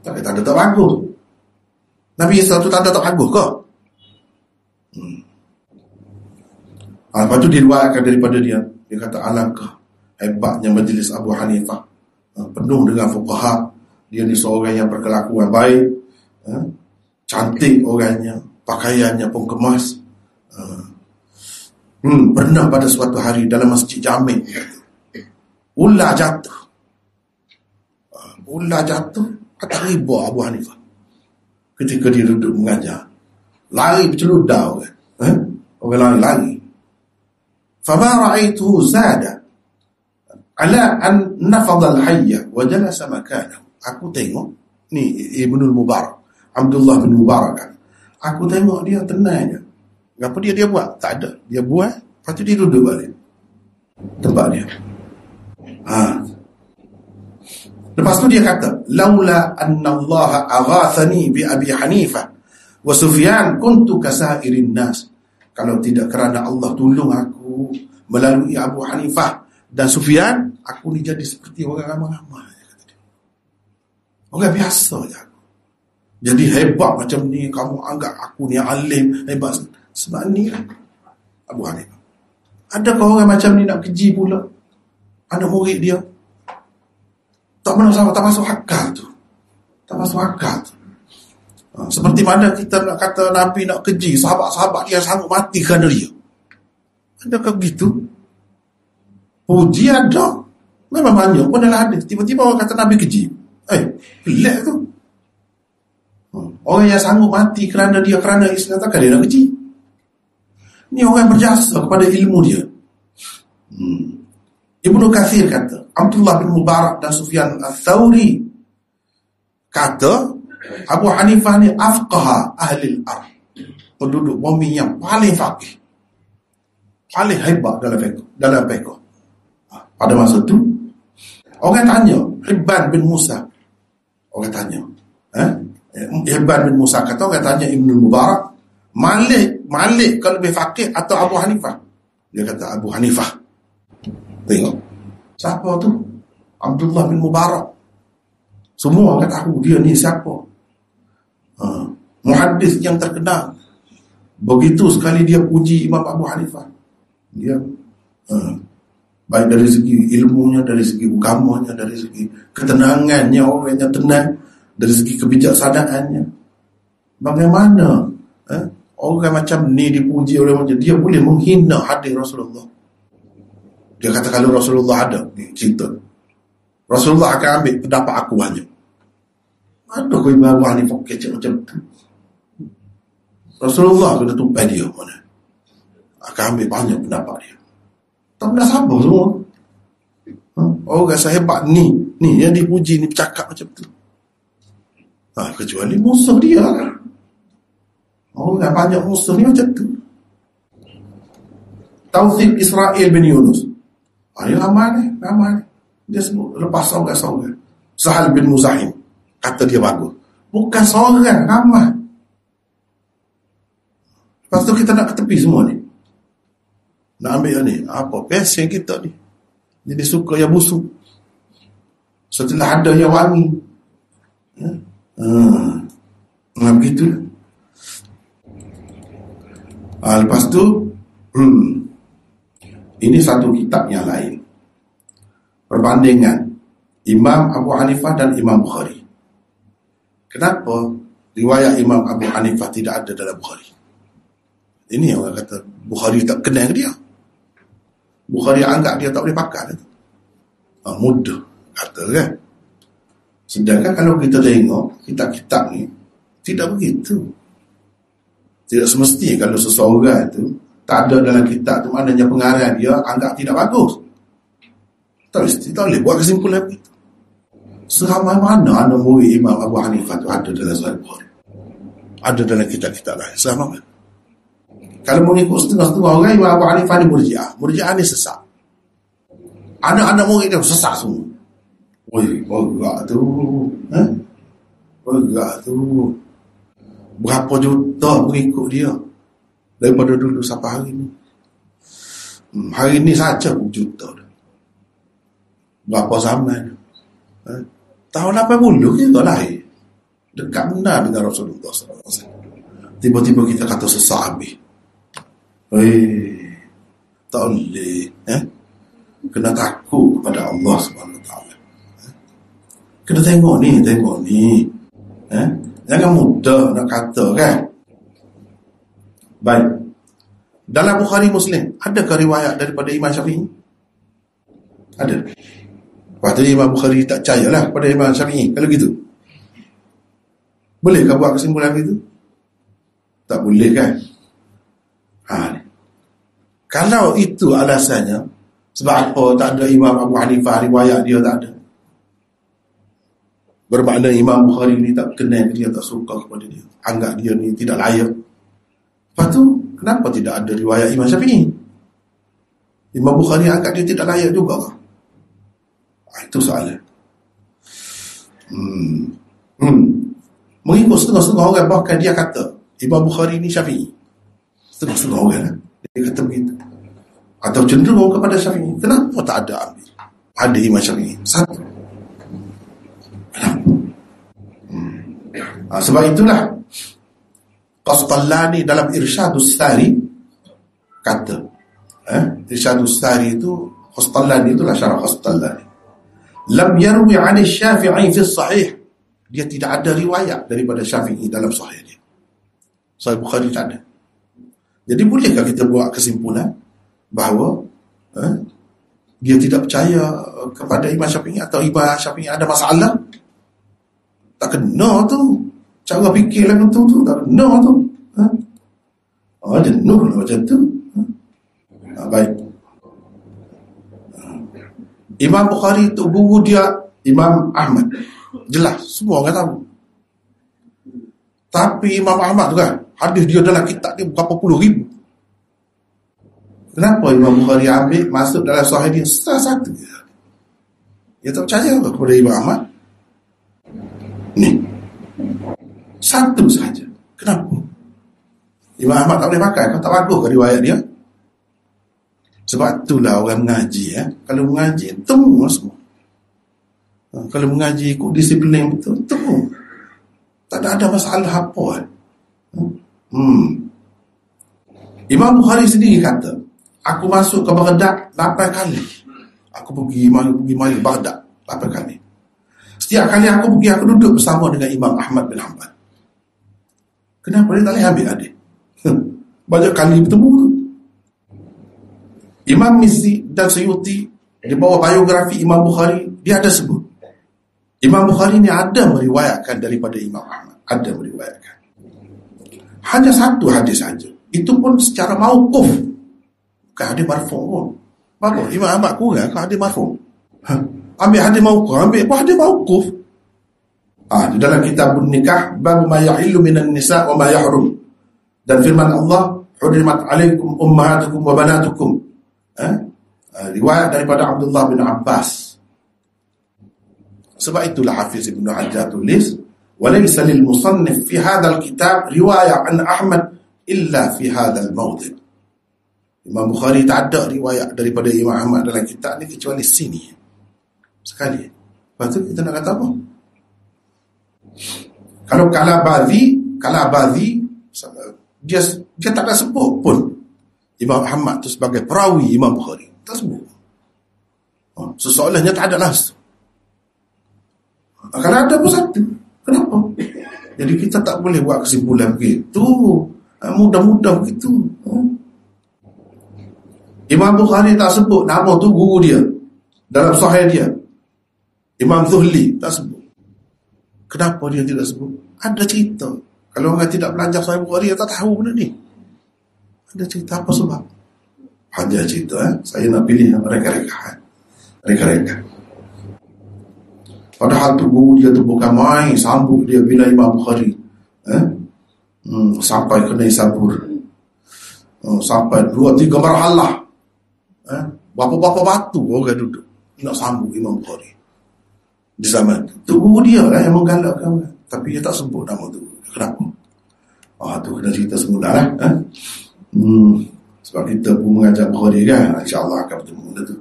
Tak ada tanda tak bagus. Nabi Isa tu tanda tak bagus ke? Lepas tu diluarkan daripada dia. Dia kata alangkah hebatnya majlis Abu Hanifah. Penuh dengan fuqaha. Dia ni seorang yang berkelakuan baik. Cantik orangnya, pakaiannya pun kemas. Pernah pada suatu hari dalam masjid Jamek, ular jatuh. Ular jatuh atas riba Abu Hanifah ketika dia duduk mengajar. Lari berceludar orang. Orang lari. Fama ra'aituhu zada ala an nafadha al-hayya wa jalasa makanahu. Aku tengok ni Ibnul Mubarak, Abdullah bin Mubarak kan. Aku tengok dia tenang je. Apa dia buat? Tak ada. Dia buat, lepas tu dia duduk balik tempat dia. Lepas tu dia kata, laula anna Allah aghathani bi Abi Hanifah wa Sufyan kuntu kasairin nas. Kalau tidak kerana Allah tolong aku melalui Abu Hanifah dan Sufyan, aku ni jadi seperti orang ramai-ramai. Orang biasa je aku. Jadi hebat macam ni, kamu anggap aku ni alim, hebat. Sebab ni Abu Hanifah. Adakah orang macam ni nak keji pula anak murid dia? Tak benar sama, tak masuk akal tu. Tak masuk akal tu. Seperti mana kita nak kata Nabi nak keji sahabat-sahabat dia sanggup mati kerana dia. Adakah begitu? Puji ada. Memang banyak pun dalam hadis. Tiba-tiba orang kata Nabi keji. Pelik tu. Orang yang sanggup mati kerana dia, kerana Islam, takkan dia nak keji. Ni orang berjasa kepada ilmu dia. Ibnu Kathir kata, Abdullah bin Mubarak dan Sufyan al-Thawri kata, Abu Hanifah ni afqaha ahli al-ard, penduduk bumi yang paling faqih, paling hebat dalam fiqh. Pada masa tu orang tanya Hibban bin Musa. Orang tanya. Hibban bin Musa kata, orang tanya Ibnul Mubarak, Malik kalau lebih fakir atau Abu Hanifah? Dia kata Abu Hanifah. Tengok. Siapa tu? Abdullah bin Mubarak. Semua orang tahu dia ni siapa. Muhaddis yang terkenal. Begitu sekali dia puji Imam Abu Hanifah. Dia baik dari segi ilmunya, dari segi ugamanya, dari segi ketenangannya, orangnya tenang, dari segi kebijaksanaannya. Bagaimana orang macam ni dipuji oleh macam dia boleh menghina hadis Rasulullah? Dia kata kalau Rasulullah ada cerita, Rasulullah akan ambil pendapat aku hanya. Mana kau Imam Abu Hanifah kecil macam tu? Rasulullah kena tumpai dia mana? Akan ambil banyak pendapat dia. Tak pernah sabar semua. Orang sehebat ni yang dipuji ni bercakap macam tu. Kecuali musuh dia lah. Orang banyak musuh ni macam tu. Taufik Israel bin Yunus. Dia ramai ni. Dia semua lepas orang-orang. Sahal bin Muzahim kata dia bagus. Bukan seorang, ramai. Lepas tu kita nak ketepi semua ni. Nak ambil ni, apa pesen kita ni? Jadi suka yang busuk setelah ada yang wangi. Begitulah. Lepas tu ini satu kitab yang lain, perbandingan Imam Abu Hanifah dan Imam Bukhari. Kenapa riwayat Imam Abu Hanifah tidak ada dalam Bukhari? Ini orang kata Bukhari tak kenal dia, Bukhari anggap dia tak boleh pakai. Mudah kata kan. Sedangkan kalau kita tengok kitab-kitab ni tidak begitu. Tidak semestinya kalau seseorang tu tak ada dalam kitab tu maknanya pengarang dia anggap tidak bagus. Tak boleh buat kesimpulan begitu. Seramai mana anak murid Imam Abu Hanifah tu ada dalam Sahih Bukhari, ada dalam kitab-kitab lain. Seramai mana. Kalau mengikut setengah-setengah orang, Imam Abu Hanifah ni Murji'ah ni sesat. Anak-anak murid dia sesat semua. Bergerak tu berapa juta mengikut dia daripada dulu sampai hari ni. Hari ni saja juta dah. Berapa zaman tahun 80 kita lahir, dekat benar dengan Rasulullah SAW. Tiba-tiba kita kata sesat habis. Tak boleh. Kena takut kepada Allah SWT. Kena tengok ni. Jangan mudah nak kata, kan? Baik. Dalam Bukhari Muslim, adakah riwayat daripada Imam Syafi'i? Ada. Waktu Imam Bukhari tak percayalah pada Imam Syafi'i. Kalau gitu, bolehkah buat kesimpulan itu? Tak boleh, kan? Kalau itu alasannya, sebab apa tak ada Imam Abu Hanifah, riwayat dia tak ada, bermakna Imam Bukhari ni tak kenal dia, tak suka kepada dia, anggap dia ni tidak layak. Lepas tu, kenapa tidak ada riwayat Imam Syafi'i? Imam Bukhari anggap dia tidak layak juga ke? Itu soalan. Mengikut setengah-setengah orang, bahkan dia kata Imam Bukhari ni Syafi'i. Setengah-setengah orang dia kata begitu, atau cenderung kepada Syafi'i. Kenapa tak ada ambil ada Imam Syafi'i? Satu. Sebab itulah Qasqalani dalam Irsyadus Sari kata, Irsyadus Sari itu Qasqalani, itulah syarah Qasqalani. Lam yarwi 'an Asy-Syafi'i fi sahih, dia tidak ada riwayat daripada Syafi'i dalam sahih dia. Sahih Bukhari tak ada. Jadi bolehkah kita buat kesimpulan bahawa dia tidak percaya kepada Imam Syafi'i, atau Imam Syafi'i ada masalah? Tak kena tu. Cara fikir lagu tu tak kena tu. Ada nur macam tu. Baik. Imam Bukhari tu guru dia Imam Ahmad, jelas semua orang tahu. Tapi Imam Ahmad tu, kan, hadis dia dalam kitab dia berapa puluh ribu. Kenapa Imam Bukhari ambil masuk dalam sahih dia satu-satu? Dia tak percaya kepada Imam Ahmad ni satu saja. Kenapa Imam Ahmad tak boleh pakai? Kau tak bagus ke riwayat dia? Sebab itulah orang mengaji, kalau mengaji temu semua. Kalau mengaji ikut disiplin betul, temu. Tak ada masalah apa. Imam Bukhari sendiri kata, aku masuk ke Baghdad 8 kali. Aku pergi Baghdad 8 kali. Setiap kali aku pergi, aku duduk bersama dengan Imam Ahmad bin Hanbal. Kenapa dia tak boleh ambil adik? Banyak kali bertemu tu. Imam Mizzi dan Suyuti di bawah biografi Imam Bukhari, dia ada sebut Imam Bukhari ni ada meriwayatkan daripada Imam Ahmad, ada meriwayatkan hanya satu hadis saja, itu pun secara mauquf, bukan hadis marfu' pun. Bagus Imam Ahmad kurang kalau hadis marfu'. Ambil hadis mauquf, ambil apa hadis mauquf? Di dalam kitab nikah, bab ma ya'illu minan nisa' wa ma yahrum, dan firman Allah, hurrimat 'alaikum ummahatukum wa banatukum. Riwayat daripada Abdullah bin Abbas. Sebab itulah Hafiz Ibn Hajar tulis, walaysa lil musannif fi hadzal kitab riwayah an Ahmad illa fi hadzal mawdi'. Imam Bukhari tak ada riwayat daripada Imam Ahmad dalam kitab ni kecuali sini sekali. Lepas tu kita nak kata apa? Kalau Kalabadhi dia tak ada sebut pun Imam Ahmad tu sebagai perawi Imam Bukhari, tak sebut. Soalannya tak ada lah. Kalau ada pun satu. Kenapa? Jadi kita tak boleh buat kesimpulan begitu mudah-mudah begitu. Imam Bukhari tak sebut nama tu guru dia dalam sahih dia, Imam Zuhli, tak sebut. Kenapa dia tidak sebut? Ada cerita. Kalau orang tidak belajar sahih Bukhari, dia tak tahu benda ni. Ada cerita apa sebab? Ada cerita, saya nak pilih reka-reka. Padahal tu guru dia tu bukan main, sambut dia bila Imam Bukhari sampai kena sabur, sampai 2-3 marhalah. Bapa-bapa batu orang duduk nak sambut Imam Bukhari di zaman tu. Guru dia lah yang menggalakkan, tapi dia tak sebut nama tu. Kenapa? Tu kena cerita semula lah. Sebab kita pun mengajar Bukhari, kan, insyaAllah akan bertemu benda tu.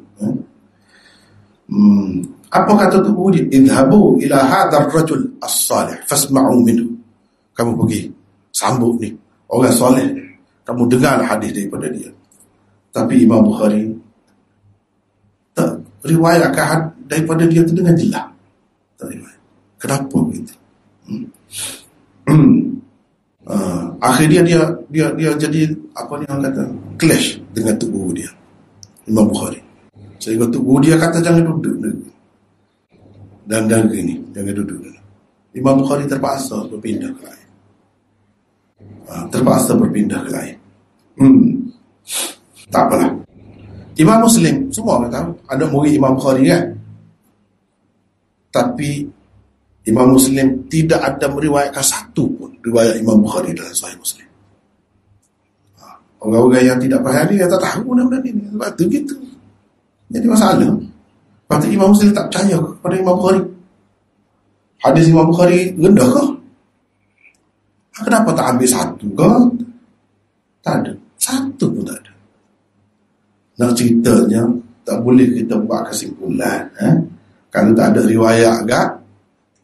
Apa kata tu guru dia? Idhabu ila hadar rajul as-salih fasma'u minhu. Kamu pergi sambut ni orang soleh, kamu dengar hadis daripada dia. Tapi Imam Bukhari tak riwayatkan daripada dia tu dengan jelas. Tak riwayat. Kenapa begitu? akhirnya dia jadi apa ni orang kata clash dengan tok guru dia, Imam Bukhari. Sehingga tok guru dia kata jangan duduk dan ini jangan duduk. Imam Bukhari terpaksa berpindah ke lain. Tak apalah. Imam Muslim semua orang tahu ada murid Imam Bukhari kan. Tapi Imam Muslim tidak ada meriwayatkan satu pun riwayat Imam Bukhari dalam Sahih Muslim. Orang-orang yang tidak faham dia tak tahu benda-benda ni. Sebab tu gitu. Jadi masalah. Lepas tu Imam Muslim tak percaya kepada Imam Bukhari. Hadis Imam Bukhari rendah ke? Kenapa tak ambil satu ke? Tak ada. Satu pun tak ada. Nak ceritanya tak boleh kita buat kesimpulan. Kalau tak ada riwayat agak,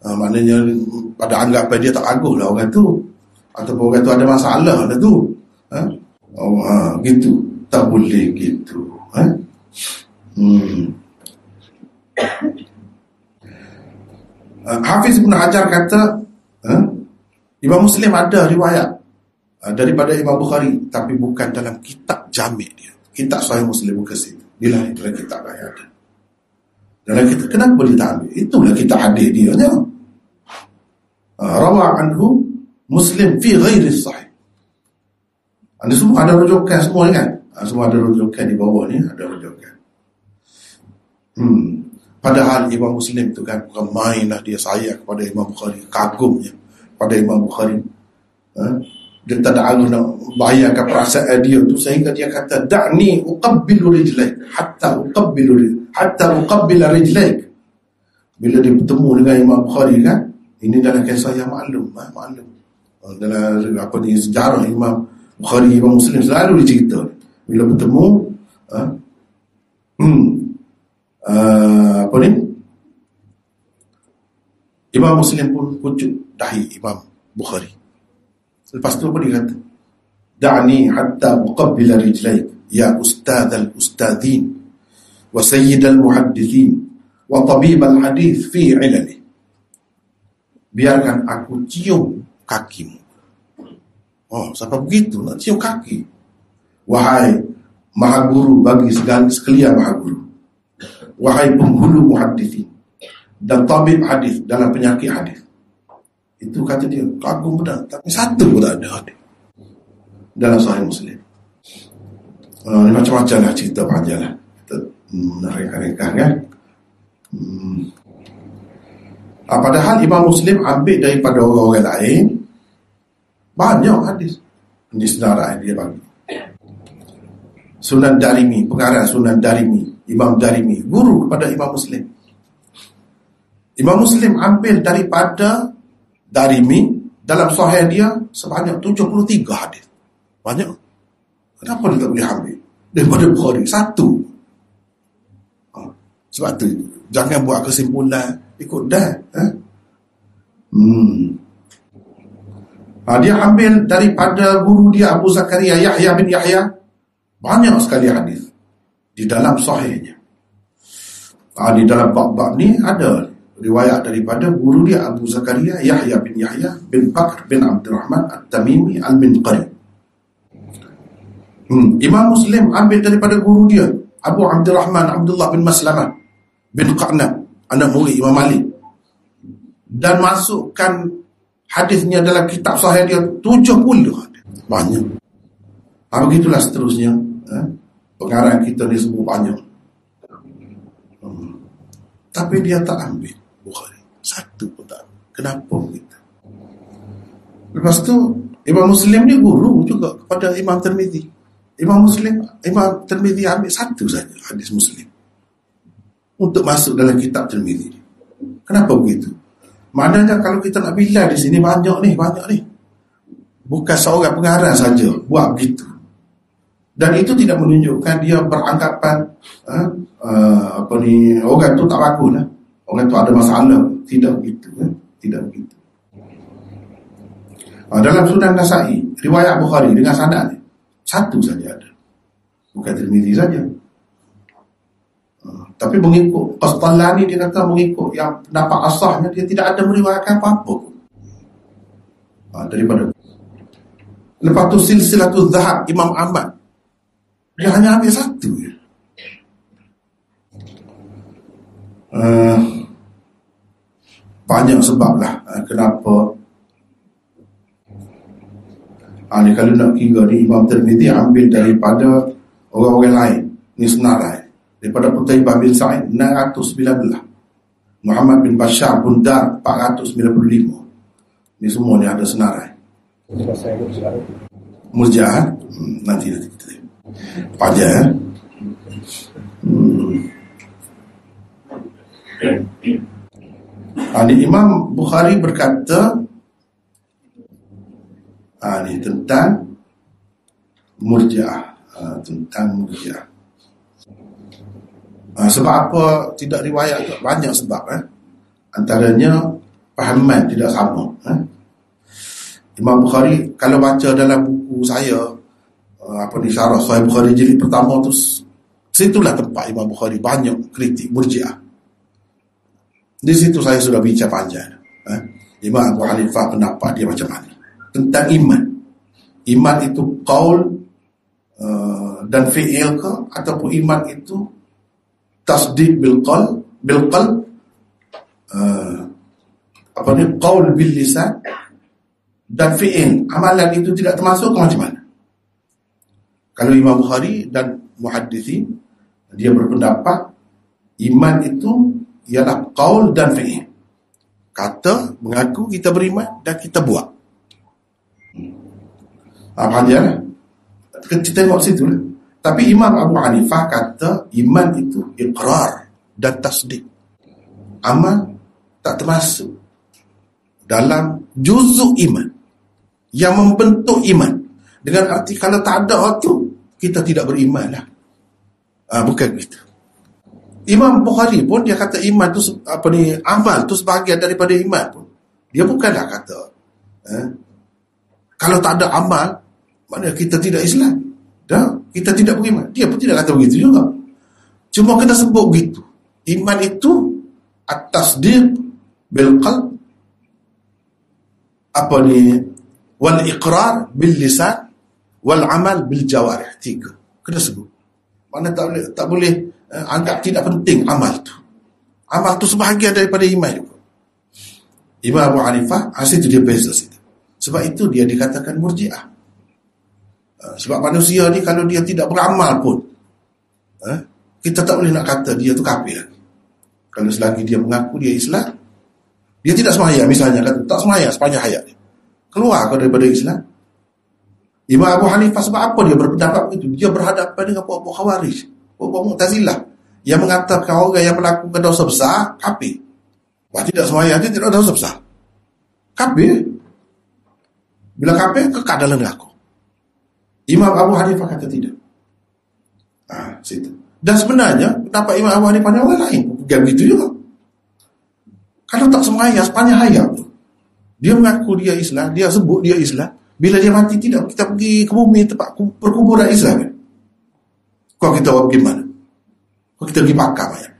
maknanya pada anggapan dia tak agunglah orang tu, ataupun orang tu ada masalah lah tu, gitu. Tak boleh gitu. Hafiz Ibn Hajar kata Imam Muslim ada riwayat daripada Imam Bukhari, tapi bukan dalam kitab jami' dia. Kitab Sahih Muslim bukan situ. Dia lain dalam kitab yang ada. Dalam kitab, kenapa dia tak ambil? Itulah kitab hadis dia. Rawa anhu Muslim fi ghairi sahih. Anda semua ada rujukan semua ni kan? Semua ada rujukan di bawah ni, ada rujukan. Padahal Imam Muslim tu kan bukan mainlah dia, sayang kepada Imam Bukhari, kagumnya pada Imam Bukhari. Dia tak ada nak bayangkan perasaan dia tu, sehingga dia kata da'ni uqabbilu rijlaik hatta uqabbila rijlaik. Bila dia bertemu dengan Imam Bukhari kan, ini dalam kisah yang maklum. Dalam apa ni, sejarah Imam Bukhari, Imam Muslim selalu dicerita. Bila bertemu, apa ni, Imam Muslim pun pucuk dahi Imam Bukhari. Lepas tu apa dia kata? Da'ni hatta muqabbila rijlaik ya ustaz al-ustazin wa sayyid al-muhaddithin wa tabib al-hadith fi ilmi. Biarkan aku cium kakimu. Oh, siapa begitu nak cium kaki? Wahai maha guru bagi segala sekalian maha guru. Wahai penghulu muhaddithin dan tabib hadith dalam penyakit hadith. Itu kata dia, kagum benar. Tapi satu pun tak ada hadith dalam Sahih Muslim. Macam-macam lah cerita panjang lah. Kita nak rekan-rekan kan. Padahal Imam Muslim ambil daripada orang-orang lain banyak hadis. Di senarai dia bagi Sunan Darimi, pengarang Sunan Darimi, Imam Darimi, guru kepada Imam Muslim. Imam Muslim ambil daripada Darimi dalam Sahih dia sebanyak 73 hadis. Banyak. Kenapa dia tak boleh ambil daripada Bukhari satu? Sebab tu jangan buat kesimpulan ikut dah. Dia ambil daripada guru dia Abu Zakaria Yahya bin Yahya banyak sekali hadis di dalam sahihnya. Di dalam bab-bab ni ada riwayat daripada guru dia Abu Zakaria Yahya bin Yahya bin Bakr bin Abdul Rahman At-Tamimi Al-Minqari. Imam Muslim ambil daripada guru dia Abu Abdul Rahman Abdullah bin Maslamah bin Qa'nab, anak murid Imam Malik, dan masukkan hadisnya dalam kitab sahih dia 70 hadis. Banyak. Begitulah seterusnya. Pengarang kita ni semua banyak. Tapi dia tak ambil Bukhari. Satu pun tak ambil. Kenapa kita? Lepas tu Imam Muslim ni guru juga kepada Imam Tirmizi. Imam Tirmizi ambil satu saja hadis Muslim untuk masuk dalam kitab Tirmizi. Kenapa begitu? Maknanya kalau kita nak bilang di sini banyak ni. Bukan seorang pengarang saja buat begitu. Dan itu tidak menunjukkan dia beranggapan apa ni, orang tu tak baguslah. Orang tu ada masalah. Tidak begitu. Tidak begitu. Dalam Sunan Nasa'i, riwayat Bukhari dengan sanad satu saja ada. Bukan Tirmizi saja. Tapi mengikut Qastalani, dia kata mengikut yang pendapat asahnya, dia tidak ada meriwayatkan apa-apa. daripada. Lepas tu silsilah tu zahab Imam Ahmad, dia hanya ambil satu je. Banyak sebab lah kenapa. Ni kalau nak kira ni, Imam Tirmizi ambil daripada orang-orang lain, ni senarai daripada Qutaibah bin Sa'id 619, Muhammad bin Bashar bin Dar 495. Ni semua ni ada senarai. Murji'ah nanti kita tengok. Panjang eh? Imam Bukhari berkata tentang Murji'ah, tentang Murji'ah. Sebab apa tidak riwayat? Banyak sebab Antaranya pahaman tidak sama Imam Bukhari kalau baca dalam buku saya Syarah Sahih Bukhari jilid pertama tu, situlah tempat Imam Bukhari banyak kritik Murji'ah. Di situ saya sudah bincang panjang Imam Abu Hanifah pendapat dia macam mana tentang iman. Iman itu qaul dan fi'il ke, ataupun iman itu tasdiq bil qalb qaul bil lisan dan fi'il, amalan itu tidak termasuk ke macam mana? Kalau Imam Bukhari dan muhaddisin dia berpendapat iman itu ialah qaul dan fi'il, kata mengaku kita beriman dan kita buat. Panjang kita tengok situ lah. Tapi Imam Abu Hanifah kata iman itu iqrar dan tasdik, amal tak termasuk dalam juzuk iman yang membentuk iman. Dengan arti kalau tak ada itu kita tidak beriman lah. Bukan begitu. Imam Bukhari pun dia kata iman tu amal tu sebahagian daripada iman pun. Dia bukanlah kata kalau tak ada amal maknanya kita tidak Islam, kita tidak beriman. Dia pun tidak kata begitu juga. Cuma kita sebut begitu. Iman itu at-tasdiq bil qalb, wal iqrar bil lisan, wal amal bil jawarih. Tiga kena sebut. Mana tak boleh anggap tidak penting amal tu. Amal tu sebahagian daripada iman juga. Imam Abu Hanifah asyik dia beza situ. Sebab itu dia dikatakan Murji'ah. Sebab manusia ni kalau dia tidak beramal pun kita tak boleh nak kata dia tu kafir. Kalau selagi dia mengaku dia Islam, dia tidak sembahyang misalnya, kata tak sembahyang sepanjang hayat dia, keluar kau daripada Islam. Imam Abu Hanifah sebab apa dia berpendapat begitu? Dia berhadapan dengan puak-puak Khawarij, puak-puak Mu'tazilah yang mengatakan orang yang melakukan dosa besar kafir. Wah, tidak sembahyang dia tidak dosa besar, kafir. Bila kafir kekal dalam neraka. Imam Abu Hanifah kata tidak. Situ. Dan sebenarnya pendapat Imam Abu Hanifah ni orang lain bukan begitu juga. Kalau tak sembahyang sepanjang hayat tu, dia mengaku dia Islam, dia sebut dia Islam, bila dia mati tidak kita pergi ke bumi tempat perkuburan Islam kan? Kau kita pergi mana? Kau kita pergi pakar banyak.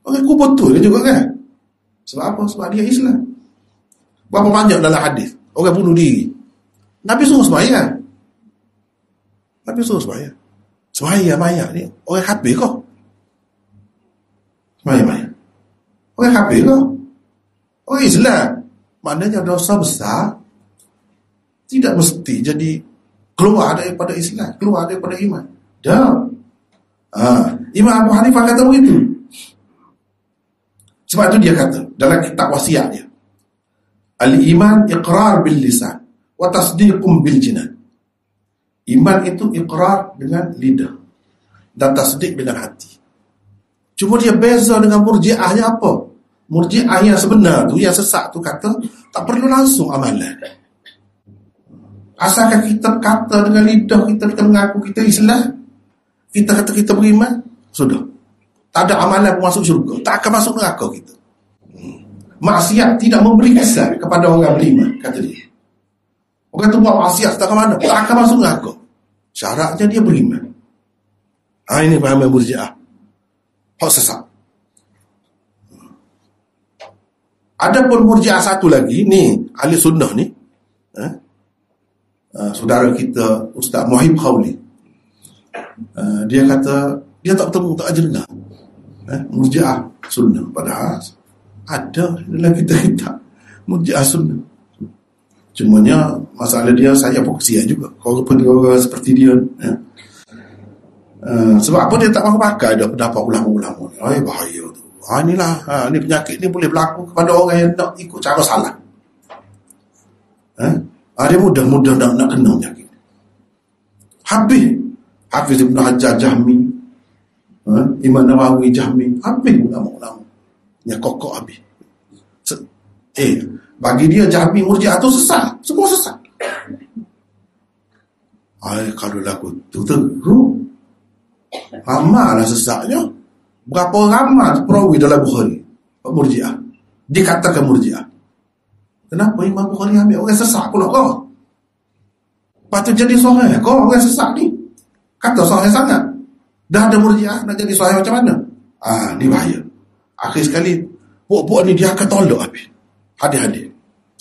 Orang kubur tu dia juga kan? Sebab apa? Sebab dia Islam. Berapa banyak dalam hadis orang bunuh diri, Nabi suruh sembahyang. Nabi suruh sembahyang. Sembahyang ni orang kafir kau. Sembahyang. Orang kafir kau. Orang Islam. Maknanya dosa besar tidak mesti jadi keluar daripada Islam, keluar daripada iman. Dah. Imam Abu Hanifah kata begitu. Sebab itu dia kata dalam kitab wasiat dia, al-iman iqrar bil lisan wa tasdiqum bil jinan. Iman itu iqrar dengan lidah dan tasdiq dengan hati. Cuma dia beza dengan Murji'ahnya apa? Murji'ah yang sebenar tu, yang sesat tu kata tak perlu langsung amalan. Asalkan kita kata dengan lidah kita mengaku kita Islam, kita kata kita beriman, sudah. Tak ada amalan pun masuk syurga, tak akan masuk neraka kita. Maksiat tidak memberi kesan kepada orang beriman, kata dia. Orang tu buat maksiat tak ke mana, tak akan masuk neraka. Syaratnya dia beriman. Ini pahaman Murji'ah. Hak sesat. Adapun Murji'ah satu lagi ni, ahli sunnah ni, saudara kita Ustaz Muhib Khawli, dia kata dia tak bertemu, tak ajar dengar Murji'ah sunnah. Padahal ada dalam kita-kita Murji'ah sunnah, cumanya masalah dia saya fokusia juga orang-orang seperti dia. Sebab apa dia tak mahu pakai dah pendapat ulama-ulama ni? Bahaya tu. Inilah, ni penyakit ni boleh berlaku kepada orang yang nak ikut cara salah. Dia mudah-mudah nak kena penyakit. Hafiz Ibn Hajar Jahmi, Imam Nawawi Jahmi, habis ulama-ulama yang kokok habis. Bagi dia Jahmi Murji'ah tu sesat, semua sesat. Kalau lagu tu teruk, ramai lah sesatnya. Berapa ramai perawi dalam Bukhari Murji'ah, dikatakan Murji'ah. Kenapa Imam Bukhari ambil orang sesat pula kau? Patut jadi soheh kau orang sesat ni. Kata soheh sangat, dah ada Murji'ah nak jadi soheh macam mana? Ni bahaya. Akhir sekali puak-puak ni dia akan tolak habis hadir-hadir.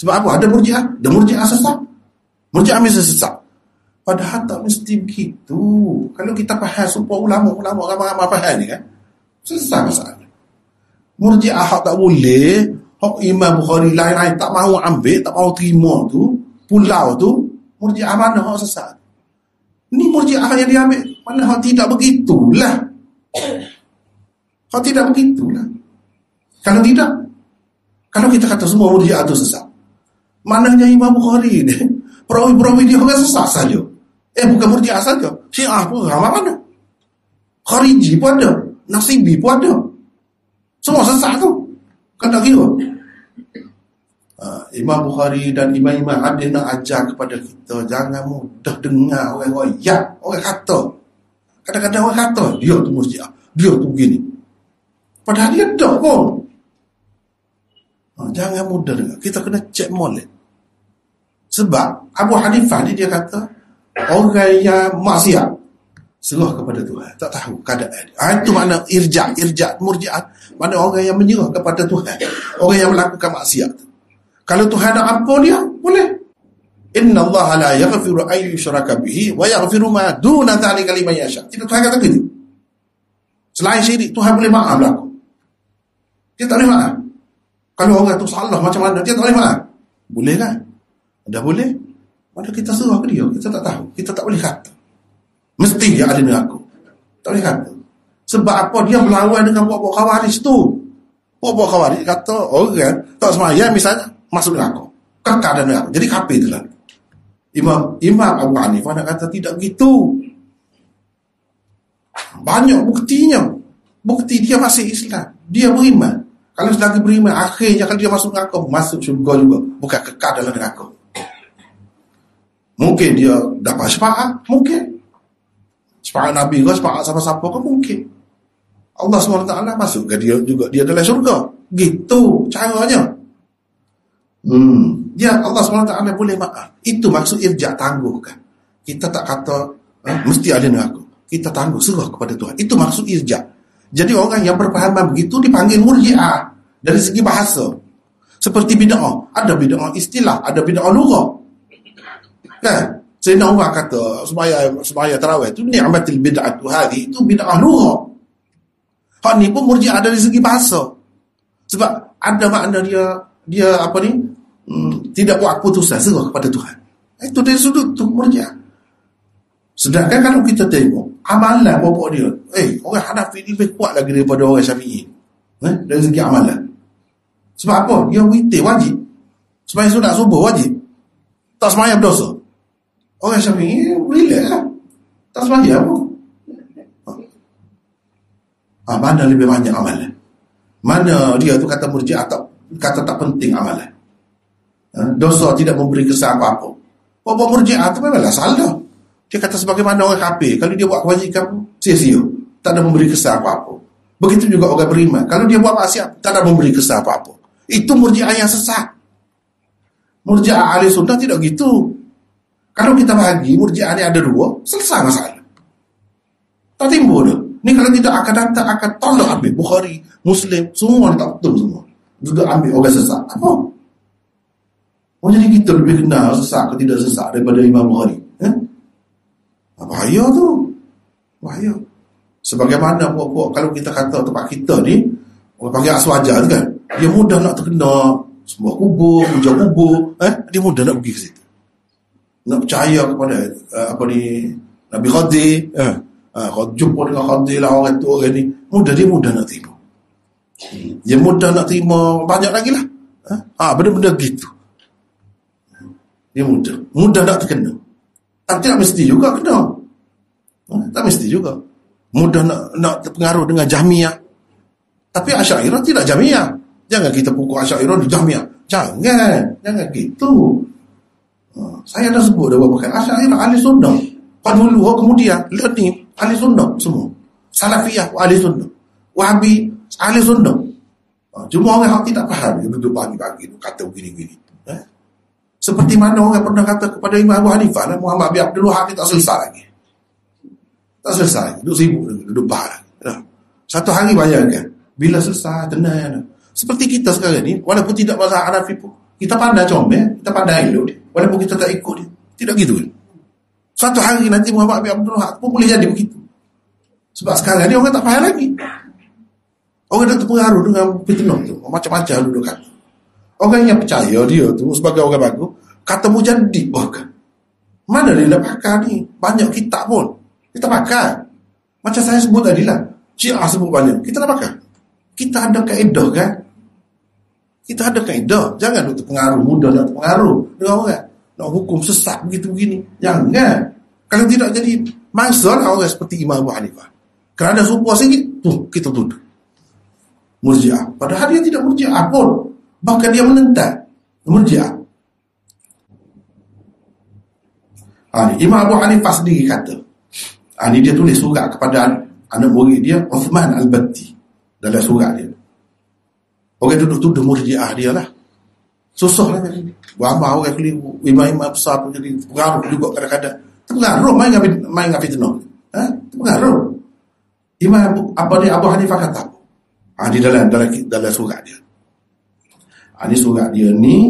Sebab apa? Ada Murji'ah, ada Murji'ah sesat, Murji'ah mesti sesat. Padahal tak mesti begitu. Kalau kita faham sumpah ulama-ulama ramai-ramai faham ni kan, selesai masalah. Murji'ah hak tak boleh, hak Imam Bukhari lain-lain tak mahu ambil, tak mahu terima tu, pulau tu, Murji'ah mana hak sesat? Ni Murji'ah yang dia ambil, mana hak tidak begitulah. Hak tidak begitulah. Kalau tidak, kalau kita kata semua Murji'ah tu sesat, mananya Imam Bukhari ni, perawi-perawi dia orang sesat saja. Bukan Murji'ah saja, Syiah pun ramai ada, Khariji pun ada, Nasibi pun ada. Semua sesat tu. Kena kira Imam Bukhari dan Imam-Imam ada nak ajar kepada kita, jangan mudah dengar orang royak, orang kata. Kadang-kadang orang kata dia tu Murji'ah, dia tu begini, padahal dia tak pun. Jangan mudah dengar. Kita kena cek molek. Sebab Abu Hanifah ni dia kata orang yang maksiat serah kepada Tuhan, tak tahu keadaan. Itu makna irja' Murji'ah, makna orang yang menyerah kepada Tuhan, orang yang melakukan maksiat. Kalau Tuhan nak ampun dia, boleh. Inna Allah la yaghfiru an yushraka bihi wa yaghfiru ma duna dzalika liman yasha. Itu Tuhan kata gitu. Selain syirik Tuhan boleh maaf berlaku. Dia tak boleh maaf. Kalau orang tu salah macam mana, dia tak boleh maaf. Boleh kan? Dah boleh, mana kita serah ke dia? Kita tak tahu, kita tak boleh kata mesti dia ada neraka, tak boleh kata. Sebab apa? Dia melawan dengan buat-buat khawarij tu. Buat-buat khawarij kata orang tak sembahyang misalnya masuk neraka, kekal dalam neraka, jadi kafir tu lah. Imam Abu Hanifah nak kata tidak begitu. Banyak buktinya, bukti dia masih Islam, dia beriman. Kalau selagi beriman, akhirnya kalau dia masuk neraka, masuk syurga juga, bukan kekal dalam neraka. Mungkin dia dapat syafaat, mungkin syafaat Nabi ke, syafaat siapa-siapa ke, mungkin Allah SWT masukkan dia juga, dia dalam syurga. Gitu caranya. Dia Allah SWT boleh maaf. Itu maksud irja', tangguhkan. Kita tak kata mesti ada neraka, kita tangguh, serah kepada Tuhan. Itu maksud irja'. Jadi orang yang berpahaman begitu dipanggil Murji'ah dari segi bahasa. Seperti bid'ah, ada bid'ah istilah, ada bid'ah lughah. Kan? Sehingga orang kata sembahyang tarawih tu ni'matil bid'atu hadhi, itu bid'ah lughah. Hak ni pun Murji'ah dari segi bahasa. Sebab ada makna dia apa ni? Tidak buat keputusan, serah kepada Tuhan. Itu dari sudut tu Murji'ah. Sedangkan kalau kita tengok amalan bapak dia, orang Hanafi ni lebih kuat lagi daripada orang Syafi'i dari segi amalan. Sebab apa? Dia witir wajib, sembahyang sunat subuh wajib, tak sembahyang berdosa. Orang Syafi'i relax lah, tak sembahyang apa. Mana lebih banyak amalan? Mana dia tu kata Murji'ah kata tak penting amalan, dosa tidak memberi kesan apa-apa. Bapak Murji'ah tu memanglah salah. Dia kata sebagaimana orang kafir, kalau dia buat kewajikan sia-sia, tak ada memberi kesan apa-apa. Begitu juga orang beriman, kalau dia buat maksiat, tak ada memberi kesan apa-apa. Itu Murji'ah yang sesat. Murji'ah ahli sunnah tidak gitu. Kalau kita bahagi Murji'ah ni ada dua, selesai masalah, tak timbul dah. Ni kalau tidak akan datang, akan tolak habis Bukhari, Muslim, semua tak betul semua. juga ambil orang sesat. Apa? Oh, jadi kita lebih kenal sesat atau tidak sesat daripada Imam Bukhari. Bahaya tu. Bahaya. Sebagaimana buat-buat kalau kita kata tempat kita ni, orang panggil aswaja tu kan, dia mudah nak terkena semua kubur, puja kubur, dia mudah nak pergi ke situ. Nak percaya kepada apa ni Nabi Khadir, jumpa dengan Khadir lah orang tu orang ni, mudah nak terima. Dia mudah nak terima banyak lagi lah. Benda-benda gitu. Dia mudah nak terkena. Tapi tak mesti juga kena. Tak mesti juga. Mudah nak terpengaruh dengan Jahmiyah. Tapi Asy'ariyah tidak Jahmiyah. Jangan kita pukul Asy'ariyah di Jahmiyah. Jangan gitu. Saya dah sebut dah berapa kali. Asy'ariyah ahli sunnah. Padahal kemudian ni ahli sunnah semua. Salafiyah ahli sunnah. Wahabi ahli sunnah. Cuma orang yang tidak faham dia duduk pagi-pagi kata begini-begini. Seperti mana orang pernah kata kepada Imam Abu Hanifah, Muhammad bin Abdul Wahab tak selesai lagi. Tak selesai. Duduk sibuk, duduk bahar. Satu hari bayangkan. Bila selesai, tenang. Seperti kita sekarang ni, walaupun tidak mazhab Hanafi pun, kita pandai comel, kita pandai elok dia. Walaupun kita tak ikut dia. Tidak gitu kan? Satu hari nanti Muhammad bin Abdul Wahab pun boleh jadi begitu. Sebab sekarang ni orang tak faham lagi. Orang dah terpengaruh dengan fitnah tu. Macam-macam duduk kata. Orang yang percaya dia tu sebagai orang bagus, kata mujaddid bahkan. Mana dia nak pakai ni? Banyak kitab pun. Kita pakai. Macam saya sebut tadi lah. Syiah sebut banyak. Kita nak pakai. Kita ada kaedah kan? Kita ada kaedah. Jangan nak terpengaruh. Mudah nak terpengaruh dengan orang. Nak hukum sesat begitu-begini. Jangan. Kalau tidak jadi mangsa lah orang seperti Imam Abu Hanifah. Kerana serupa sikit, kita tuduh Murji'ah. Padahal dia tidak Murji'ah pun. Bahkan dia menentang Murji'ah. Imam Abu Hanifah sendiri kata, ini dia tulis surat kepada anak murid dia Uthman Al-Batti. Dalam surat dia, orang duduk-duduk Murji'ah dia lah. Susah lah jadi beramal orang keliru. Imam-imam besar pun jadi pengaruh juga kadang-kadang. Terpengaruh main dengan fitnah. Terpengaruh. Imam Abu Hanifah kata di dalam surat dia. Ini surat dia ni,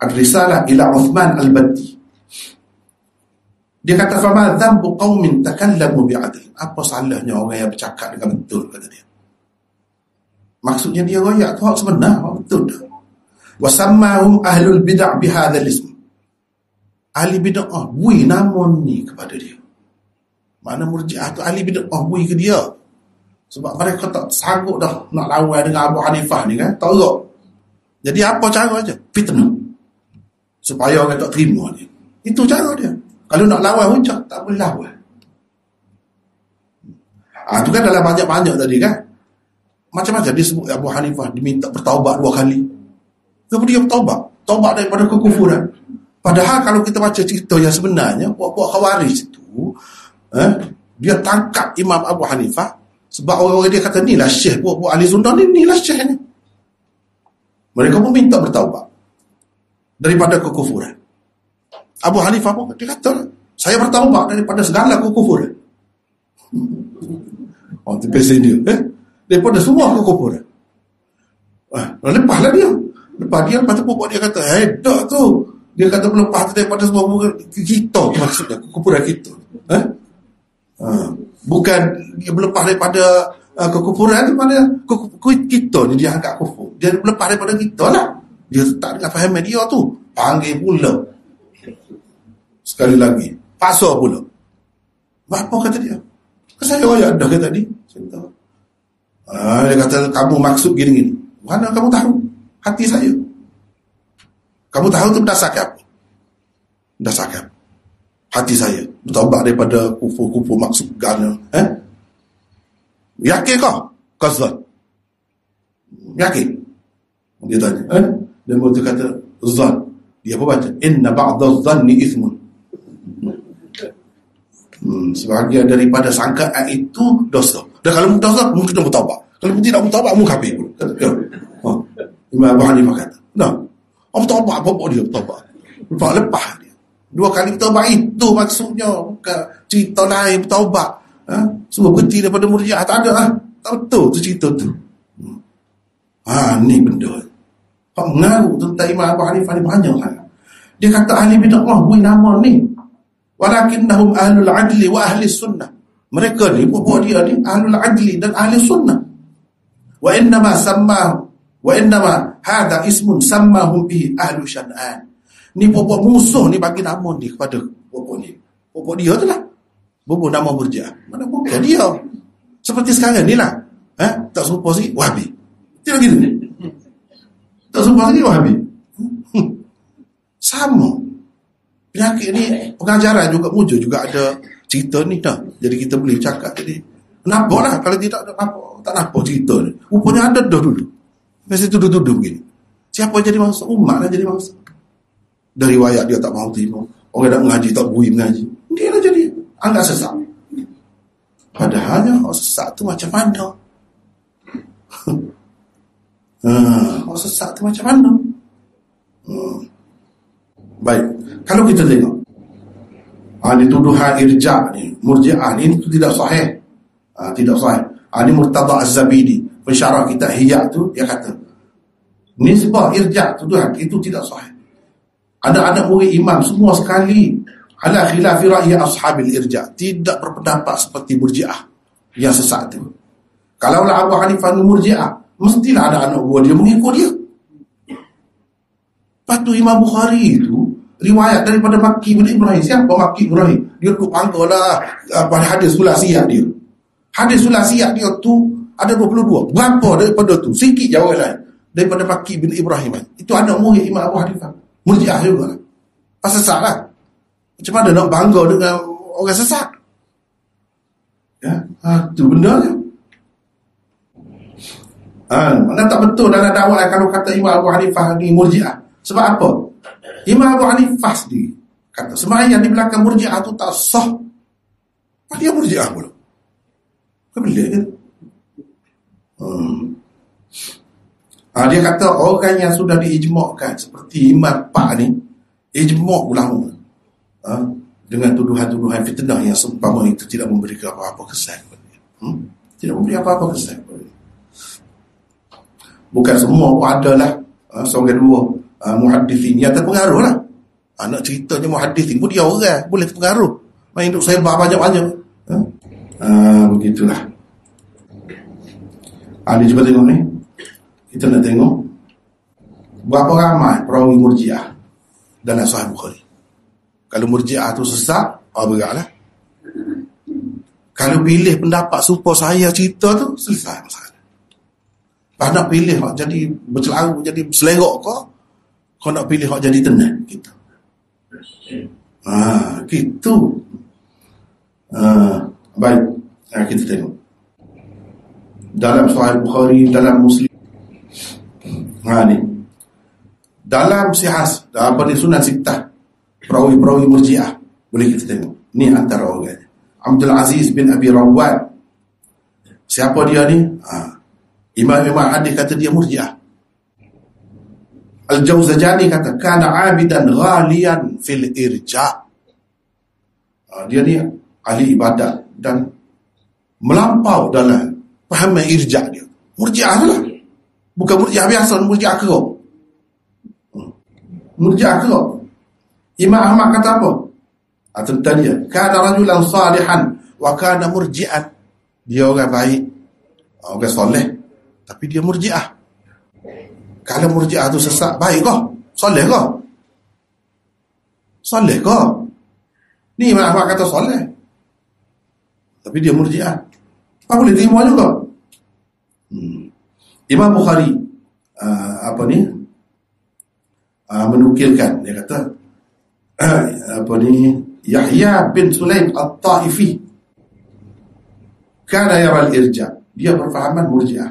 Ad-Risalah ila Uthman Al-Batti. Dia kata, "Fama dhanbu qaumin takallamu bi'adl." Apa salahnya orang yang bercakap dengan betul, kata dia. Maksudnya dia royak tu hak sebenar, hak betul dah. Wa sammahum ahlul bid'ah bihadzal ism. Ahli bid'ah bui nama ni kepada dia. Mana Murji'ah tu ahli bid'ah bui ke dia. Sebab mereka tak sanggup dah nak lawan dengan Abu Hanifah ni kan, tolak. Jadi apa cara aja? Fitnah. Supaya orang tak terima dia. Itu cara dia. Kalau nak lawan hujah, tak boleh lawan. Itu kan dalam banyak-banyak tadi kan. Macam-macam dia sebut Abu Hanifah diminta bertaubat 2 kali. Kemudian dia bertaubat. Taubat daripada kekufuran. Padahal kalau kita baca cerita yang sebenarnya, buat-buat khawarij itu, dia tangkap Imam Abu Hanifah sebab orang-orang dia kata, inilah syekh buat-buat ahli sunnah ni, inilah syekh ni. Mereka pun minta bertaubat daripada kekufuran. Abu Hanifah pun dia kata, saya bertaubat daripada segala kekufuran. Tipis dia. Daripada semua kekufuran. Lepaslah dia. Lepas tu pokok dia kata, dah tu. Dia kata melepas daripada semua kita maksudnya, kekufuran kita. Bukan dia melepas daripada kekufuran daripada kita ni dia angkat kufur. Dia lepas daripada kita lah. Dia tak dengan faham dia tu. Panggil pula. Sekali lagi. Pasal pula. Apa kata dia? Saya royak dah ke tadi? Saya tahu. Dia kata kamu maksud gini-gini. Mana kamu tahu? Hati saya. Kamu tahu tu berdasarkan apa? Berdasarkan hati saya. Bertaubat daripada kufur-kufur maksud gana. Yakin kau? Qazal. Yakin? Dia tanya. Dan waktu kata Zal. Dia pun baca inna ba'da zanni ithmun. Sebahagian daripada sangkaan itu dosa. Dan kalau dosa, mungkin kena bertaubat. Kalau tidak bertaubat, mungkin kafir. Imam Abu Hanifah kata, nah, bertaubat apa dia bertaubat. Lepas dia. 2 kali bertaubat itu maksudnya. Bukan cerita lain bertaubat. Semua berhenti daripada Murji'ah. Tak ada lah. Tak betul tu cerita tu. ni benda. Pengaruh tentang Imam Abu Hanifah ni banyak sangat. Dia kata ahli bidah mah bui nama ni. Walakinnahum ahlul adli wa ahli sunnah. Mereka ni buat dia ni ahlul adli dan ahli sunnah. Wa innama samma wa innama hadha ismun sammahum bihi ahlu syad'an. Ni pokok musuh ni bagi nama ni kepada pokok ni. Pokok dia tu lah. Pokok nama Murji'ah. Mana pokok dia? Seperti sekarang ni lah. Tak serupa sikit Wahabi. Tidak gitu ni. Tak serupa sikit Wahabi. Sama. Penyakit ni pengajaran juga muncul juga ada cerita ni dah. Jadi kita boleh cakap tadi. Kenapa lah kalau tidak tak nampak cerita ni. Rupanya ada dah dulu. Mesti tuduh-tuduh begini. Siapa jadi mangsa? Umat lah jadi mangsa. Dari riwayat dia tak mahu terima. Orang nak mengaji tak bui mengaji. Dia lah jadi anggap sesat. Padahalnya orang sesat tu macam mana? Orang sesat tu macam mana? Baik. Kalau kita tengok. Ini tuduhan irja' ni. Murji'ah ni tu tidak sahih. Tidak sahih. Ini Murtada Az-Zabidi. Pensyarah kita hiyat tu dia kata. Nisbah irja' tuduhan itu tidak sahih. Anak-anak murid imam semua sekali ala khilafi ra'yi ashabil irja', tidak berpendapat seperti Murji'ah yang sesat tu. Kalaulah Abu Hanifah Murji'ah, mestilah anak-anak buah dia mengikut dia. Lepas tu Imam Bukhari tu riwayat daripada Maki bin Ibrahim. Siapa Maki bin Ibrahim? Dia tu panggillah pada hadis sulasiyah dia. Hadis sulasiyah dia tu ada 22. Berapa daripada tu? Sikit jauh lain daripada Maki bin Ibrahim. Itu anak murid Imam Abu Hanifah. Murji'ah juga lah. Pasal sesat lah. Macam mana nak bangga dengan orang sesat? Ya, itu benda je. Mana tak betul dalam dakwah kalau kata Imam Abu Hanifah ni Murji'ah. Sebab apa? Imam Abu Hanifah sendiri kata sembahyang di belakang Murji'ah tu tak sah. Dia Murji'ah pula. Kau boleh kan? Dia kata orang yang sudah diijmakkan seperti Imam Pak ni ijmak ulama dengan tuduhan-tuduhan fitnah yang seumpama itu tidak memberi apa-apa kesan. Tidak memberi apa-apa kesan. Bukan semua pun adalah seorang dua muhaddithin yang terpengaruh lah. Nak ceritanya muhaddithin pun dia orang boleh terpengaruh. Main duk sebab banyak-banyak. Begitulah. Dia cuba tengok ni. Kita nak tengok berapa ramai perawi Murji'ah dalam Sahih Bukhari. Kalau Murji'ah tu sesat, beratlah. Kalau pilih pendapat serupa saya cerita tu, selesai masalah. Kalau nak pilih hak jadi bercelaru, jadi selerok kau, kau nak pilih hak jadi tenang gitu. Gitu. Baik, kita tengok. Dalam Sahih Bukhari, dalam Muslim. Ni dalam sihas daripada Sunan Sittah perawi-perawi Murji'ah boleh kita tengok ni antara orang Abdul Aziz bin Abi Rawad. Siapa dia ni? Imam hadis kata dia Murji'ah. Al-Jawzajani kata kana abidan ghalian fil irja'. Dia ni ahli ibadat dan melampau dalam pahaman irja' dia. Murji'ah lah. Bukan Murji'ah biasa, Murji'ah kerap. Murji'ah kerap. Imam Ahmad kata apa? Tentang dia. Kana rajulan salihan wa kana murji'an. Dia orang baik, orang soleh, tapi dia Murji'ah. Kalau Murji'ah tu sesat, baik kah? Soleh kah? Soleh kah? Ni Imam Ahmad kata soleh. Tapi dia Murji'ah. Apa boleh terima juga? Imam Bukhari menukilkan dia kata Yahya bin Sulaim Al-Taifi kana yaral irja', dia berfahaman Murji'ah.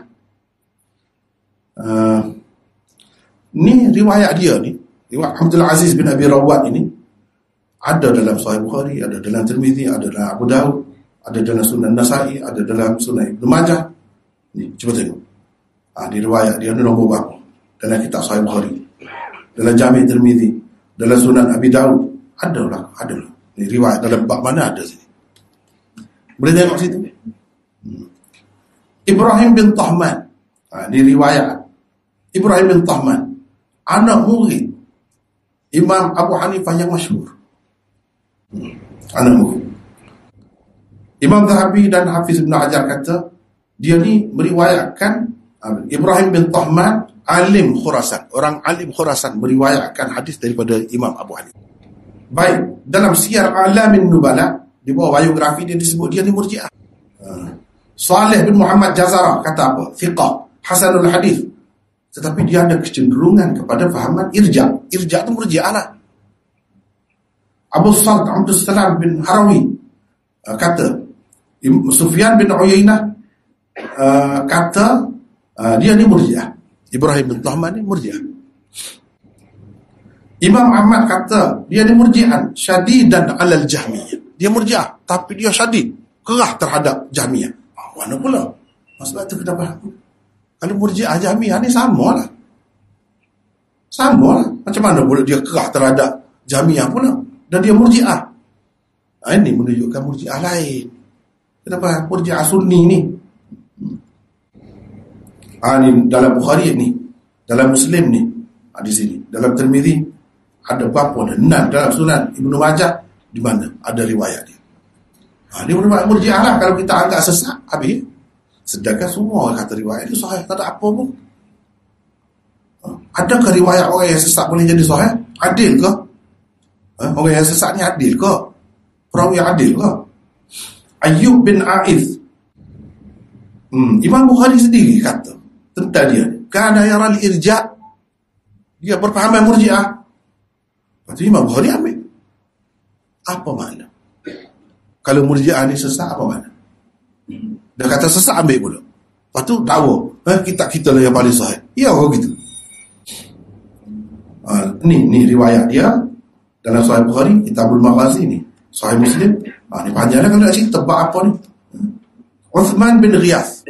Ni riwayat dia ni, riwayat Abdul Aziz bin Abi Rawad ini ada dalam Sahih Bukhari, ada dalam Tirmizi, ada dalam Abu Daud, ada dalam Sunan Nasa'i, ada dalam Sunan Ibn Majah. Ni cuba tengok. Di riwayat dia nombor berapa dalam kitab Sahih Bukhari, dalam Jami' Tirmizi, dalam Sunan Abi Daud. Adalah ni riwayat dalam bab mana ada sini, boleh tengok situ. Ibrahim bin Tahman, ni riwayat Ibrahim bin Tahman, anak murid Imam Abu Hanifah yang masyhur. Anak murid Imam Zahabi dan Hafiz bin Hajar kata, dia ni meriwayatkan Ibrahim bin Tahman, alim Khurasan, orang alim Khurasan, meriwayatkan hadis daripada Imam Abu Hanifah. Baik, dalam Siyar Alamin Nubala, di bawah biografi dia disebut dia ni murjiah. Saleh bin Muhammad Jazara kata apa? Fiqah, hasanul hadis. Tetapi dia ada kecenderungan kepada fahaman irja. Irja itu murjiah lah. Abu Sa'd Abdul Salam bin Harawi kata, Sufyan bin Uyainah kata dia ni murjiah. Ibrahim bin Tahman ni murjiah. Imam Ahmad kata dia ni murjian, syadidan alal Jahmiyah. Dia murjiah tapi dia syadid, kerah terhadap Jahmiyah. Mana pula masalah tu kena faham. Kalau murjiah Jahmiyah ni samalah. Samalah. Macam mana boleh dia kerah terhadap Jahmiyah pula dan dia murjiah? Ini menunjukkan murjiah lain. Kenapa murjiah Sunni ni? Ini dalam Bukhari ni, dalam Muslim ni, di sini, dalam Tirmizi ada bab dan dalam Sunan Ibnu Majah di mana ada riwayat dia. Dia merupakan murjiah lah. Kalau kita anggap sesat, habis. Sedangkan semua orang kata riwayat itu sahih, tak ada apa pun. Adakah riwayat orang yang sesat boleh jadi sahih? Adil ke? Orang yang sesat ni adil ke? Perawi adil ke? Ayyub bin A'idh, Imam Bukhari sendiri kata tentang dia, kana yaral irja', dia berfahaman murjiah. Lepas Imam Bukhari ambil. Apa makna? Kalau murjiah ni sesat, apa makna? Dia kata sesat, ambil pula. Lepas tu dakwa, kita lah yang paling sahih. Ya, orang gitu. Ni riwayat dia dalam Sahih Bukhari, Kitabul Maghazi ni. Sahih Muslim. Ni panjang dah kalau nak cerita bab apa ni. Uthman bin Ghiyath.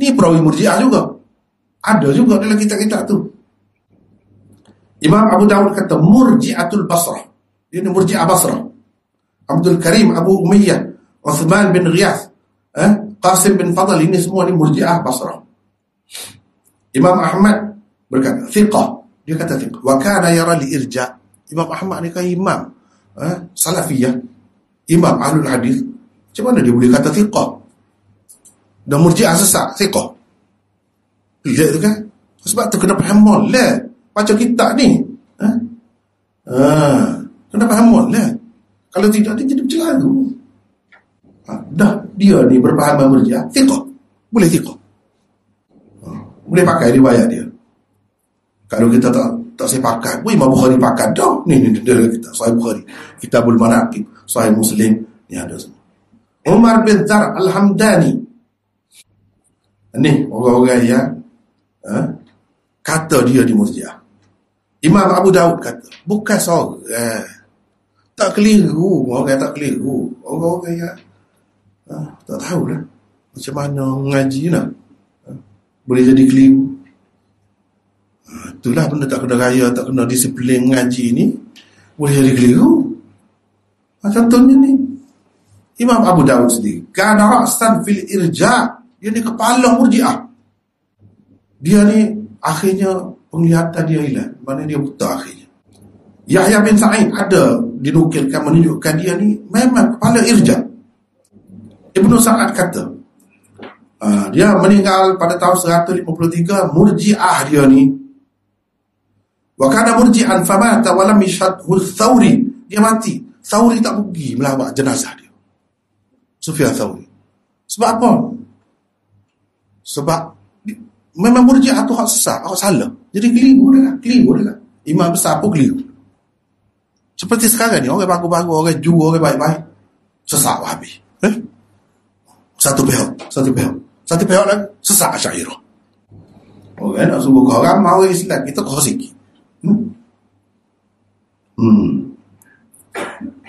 Ni perawi murjiah juga. Ada juga dalam kitab-kitab tu. Imam Abu Dawud kata murji'atul Basrah. Dia ni murji'ah Basrah. Abdul Karim Abu Umayyah, Uthman bin Ghiyath, Qasim bin Fadl, ini semua ni murji'ah Basrah. Imam Ahmad berkata thiqah. Dia kata thiqah. Wa kana yara li irja'. Imam Ahmad ni kan imam salafiyah, imam ahlul hadis. Macam mana dia boleh kata thiqah? Dan murji'ah sesat, thiqah. Tidak tu kan? Sebab tu kena faham lah. Baca kitab ni, kena faham lah. Kalau tidak, dia jadi bercelaru. Dah dia ni berfahaman murjiah, thiqah. Boleh thiqah. Boleh pakai riwayat dia. Kalau kita tak saya pakai, Imam Bukhari pakai dah. Ni dalam kitab Sahih Bukhari, Kitabul Manaqib, Sahih Muslim, ni ada semua. Umar bin Zar Al-Hamdani. Ni orang-orang yang kata dia di murjiah. Imam Abu Daud kata bukan seorang tak keliru. Orang tak keliru, orang-orang yang tak tahulah macam mana mengaji lah, boleh jadi keliru. Itulah benda tak kena raya, tak kena disiplin mengaji ni, boleh jadi keliru. Contohnya ni Imam Abu Daud sendiri, kana rasan fil irja', dia ni kepala murjiah. Dia ni akhirnya penglihatan dia hilang, mana dia buta akhirnya. Yahya bin Sa'id ada dinukilkan menunjukkan dia ni memang kepala irja. Ibnu Sa'ad kata dia meninggal pada tahun 153. Murji'ah dia ni, wa kana murji'an famata wa lam yashhadhu Thawri. Dia mati, Thawri tak pergi melawat jenazah dia, Sufyan Thawri. Sebab apa? Sebab memang murjiah tu hak sesat, hak salah. Jadi keliru dah. Imam besar pun keliru. Seperti sekarang ni, orang bagus-bagus, orang jujur, orang baik-baik, sesat habis. Satu pihak lagi sesat Asy'ariyah. Orang nak suruh korang mau Islam, kita kau sikit.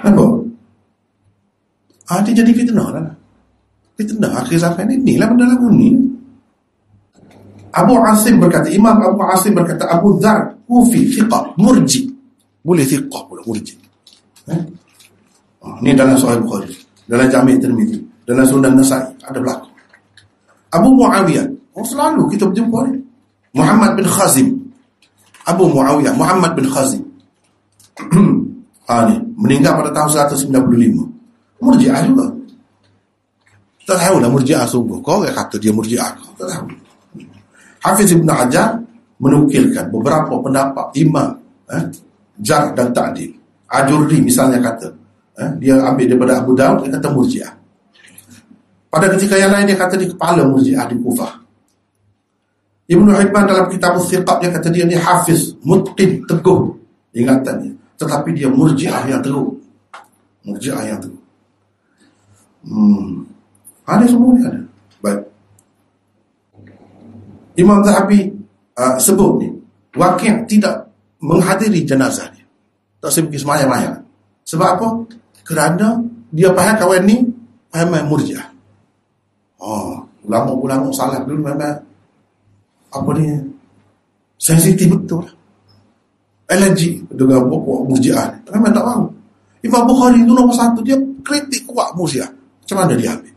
Apa? Dia jadi fitnah lah. Fitnah akhir zaman ini lah benda lagu ni. Imam Abu Asim berkata Abu Dzar Kufi thiqah, murji. Boleh thiqah pula, murji. Ni dalam Sahih Bukhari, dalam Jami' Tirmizi, dalam Sunan Nasa'i ada berlaku. Abu Muawiyah, selalu kita berjumpa ni. Muhammad bin Khazim, Abu Muawiyah, Muhammad bin Khazim ni, meninggal pada tahun 195. Murji'ah juga. Tak tahulah murji'ah sungguh. Kau orang kata dia murji'ah, tak tahu. Hafiz Ibn Hajar menukilkan beberapa pendapat imam jarh dan ta'dil. Ajurri misalnya kata, dia ambil daripada Abu Daud, dia kata murji'ah. Pada ketika yang lain dia kata dia kepala murji'ah di Kufah. Ibn Hibban dalam kitab Thiqab dia kata dia ni hafiz, mutqin, teguh ingatannya. Tetapi dia murji'ah yang teruk. Murji'ah yang teruk. Ada semua ni ada. Baik. Imam Zahabi sebut ni, Waqi' tidak menghadiri jenazah dia. Tak sempat semayang-mayang. Sebab apa? Kerana dia faham kawan ni memang murji'ah. Oh, ulama-ulama salah dulu memang apa ni? Sensitif betul lah. Alergi dengan pokok murji'ah ni. Memang tak mahu. Imam Bukhari itu nombor satu. Dia kritik kuat murji'ah. Macam mana dia ambil?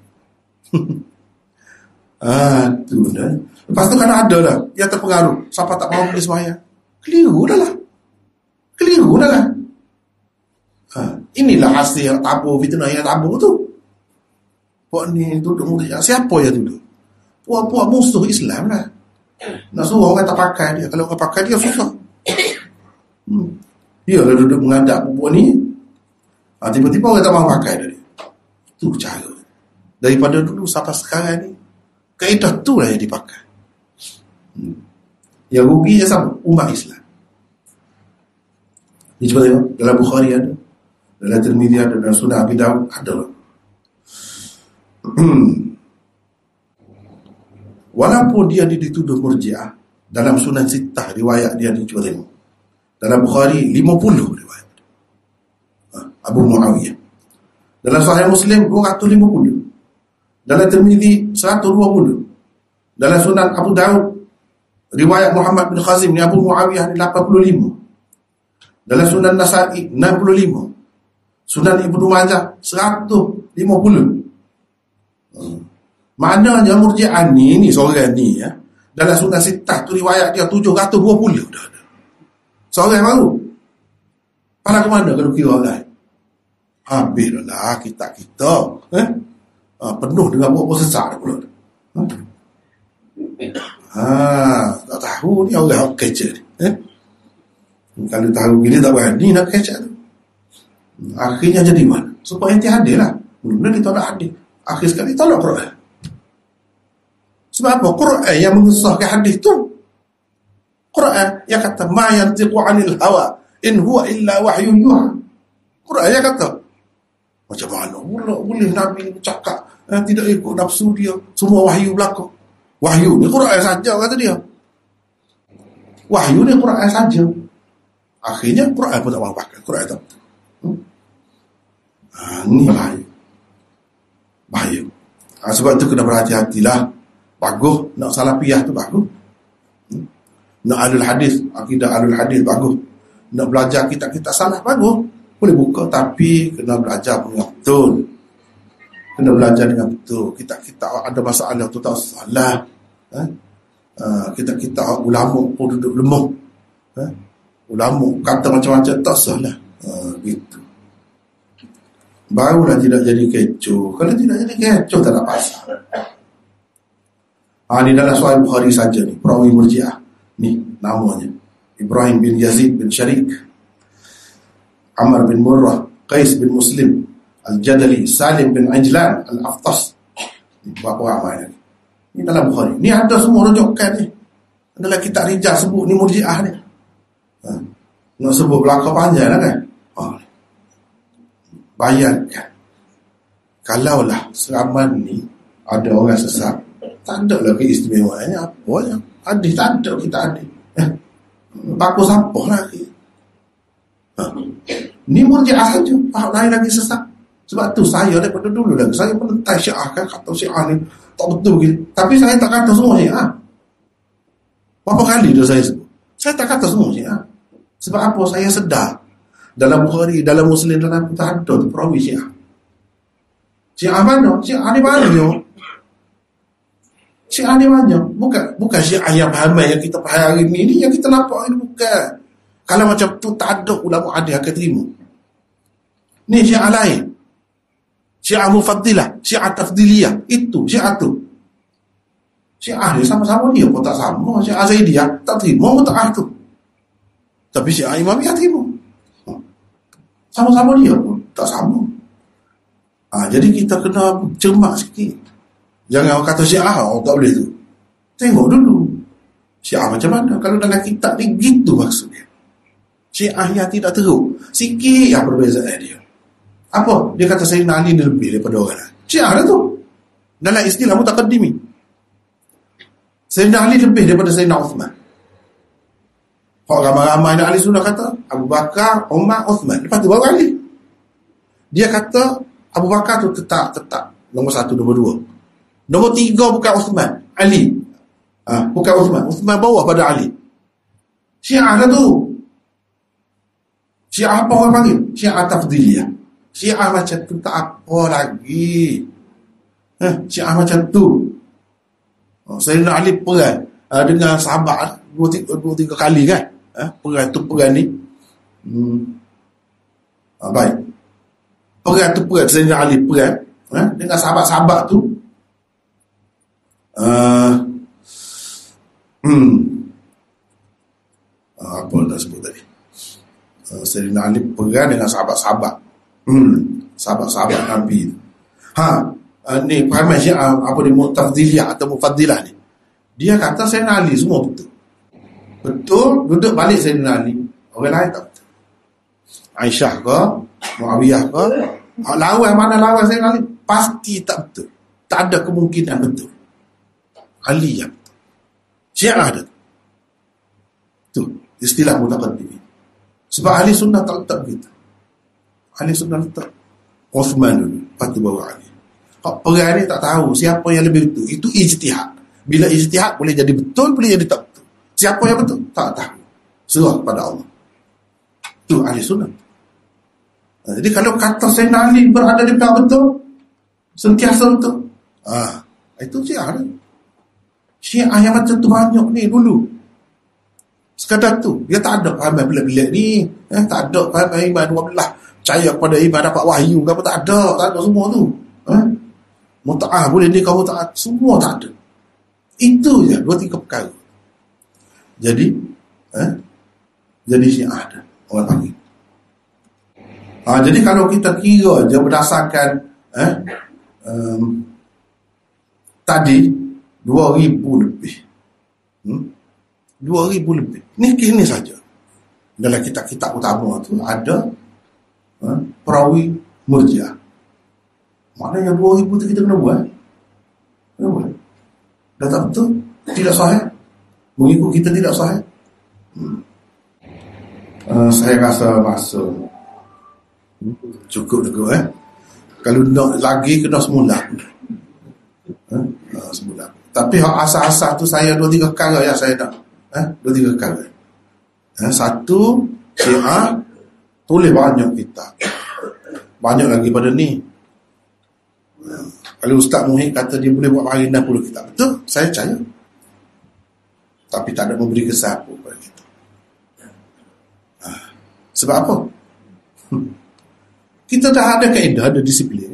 Itu dah. Lepas tu kan ada lah yang terpengaruh. Siapa tak mahu pergi sembahyang? Keliru dah lah. Inilah hasil tabur fitnah yang tabur tu. Puak ni duduk murji'ah. Siapa yang duduk? Puak-puak musuh Islam lah. Nak suruh orang tak pakai dia. Kalau orang pakai dia susah. Dia kalau duduk mengadap perempuan ni, tiba-tiba orang tak mahu pakai dia. Itu cara daripada dulu sampai sekarang ni, kaedah tu lah yang dipakai. Yang rugi je sama umat Islam. Ni cuba tengok dalam Bukhari ada, dalam Tirmizi ada, dalam Sunan Abi Daud ada. Walaupun dia dituduh murji'ah, dalam Sunan Sittah riwayat dia ni cuba tengok. Dalam Bukhari 50 riwayat. Abu Muawiyah. Dalam Sahih Muslim 250. Dalam Tirmizi 120. Dalam Sunan Abu Daud riwayat Muhammad bin Khazim ni Abu Muawiyah ni 85. Dalam Sunan Nasa'i 65. Sunan Ibnu Majah 150. Maknanya murji'ah ni seorang ni ya. Dalam Sunan Sittah tu riwayat dia 720 dah. Seorang baru. Pada ke mana kalau kira orang lain? Habislah kita. Penuh dengan buat-buat sesat pula. Tak tahu ni orang kecil. Kalau tahu gini tak berani nak kecil. Akhirnya jadi mana? Supaya dia hadir lah. Mula-mula dia tak nak hadir. Akhir sekali tolak Quran. Sebab apa? Quran yang mengesahkan hadis tu. Quran yang kata ma yantiqu 'anil hawa in huwa illa wahyun yuha. Quran yang kata macam mana boleh Nabi cakap tidak ikut nafsu dia, semua wahyu belaka. Wahyu ni Quran saja kata dia. Wahyu ni Quran saja. Akhirnya Quran pun tak mahu pakai. Quran tak. Ni bahaya. Bahaya. Sebab tu kena berhati-hatilah. Bagus nak salafiyah tu bagus. Nak alul hadis, akidah alul hadis bagus. Nak belajar kitab-kitab salah bagus. Boleh buka tapi kena belajar dengan betul. Kena belajar dengan betul. Kitab-kitab ada masalah tu tak salah. Kitab-kitab ulama pun duduk lemah. Ulama kata macam-macam tak salah. Gitu. Barulah tidak jadi kecoh. Kalau tidak jadi kecoh tak nak pasal. Ini dalam soal Bukhari saja ni. Perawi murji'ah. Ni namanya Ibrahim bin Yazid bin Sharik, Amr bin Murrah, Qais bin Muslim Al-Jadali, Salim bin Ajlan Al-Aftas. Ini dalam Bukhari. Ni ada semua rujukan ni. Adalah kitab rijal sebut ni murji'ah ni. Nak sebut belakang panjang lah kan. Bayangkan kalaulah seraman ni ada orang sesat, tak ada lah keistimewaannya. Apa yang adik tak ada, kita adik bagus apa lagi. Ni murji'ah saja. Faham lain lagi sesat. Sebab tu saya daripada dulu lagi, saya menentai syiah kan. Kata syiah ni tak betul begini. Tapi saya tak kata semua syiah. Berapa kali dah saya sebut saya tak kata semua syiah. Sebab apa? Saya sedar dalam Bukhari, dalam Muslim, dalam kita ada tu perawi syiah. Syiah mana? Syiah ni banyak. Syekh Ali banyak. Bukan Syekh Ayam Hamai yang kita faham hari ini. Ini yang kita nampak ini bukan. Kalau macam tu tak ada ulama ada akan terima. Ni Syiah lain. Syiah Mufaddilah, Syiah Tafdiliyah. Itu Syiah tu. Syiah dia sama-sama dia pun tak sama. Syiah Zaidiyah tak terima Mut'ah tu. Tapi Syiah Imamiyah terima. Sama-sama dia pun tak sama. Jadi kita kena cermat sikit. Jangan orang kata Syiah orang tak boleh tu. Tengok dulu Syiah macam mana. Kalau dalam kitab ni gitu maksudnya. Syiah yang tidak teruk sikit yang perbezaan dia. Apa? Dia kata Sayyidina Ali lebih daripada orang lain. Syiah lah tu. Dalam istilah mutaqaddimi Sayyidina Ali lebih daripada Sayyidina Uthman. Kalau ramai-ramai ahli sunnah kata Abu Bakar, Umar, Uthman, lepas tu baru Ali. Dia kata Abu Bakar tu tetap nombor satu, nombor dua. Nombor tiga bukan Uthman, Ali. Bukan Uthman, Uthman bawah pada Ali. Syiah lah tu. Syiah apa orang panggil? Syiah Tafdiliyah. Syiah macam tu tak apa lagi. Syiah macam tu. Sayyidina Ali perang dengan sahabat dua tiga kali kan. Perang tu perang ni. Baik. Perang tu perang Sayyidina Ali perang dengan sahabat-sahabat tu. Apa dah sebut tadi? Sayyidina Ali perang dengan sahabat-sahabat. Sahabat-sahabat Nabi. Ni peramai Syiah apa ni Mu'taziliyah atau Mufaddilah ni. Dia kata Sayyidina Ali semua betul. Betul, duduk balik Sayyidina Ali. Orang lain tak betul. Aisyah ke, Muawiyah ke, lawan mana lawan Sayyidina Ali? Pasti tak betul. Tak ada kemungkinan betul. Ali yang betul. Syiah ada. Tu istilah mutaqaddimi. Sebab ahli sunnah tak letak begitu. Ahli sunnah letak Uthman dulu, lepas tu baru Ali. Perang ni tak tahu siapa yang lebih betul. Itu ijtihad. Bila ijtihad boleh jadi betul, boleh jadi tak betul. Siapa yang betul? Tak tahu. Serah kepada Allah. Itu ahli sunnah. Jadi kalau kata Sayyidina Ali berada di belakang betul, sentiasa betul, itu Syiah ni. Syiah yang macam tu banyak ni dulu. Sekadar tu. Dia tak ada pahamai bila-bila ni. Tak ada pahamai iman dua belah. Percaya kepada iman dapat wahyu ke apa. Tak ada. Tak ada semua tu. Muta'ah boleh ni kau muta'ah. Semua tak ada. Itu je. Dua tiga perkara. Jadi Syiah ada. Orang panggil. Jadi kalau kita kira je berdasarkan tadi 2,000 lebih. 2,000 lebih. Ni kini saja. Dalam kitab-kitab utama tu ada perawi Murji'ah. Maknanya 2,000 tu kita kena buat. Dah tak betul? Tidak sahih. Mengikut kita tidak sahih. Saya rasa masa cukup dekat. Kalau nak lagi kena semula. Semula. Tapi asas-asas tu saya 2-3 perkara yang saya nak. 2-3 perkara. Satu, Syiah tulis banyak kitab. Banyak lagi pada ni. Kalau Ustaz Muhid kata dia boleh buat hari 60 kitab. Betul, saya percaya. Tapi tak ada memberi kesan pun pada kita. Sebab apa? Kita dah ada kaedah, ada disiplin.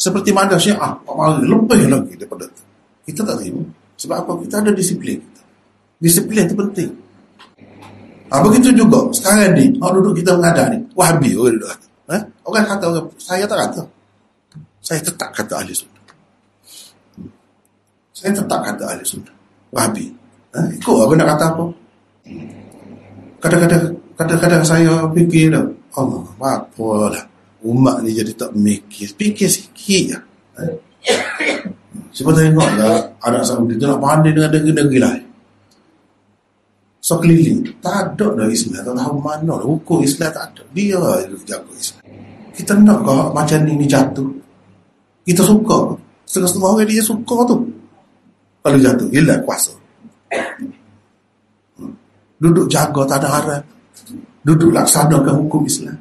Seperti mana Syiah, lebih lagi daripada itu. Kita tak terima. Sebab apa? Kita ada disiplin. Disiplin itu penting. Begitu juga sekarang ni orang duduk kita mengadah ni Wahabi orang duduk kata. Orang kata orang, saya tak kata. Saya tetap kata ahli sunnah. Saya tetap kata ahli sunnah Wahabi. Ikut orang nak kata apa. Kadang-kadang saya fikir dah Allah, apalah umat ni jadi tak mikir. Fikir sikit lah. Cuba tengok lah anak Saudi tu nak pandai dengan negeri-negeri lain. So keliling, tak ada dah Islam, tak tahu mana dah, hukum Islam tak ada. Dia jaga Islam. Kita nak kau macam ni jatuh. Kita suka. Setengah-setengah orang dia suka tu. Kalau jatuh, hilang kuasa. Duduk jaga tak ada harap. Duduk laksanakan hukum Islam.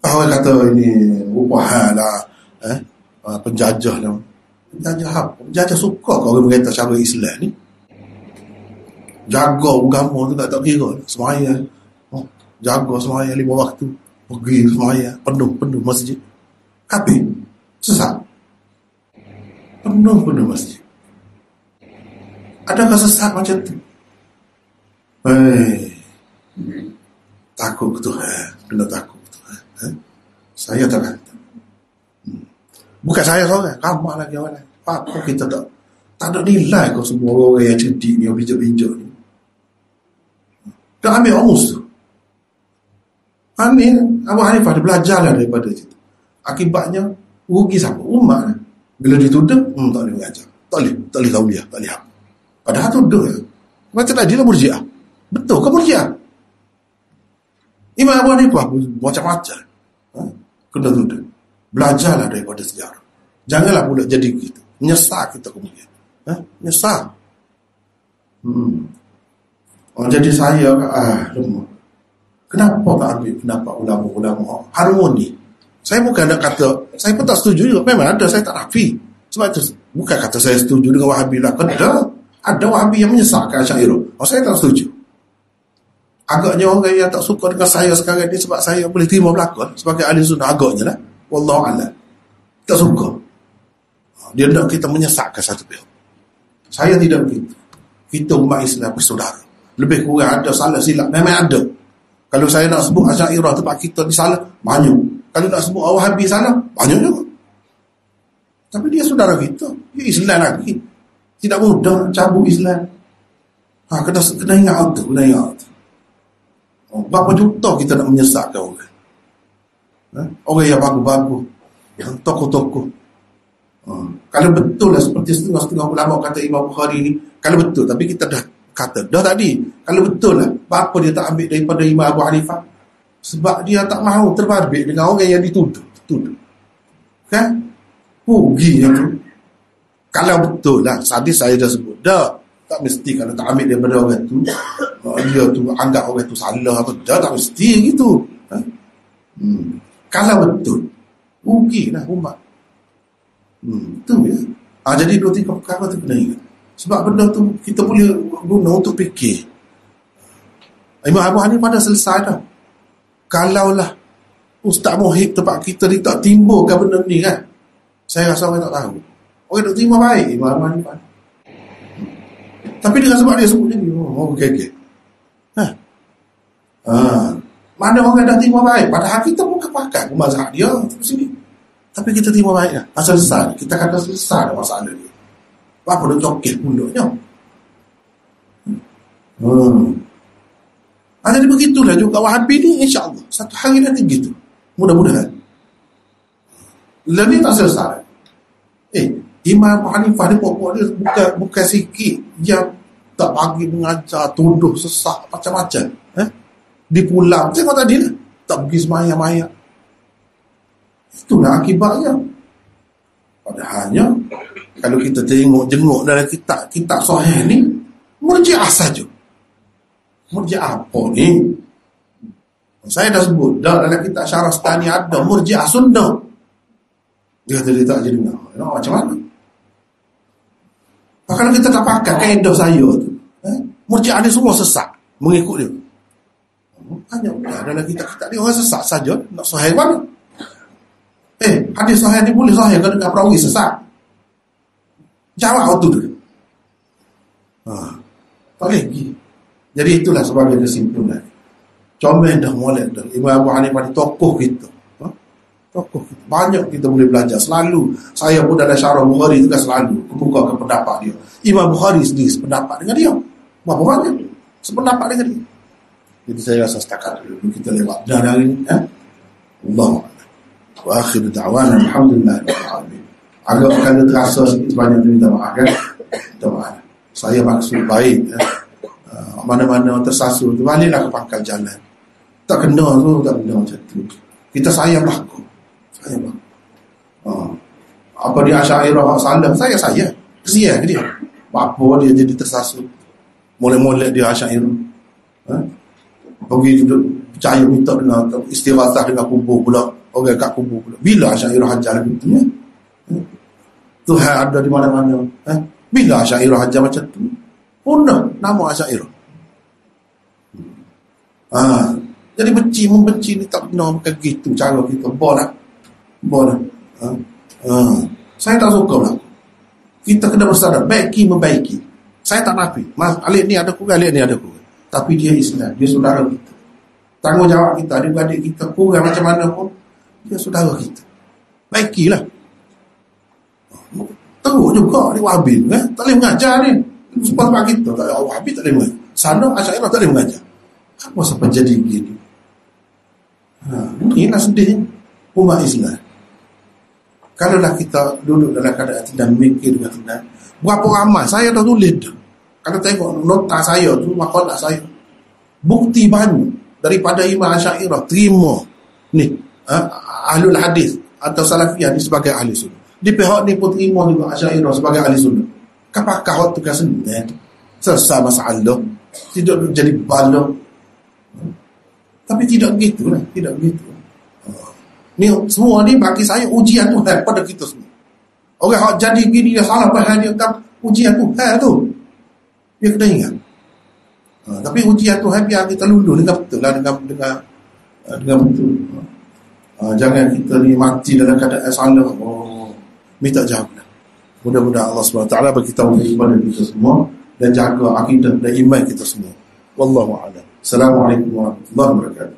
Orang kata ini rupahalah penjajah lah. Penjaja suka kau orang berkata cara Islam ni. Jaga agama tu tak kira. Sembahyang. Oh, jaga sembahyang lima waktu. Pergi sembahyang. Penuh masjid. Habis. Sesat. Penuh masjid. Adakah sesat macam tu? Hei. Takut ke Tuhan. Kena takut ke Tuhan. Ha? Saya tak kata. Bukan saya seorang. Ramah lagi orang. Apa kita tak ada nilai kau semua orang yang cerdik ni, yang bijak-bijak ni. Tak ambil urus tu. Abu Hanifah dia belajarlah daripada situ. Akibatnya, rugi siapa? Umat. Bila ditudung, tak boleh mengajar. Tak boleh tauliah, tak boleh apa. Padahal tudung. Macam tadi lah murjiah. Betul ke murjiah? Imam Abu Hanifah macam-macam. Ha? Kena tudung. Belajarlah daripada sejarah. Janganlah pula jadi begitu. Menyesal kita kemudian. Ha? Menyesal. Jadi saya, rumah. Kenapa tak ambil pendapat ulama-ulama harmoni? Saya bukan nak kata, saya pun tak setuju juga. Memang ada, saya tak nafi. Sebab itu, bukan kata saya setuju dengan Wahabi lah. Ada Wahabi yang menyesalkan Syairul. Saya tak setuju. Agaknya orang yang tak suka dengan saya sekarang ni sebab saya boleh terima belakang sebagai ahli sunnah, agaknya lah. Wallahualam. Tak suka. Dia nak kita menyesatkan satu pihak. Saya tidak begitu. Kita umat Islam bersaudara. Lebih kurang ada salah silap. Memang ada. Kalau saya nak sebut Asy'ariyah tempat kita ni salah, banyak. Kalau nak sebut Wahabi salah, banyak juga. Tapi dia saudara kita. Dia Islam lagi. Tidak mudah cabut Islam. Kena ingat auto. Berapa juta kita nak menyesatkan orang? Orang yang bagus-bagus. Yang tokoh-tokoh. Kalau betul lah seperti setengah-setengah ulama kata Imam Bukhari ni, kalau betul, tapi kita dah kata dah tadi, kalau betul lah, apa dia tak ambil daripada Imam Abu Hanifah? Sebab dia tak mahu terbabit dengan orang yang dituduh. Kan? Ruginya tu. Kalau betul lah, sadis saya dah sebut dah, tak mesti kalau tak ambil daripada orang tu, dia tu anggap orang tu salah apa, dah tak mesti gitu. Ha? Kalau betul, rugilah umat. Itu ya. Jadi 2-3 perkara tu kena ingat. Sebab benda tu kita boleh guna untuk fikir. Imam Abu Hanifah dah selesai dah. Kalaulah Ustaz Mohib tempat kita ni tak timbulkan benda ni kan, saya rasa orang tak tahu. Orang tak terima baik Imam Abu Hanifah. Tapi dengan sebab dia sebut dia ni, okey. Mana orang dah terima baik? Padahal kita bukan pakai mazhab dia di sini. Tapi kita terima baiklah. Pasal besar. Kita kata besar masalah dia. Apa dia cokil punduknya. Jadi begitulah juga Wahabi ni, insyaAllah. Satu hari nanti gitu. Mudah-mudahan. Lebih tak selesai. Imam Abu Hanifah ni pokok dia bukan sikit. Dia tak bagi mengajar, tuduh, sesak, macam-macam. Di pulang. Tengok tadi lah. Tak pergi semaya-maya. Itulah akibatnya. Padahalnya, kalau kita tengok-jengok dalam kitab Sahih ni, murjiah saja. Murjiah apa ni? Saya dah sebut dalam kitab Syarastani ada murjiah Sunnah. Dia kata dia tak jadi macam mana? Kalau kita tak pakai kaedah saya tu, murjiah ni semua sesat mengikut dia. Hanya dalam kitab-kitab ni orang sesat saja. Nak Sahih mana? Hadis Sahih ni boleh Sahih kan dengan perawi sesat? Jawab waktu dulu. Tak lagi. Jadi itulah sebagai kesimpulan. Comel dah mulai dah. Imam Abu Hanifah ni tokoh kita. Tokoh kita. Banyak kita boleh belajar. Selalu. Saya pun dalam syarah Bukhari juga selalu kebuka ke pendapat dia. Imam Bukhari sendiri sependapat dengan dia. Berapa banyak? Sependapat dengan dia. Jadi saya rasa setakat dulu. Kita lewat dah hari ni. Allah. Wa akhiru da'wana alhamdulillah. Agak kalau terasa sikit banyak tu minta maaf kan? Minta maaf. Saya maksud baik. Mana-mana tersasar tu baliklah ke pangkal jalan. Tak kena tu, tak kena macam tu. Kita sayang aku. Sayang aku. Apa dia Asy'ariyah salah? Saya. Kesian dia. Apa dia jadi tersasar. Mula-mula dia Asy'ariyah. Pergi duduk percaya minta dengan istighatsah dengan kubur pula. Orang kat kubur pula. Bila Asy'ariyah hajar begitu ya? Tuhan ada di mana-mana. Bila Asyairah ajar macam tu? Punah nama Asyairah. Jadi membenci ni tak benar, bukan gitu cara kita. Boleh. Saya tak suka lah. Kita kena bersadar, baiki membaiki. Saya tak nafi. Mas, alik ni ada kurang, alik ni ada kurang. Tapi dia Islam, dia saudara kita. Tanggungjawab kita, adik-adik kita kurang macam mana pun, dia saudara kita. Baikilah. Teruk juga ni Wahabi, tak boleh mengajar ni. Sebab kita tak Wahabi tak boleh mengajar. Sana Asyairah tak boleh mengajar. Apa sebab jadi begini? Inilah sedih umat Islam. Kalaulah kita duduk dalam keadaan tidak mikir dengan tenang, berapa ramai saya dah tulis dah. Kalau tengok nota saya tu, makalah saya, bukti banyak daripada Imam Asyairah terima ni ahlul hadis atau salafiyah ni sebagai ahli sunnah. Di pihak ni pun terima juga Asyairah sebagai ahli sunnah. Kapakah hak tukar senang selesai masalah, tidak jadi bala. Tapi tidak begitulah, tidak begitu. Ni semua ni bagi saya ujian Tuhan pada kita semua. Orang hak jadi gini dia salah faham dia tak, ujian Tuhan tu. Dia kena ingat. Tapi ujian Tuhan biar kita lulus dengan betul lah, dengan betul. Jangan kita ni mati dalam keadaan salah. Minta jawablah. Mudah-mudahan Allah SWT bagi taufik kepada kita semua dan jaga akidah dan iman kita semua. Wallahu a'lam. Assalamualaikum warahmatullahi wabarakatuh.